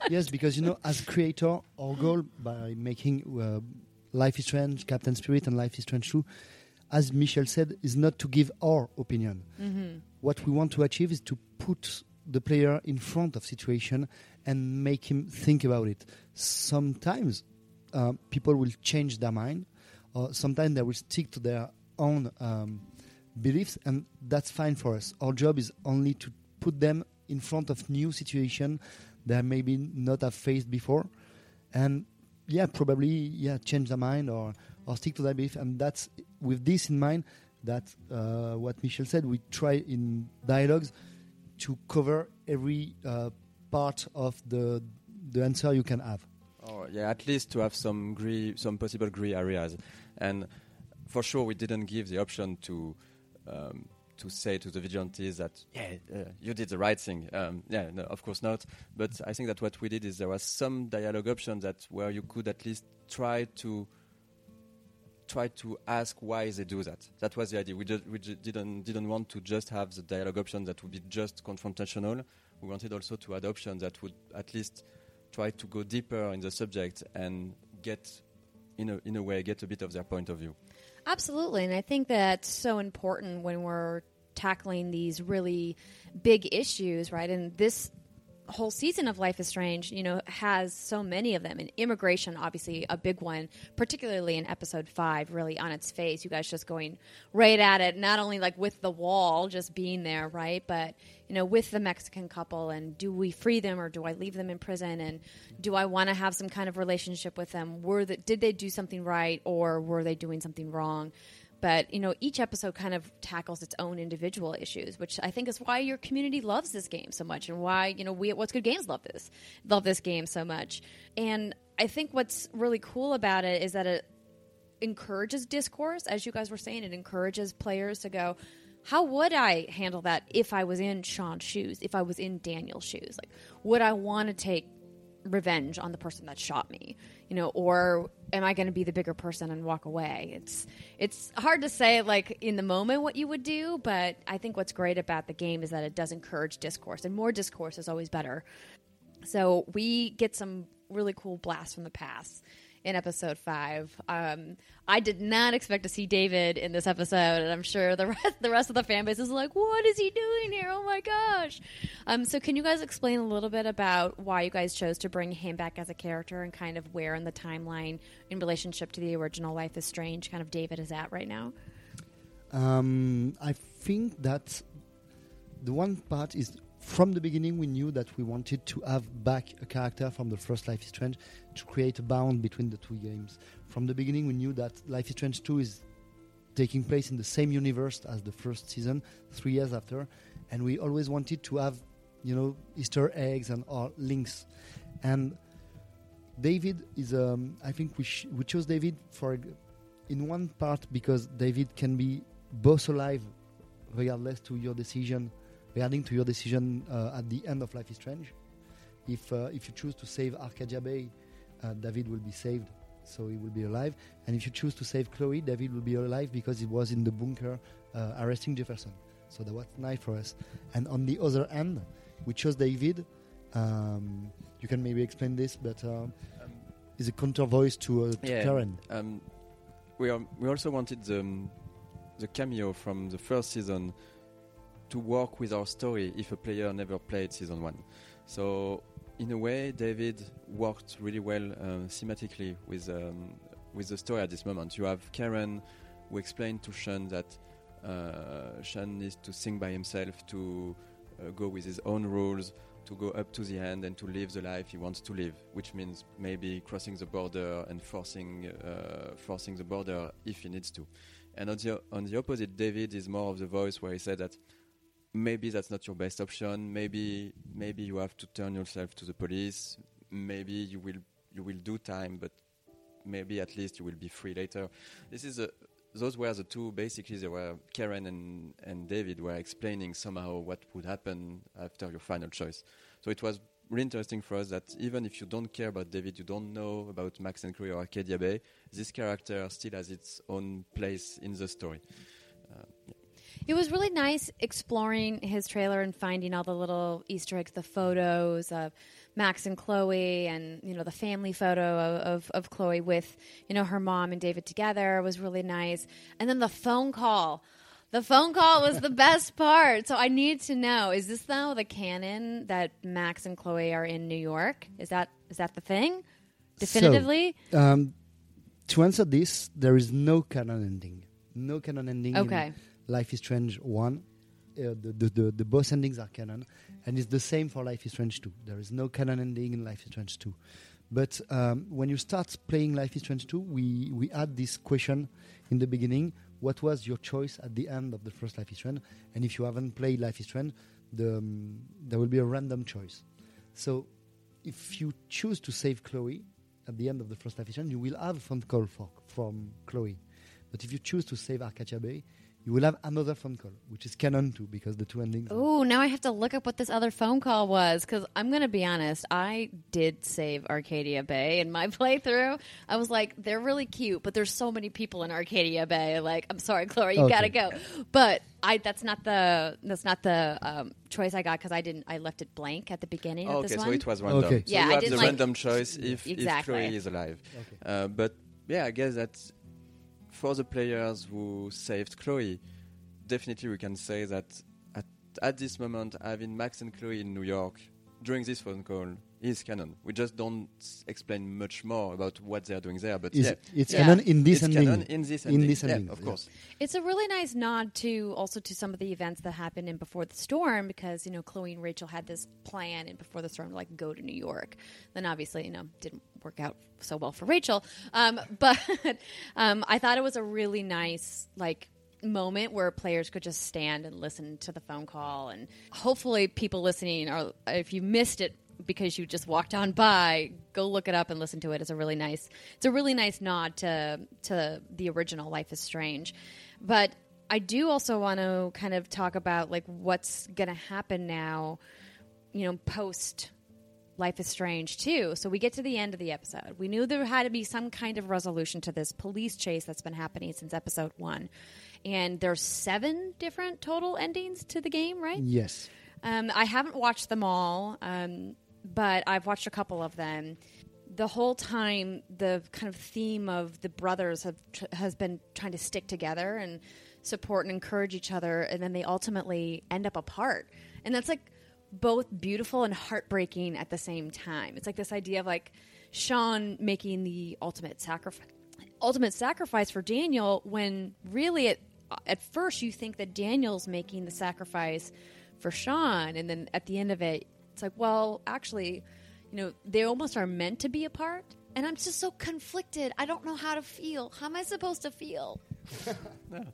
Yes, because you know, as creator, our goal by making uh, Life is Strange, Captain Spirit, and Life is Strange two, as Michel said, is not to give our opinion. Mm-hmm. What we want to achieve is to put the player in front of situation and make him think about it. Sometimes uh, people will change their mind, or sometimes they will stick to their own um, beliefs, and that's fine for us. Our job is only to put them in front of new situation that maybe not have faced before, and yeah, probably yeah, change their mind or or stick to their belief, and that's with this in mind that uh, what Michel said, we try in dialogues to cover every uh, part of the the answer you can have. Oh, yeah, at least to have some gray, some possible gray areas. And for sure, we didn't give the option to um, to say to the vigilantes that, yeah, uh, you did the right thing. Um, yeah, no, of course not. But I think that what we did is there was some dialogue option that where you could at least try to try to ask why they do that. That was the idea. We, ju- we ju- didn't didn't want to just have the dialogue option that would be just confrontational. We wanted also to add options that would at least try to go deeper in the subject and get, in a, in a way, get a bit of their point of view. Absolutely, and I think that's so important when we're tackling these really big issues, right? And this whole season of Life is Strange, you know, has so many of them. And immigration, obviously, a big one, particularly in episode five, really on its face. You guys just going right at it, not only like with the wall, just being there, right? But, you know, with the Mexican couple, and do we free them or do I leave them in prison? And do I want to have some kind of relationship with them? Were the, did they do something right or were they doing something wrong? But, you know, each episode kind of tackles its own individual issues, which I think is why your community loves this game so much and why, you know, we at What's Good Games love this, love this game so much. And I think what's really cool about it is that it encourages discourse. As you guys were saying, it encourages players to go, how would I handle that if I was in Sean's shoes, if I was in Daniel's shoes? Like, would I want to take revenge on the person that shot me, you know, or am I going to be the bigger person and walk away? It's it's hard to say, like, in the moment what you would do, but I think what's great about the game is that it does encourage discourse, and more discourse is always better. So we get some really cool blasts from the past in episode five. Um, I did not expect to see David in this episode, and I'm sure the rest, the rest of the fan base is like, what is he doing here? Oh my gosh. Um, so can you guys explain a little bit about why you guys chose to bring him back as a character and kind of where in the timeline in relationship to the original Life is Strange kind of David is at right now? Um, I think that the one part is, from the beginning, we knew that we wanted to have back a character from the first Life is Strange to create a bond between the two games. From the beginning, we knew that Life is Strange two is taking place in the same universe as the first season, three years after, and we always wanted to have, you know, Easter eggs and all links. And David is, um, I think we sh- we chose David for in one part because David can be both alive regardless to your decision. Regarding to your decision uh, at the end of Life is Strange, if uh, if you choose to save Arcadia Bay, uh, David will be saved, so he will be alive. And if you choose to save Chloe, David will be alive because he was in the bunker uh, arresting Jefferson. So that was nice for us. And on the other end, we chose David. Um, you can maybe explain this, but uh, um, is a counter voice to, uh, to yeah, Karen. Um, we are, we also wanted the um, the cameo from the first season to work with our story if a player never played season one. So in a way, David worked really well uh, thematically with um, with the story at this moment. You have Karen who explained to Sean that uh, Sean needs to think by himself, to uh, go with his own rules, to go up to the end and to live the life he wants to live, which means maybe crossing the border and forcing uh, forcing the border if he needs to. And on the, on the opposite, David is more of the voice where he said that maybe that's not your best option, maybe maybe you have to turn yourself to the police, maybe you will you will do time, but maybe at least you will be free later. This is a, those were the two, basically, there were Karen and, and David were explaining somehow what would happen after your final choice. So it was really interesting for us that even if you don't care about David, you don't know about Max and Chloe or Arcadia Bay, this character still has its own place in the story. Uh, yeah. It was really nice exploring his trailer and finding all the little Easter eggs, the photos of Max and Chloe, and, you know, the family photo of, of, of Chloe with, you know, her mom and David together was really nice. And then the phone call. The phone call was the best part. So I need to know, is this now the canon that Max and Chloe are in New York? Is that is that the thing? Definitively? So, um, to answer this, there is no canon ending. No canon ending. Okay. In Life is Strange one. Uh, the, the, the, the both endings are canon, and it's the same for Life is Strange two. There is no canon ending in Life is Strange two. But um, when you start playing Life is Strange two, we, we had this question in the beginning: what was your choice at the end of the first Life is Strange? And if you haven't played Life is Strange, the, um, there will be a random choice. So if you choose to save Chloe at the end of the first Life is Strange, you will have a phone call for, from Chloe. But if you choose to save Arcadia Bay, you will have another phone call, which is canon too, because the two endings... Oh, now I have to look up what this other phone call was, because I'm going to be honest, I did save Arcadia Bay in my playthrough. I was like, they're really cute, but there's so many people in Arcadia Bay. Like, I'm sorry, Chloe, you okay. got to go. But I that's not the that's not the um, choice I got, because I didn't. I left it blank at the beginning oh, of this okay, one. Okay, so it was random. Okay. So yeah, you I have the like, random choice if, exactly. if Chloe is alive. Okay. Uh, but yeah, I guess that's... For the players who saved Chloe, definitely we can say that at, at this moment, having Max and Chloe in New York during this phone call is canon. We just don't explain much more about what they're doing there, but is, yeah. It's yeah. canon in this it's ending. Canon in this ending. In this ending. Yeah, of yeah. course. It's a really nice nod to also to some of the events that happened in Before the Storm, because, you know, Chloe and Rachel had this plan in Before the Storm to, like, go to New York. Then obviously, you know, didn't work out so well for Rachel, um, but um, I thought it was a really nice like moment where players could just stand and listen to the phone call, and hopefully people listening, or if you missed it because you just walked on by, go look it up and listen to it. It's a really nice, it's a really nice nod to to the original Life is Strange, but I do also want to kind of talk about like what's going to happen now, you know, post Life is Strange too. So we get to the end of the episode. We knew there had to be some kind of resolution to this police chase that's been happening since episode one. And there's seven different total endings to the game, right? Yes. Um, I haven't watched them all, um, but I've watched a couple of them. The whole time, the kind of theme of the brothers have tr- has been trying to stick together and support and encourage each other, and then they ultimately end up apart. And that's like both beautiful and heartbreaking at the same time. It's like this idea of like Sean making the ultimate sacrifice, ultimate sacrifice for Daniel, when really at, at first you think that Daniel's making the sacrifice for Sean, and then at the end of it, it's like, well, actually, you know, they almost are meant to be apart. And I'm just so conflicted. I don't know how to feel. How am I supposed to feel? No.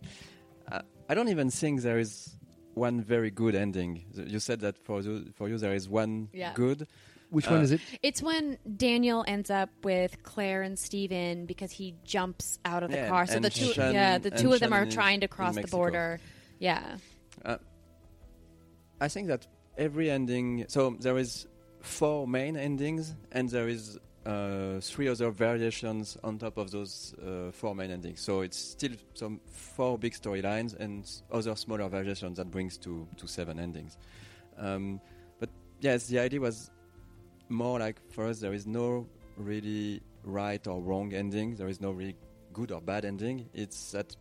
I, I don't even think there is one very good ending. You said that for you, for you there is one yeah. good. Which uh, one is it? It's when Daniel ends up with Claire and Stephen because he jumps out of the yeah, car. So the two, Sean, yeah, the two of them Sean are trying to cross the border. Yeah. Uh, I think that every ending. So there is four main endings, and there is uh, three other variations on top of those uh, four main endings. So it's still some four big storylines and other smaller variations that brings to, to seven endings. Um, but yes, the idea was more like, for us, there is no really right or wrong ending. There is no really good or bad ending. It's that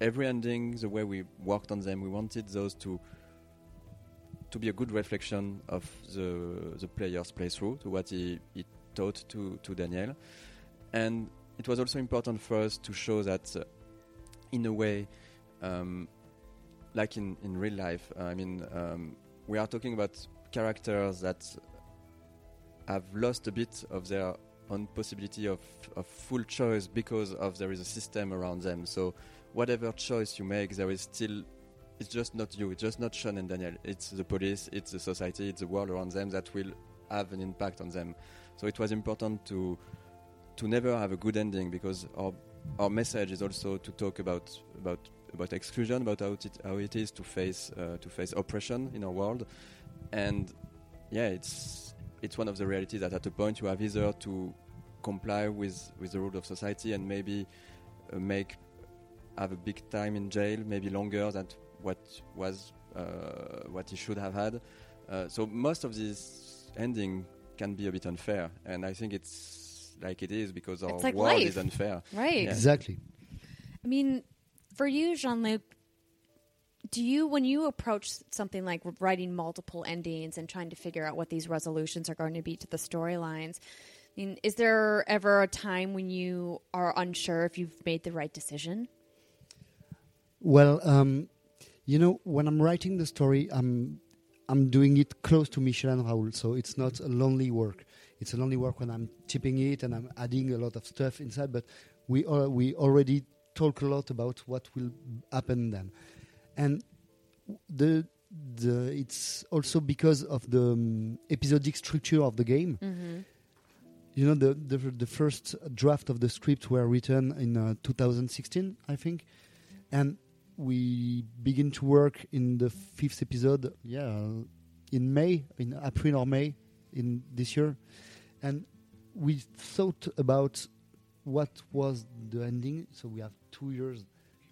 every ending, the way we worked on them, we wanted those to to be a good reflection of the the player's playthrough, to what he, he taught to, to Daniel. And it was also important for us to show that uh, in a way, um, like in, in real life. I mean, um, we are talking about characters that have lost a bit of their own possibility of, of full choice because of there is a system around them. So whatever choice you make, there is still... It's just not you. It's just not Sean and Daniel. It's the police, it's the society, it's the world around them that will have an impact on them. So it was important to to never have a good ending, because our our message is also to talk about about, about exclusion, about how it, how it is to face uh, to face oppression in our world. And yeah, it's it's one of the realities that at a point you have either to comply with, with the rule of society and maybe uh, make have a big time in jail, maybe longer than what was uh, what he should have had. Uh, so most of this ending can be a bit unfair, and I think it's like it is because our like world life. Is unfair. Right. Yeah. Exactly. I mean, for you, Jean-Luc, do you, when you approach something like writing multiple endings and trying to figure out what these resolutions are going to be to the storylines, I mean, is there ever a time when you are unsure if you've made the right decision? Well, um, you know, when I'm writing the story, I'm I'm doing it close to Michel and Raoul, so it's not a lonely work. It's a lonely work when I'm tipping it and I'm adding a lot of stuff inside, but we al- we already talk a lot about what will happen then. And the the it's also because of the um, episodic structure of the game. Mm-hmm. You know, the, the the first draft of the script were written in uh, two thousand sixteen, I think, and we begin to work in the fifth episode, yeah, in May, in April or May in this year. And we thought about what was the ending. So we have two years.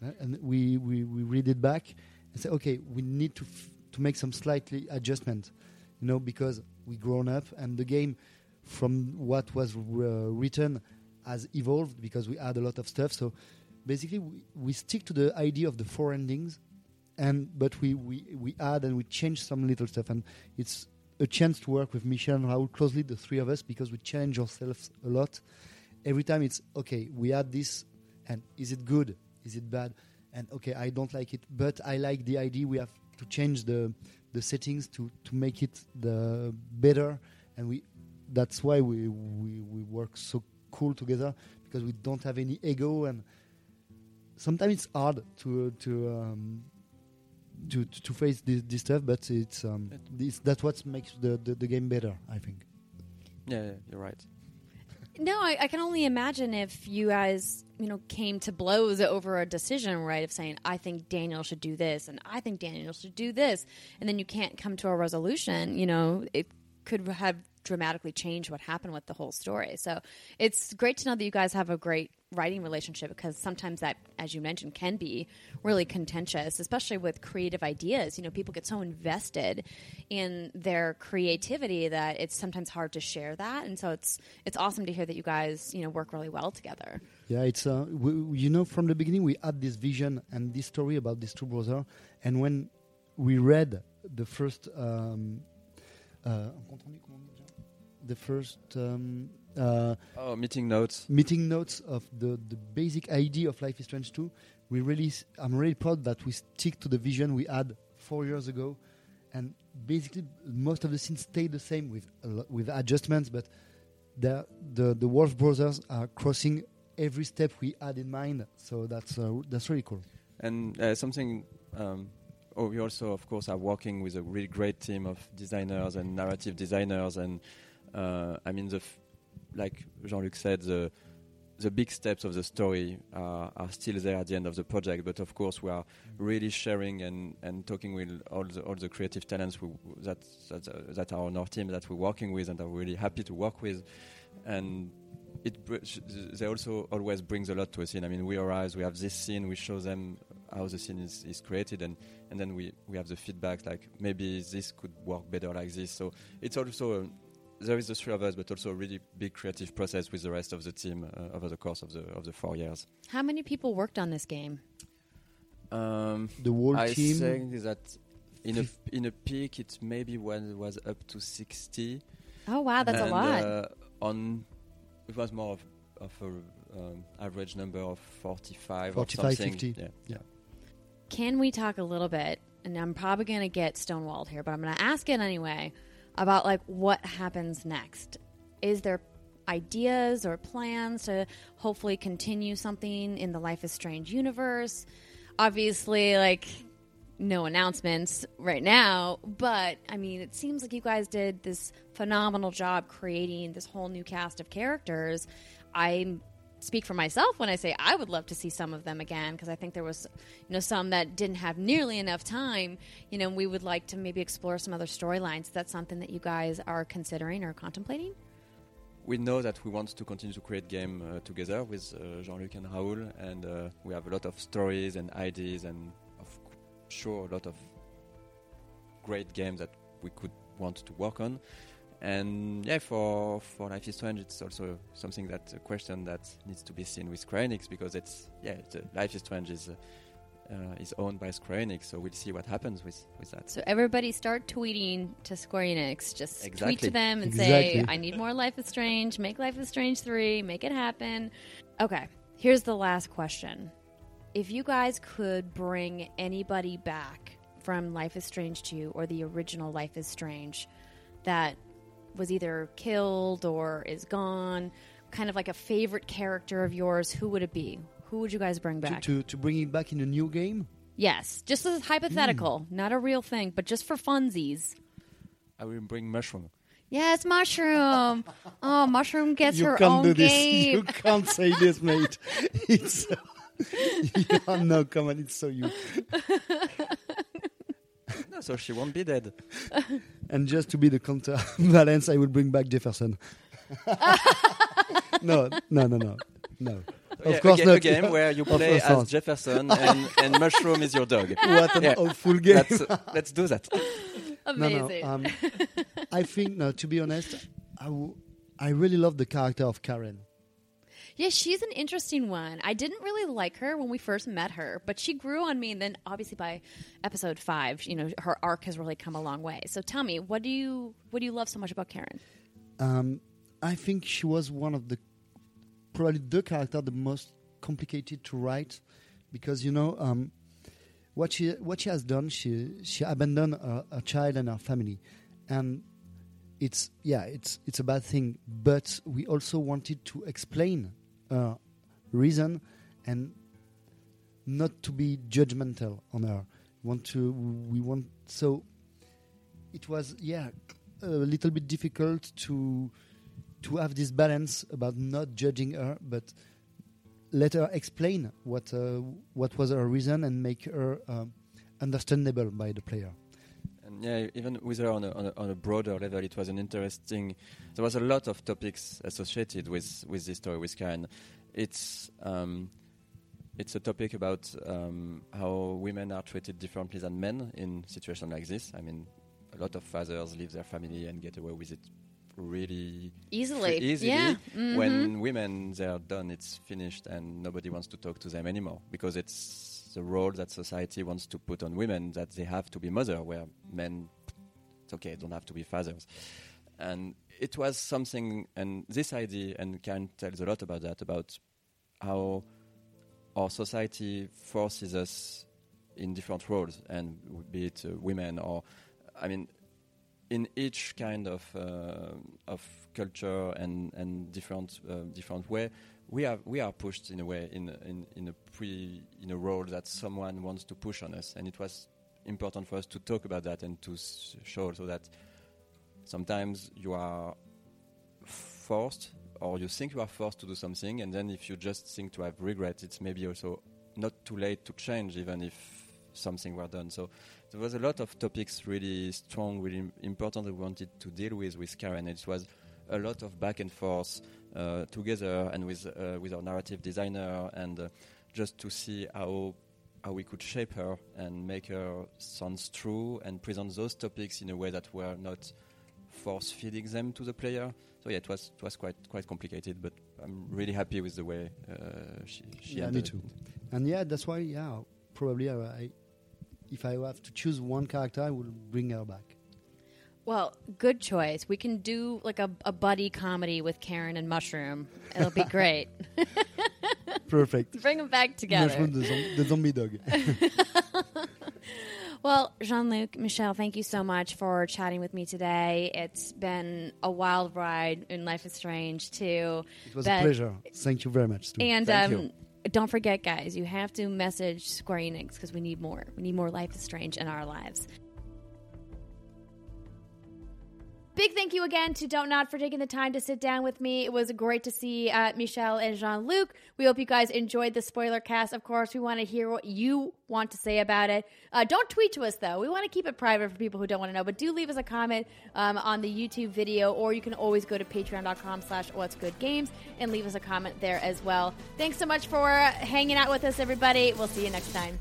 Uh, and we, we, we read it back and say, okay, we need to f- to make some slightly adjustment, you know, because we've grown up and the game from what was uh, written has evolved because we add a lot of stuff. So basically, we, we stick to the idea of the four endings, and but we, we, we add and we change some little stuff. And it's a chance to work with Michel and Raoul closely, the three of us, because we challenge ourselves a lot. Every time it's, okay, we add this, and is it good? Is it bad? And okay, I don't like it, but I like the idea. We have to change the the settings to, to make it the better. And we that's why we, we, we work so cool together, because we don't have any ego. And sometimes it's hard to to um, to, to face this, this stuff, but it's, um, it's that's what makes the, the, the game better, I think. Yeah, yeah, you're right. No, I, I can only imagine if you guys, you know, came to blows over a decision, right, of saying, I think Daniel should do this, and I think Daniel should do this, and then you can't come to a resolution. You know, it could have dramatically changed what happened with the whole story. So it's great to know that you guys have a great writing relationship, because sometimes that, as you mentioned, can be really contentious, especially with creative ideas. You know, people get so invested in their creativity that it's sometimes hard to share that. And so it's it's awesome to hear that you guys, you know, work really well together. Yeah, it's uh, we, you know, from the beginning we had this vision and this story about these two brothers, and when we read the first um, uh, the first. Um, Uh, oh, meeting notes. Meeting notes of the, the basic idea of Life is Strange two. We really, s- I'm really proud that we stick to the vision we had four years ago, and basically most of the scenes stay the same with uh, with adjustments. But the the the Wolf Brothers are crossing every step we had in mind, so that's uh, that's really cool. And uh, something. Um, oh, we also, of course, are working with a really great team of designers and narrative designers, and uh, I mean the. F- Like Jean-Luc said, the the big steps of the story are, are still there at the end of the project. But of course, we are really sharing and, and talking with all the all the creative talents we, that that, uh, that are on our team that we're working with and are really happy to work with. And it br- they also always brings a lot to a scene. I mean, we arrive, we have this scene, we show them how the scene is, is created, and, and then we, we have the feedback like maybe this could work better like this. So it's also a there is the three of us, but also a really big creative process with the rest of the team uh, over the course of the of the four years. How many people worked on this game? Um, the whole I team. I think that in a in a peak, it maybe was was up to sixty. Oh wow, that's and, a lot. Uh, on it was more of, of a um, average number of forty-five, forty-five or something. fifty. Yeah. Yeah. Can we talk a little bit, and I'm probably going to get stonewalled here, but I'm going to ask it anyway, about like what happens next. Is there ideas or plans to hopefully continue something in the Life is Strange universe? Obviously, like, no announcements right now, but I mean, it seems like you guys did this phenomenal job creating this whole new cast of characters. I speak for myself when I say I would love to see some of them again, because I think there was, you know, some that didn't have nearly enough time, you know, and we would like to maybe explore some other storylines. That's something that you guys are considering or contemplating? We know that we want to continue to create game uh, together with uh, Jean-Luc and Raoul, and uh, we have a lot of stories and ideas and sure a lot of great games that we could want to work on. And yeah, for for Life is Strange, it's also something that a question that needs to be seen with Square Enix, because it's yeah it's, uh, Life is Strange is uh, uh, is owned by Square Enix, so we'll see what happens with, with that. So everybody start tweeting to Square Enix, just exactly. tweet to them and exactly. say I need more Life is Strange, make Life is Strange three, make it happen. Okay, here's the last question. If you guys could bring anybody back from Life is Strange two or the original Life is Strange that was either killed or is gone, kind of like a favorite character of yours, who would it be? Who would you guys bring back? To, to, to bring it back in a new game? Yes. Just as hypothetical. Mm. Not a real thing, but just for funsies. I would bring Mushroom. Yes, Mushroom. Oh, Mushroom gets you her own game. You can't say this, mate. It's... yeah, no, come on, it's so you. No, so she won't be dead. And just to be the counterbalance, I will bring back Jefferson. no, no, no, no, no. Of yeah, course, a, ga- a game yeah. where you play as not. Jefferson and, and Mushroom is your dog. What an yeah. awful game! Let's, uh, let's do that. Amazing. No, no, um, I think, no, to be honest, I, w- I really love the character of Karen. Yeah, she's an interesting one. I didn't really like her when we first met her, but she grew on me, and then obviously by episode five, you know, her arc has really come a long way. So tell me, what do you what do you love so much about Karen? Um, I think she was one of the probably the character the most complicated to write, because you know um, what she what she has done. She she abandoned her, her child and her family, and it's yeah, it's it's a bad thing. But we also wanted to explain. Uh, reason and not to be judgmental on her. Want to we want so it was yeah a little bit difficult to to have this balance about not judging her, but let her explain what uh, what was her reason and make her uh, understandable by the player. And yeah, even with her on a, on a on a broader level, it was an interesting. There was a lot of topics associated with, with this story with Karen. It's um, it's a topic about um, how women are treated differently than men in situations like this. I mean, a lot of fathers leave their family and get away with it really easily. Fr- easily. Yeah. Mm-hmm. When women they are done, it's finished, and nobody wants to talk to them anymore because it's. The role that society wants to put on women, that they have to be mother, where men, it's okay, don't have to be fathers. And it was something, and this idea, and Karen tells a lot about that, about how our society forces us in different roles, and be it uh, women or, I mean, in each kind of uh, of culture and and different uh, different way. We are we are pushed in a way in in in a pre in a role that someone wants to push on us, and it was important for us to talk about that and to s- show so that sometimes you are forced or you think you are forced to do something, and then if you just think to have regret, it's maybe also not too late to change, even if something were done. So there was a lot of topics really strong, really important that we wanted to deal with with Karen. It was a lot of back and forth. Uh, together and with uh, with our narrative designer, and uh, just to see how how we could shape her and make her sound true and present those topics in a way that were not force feeding them to the player. So yeah, it was it was quite quite complicated, but I'm really happy with the way uh, she. she yeah, me too. It. And yeah, that's why yeah, probably I, I if I have to choose one character, I would bring her back. Well, good choice. We can do like a, a buddy comedy with Karen and Mushroom. It'll be great. Perfect. Bring them back together. Mushroom the, zom- the zombie dog. Well, Jean-Luc, Michel, thank you so much for chatting with me today. It's been a wild ride in Life is Strange too. It was but a pleasure. Thank you very much. Too. And thank um, you. Don't forget, guys, you have to message Square Enix because we need more. We need more Life is Strange in our lives. Big thank you again to Don't Nod for taking the time to sit down with me. It was great to see uh, Michel and Jean-Luc. We hope you guys enjoyed the spoiler cast. Of course, we want to hear what you want to say about it. Uh, don't tweet to us, though. We want to keep it private for people who don't want to know. But do leave us a comment um, on the YouTube video, or you can always go to patreon.com slash what's good games and leave us a comment there as well. Thanks so much for hanging out with us, everybody. We'll see you next time.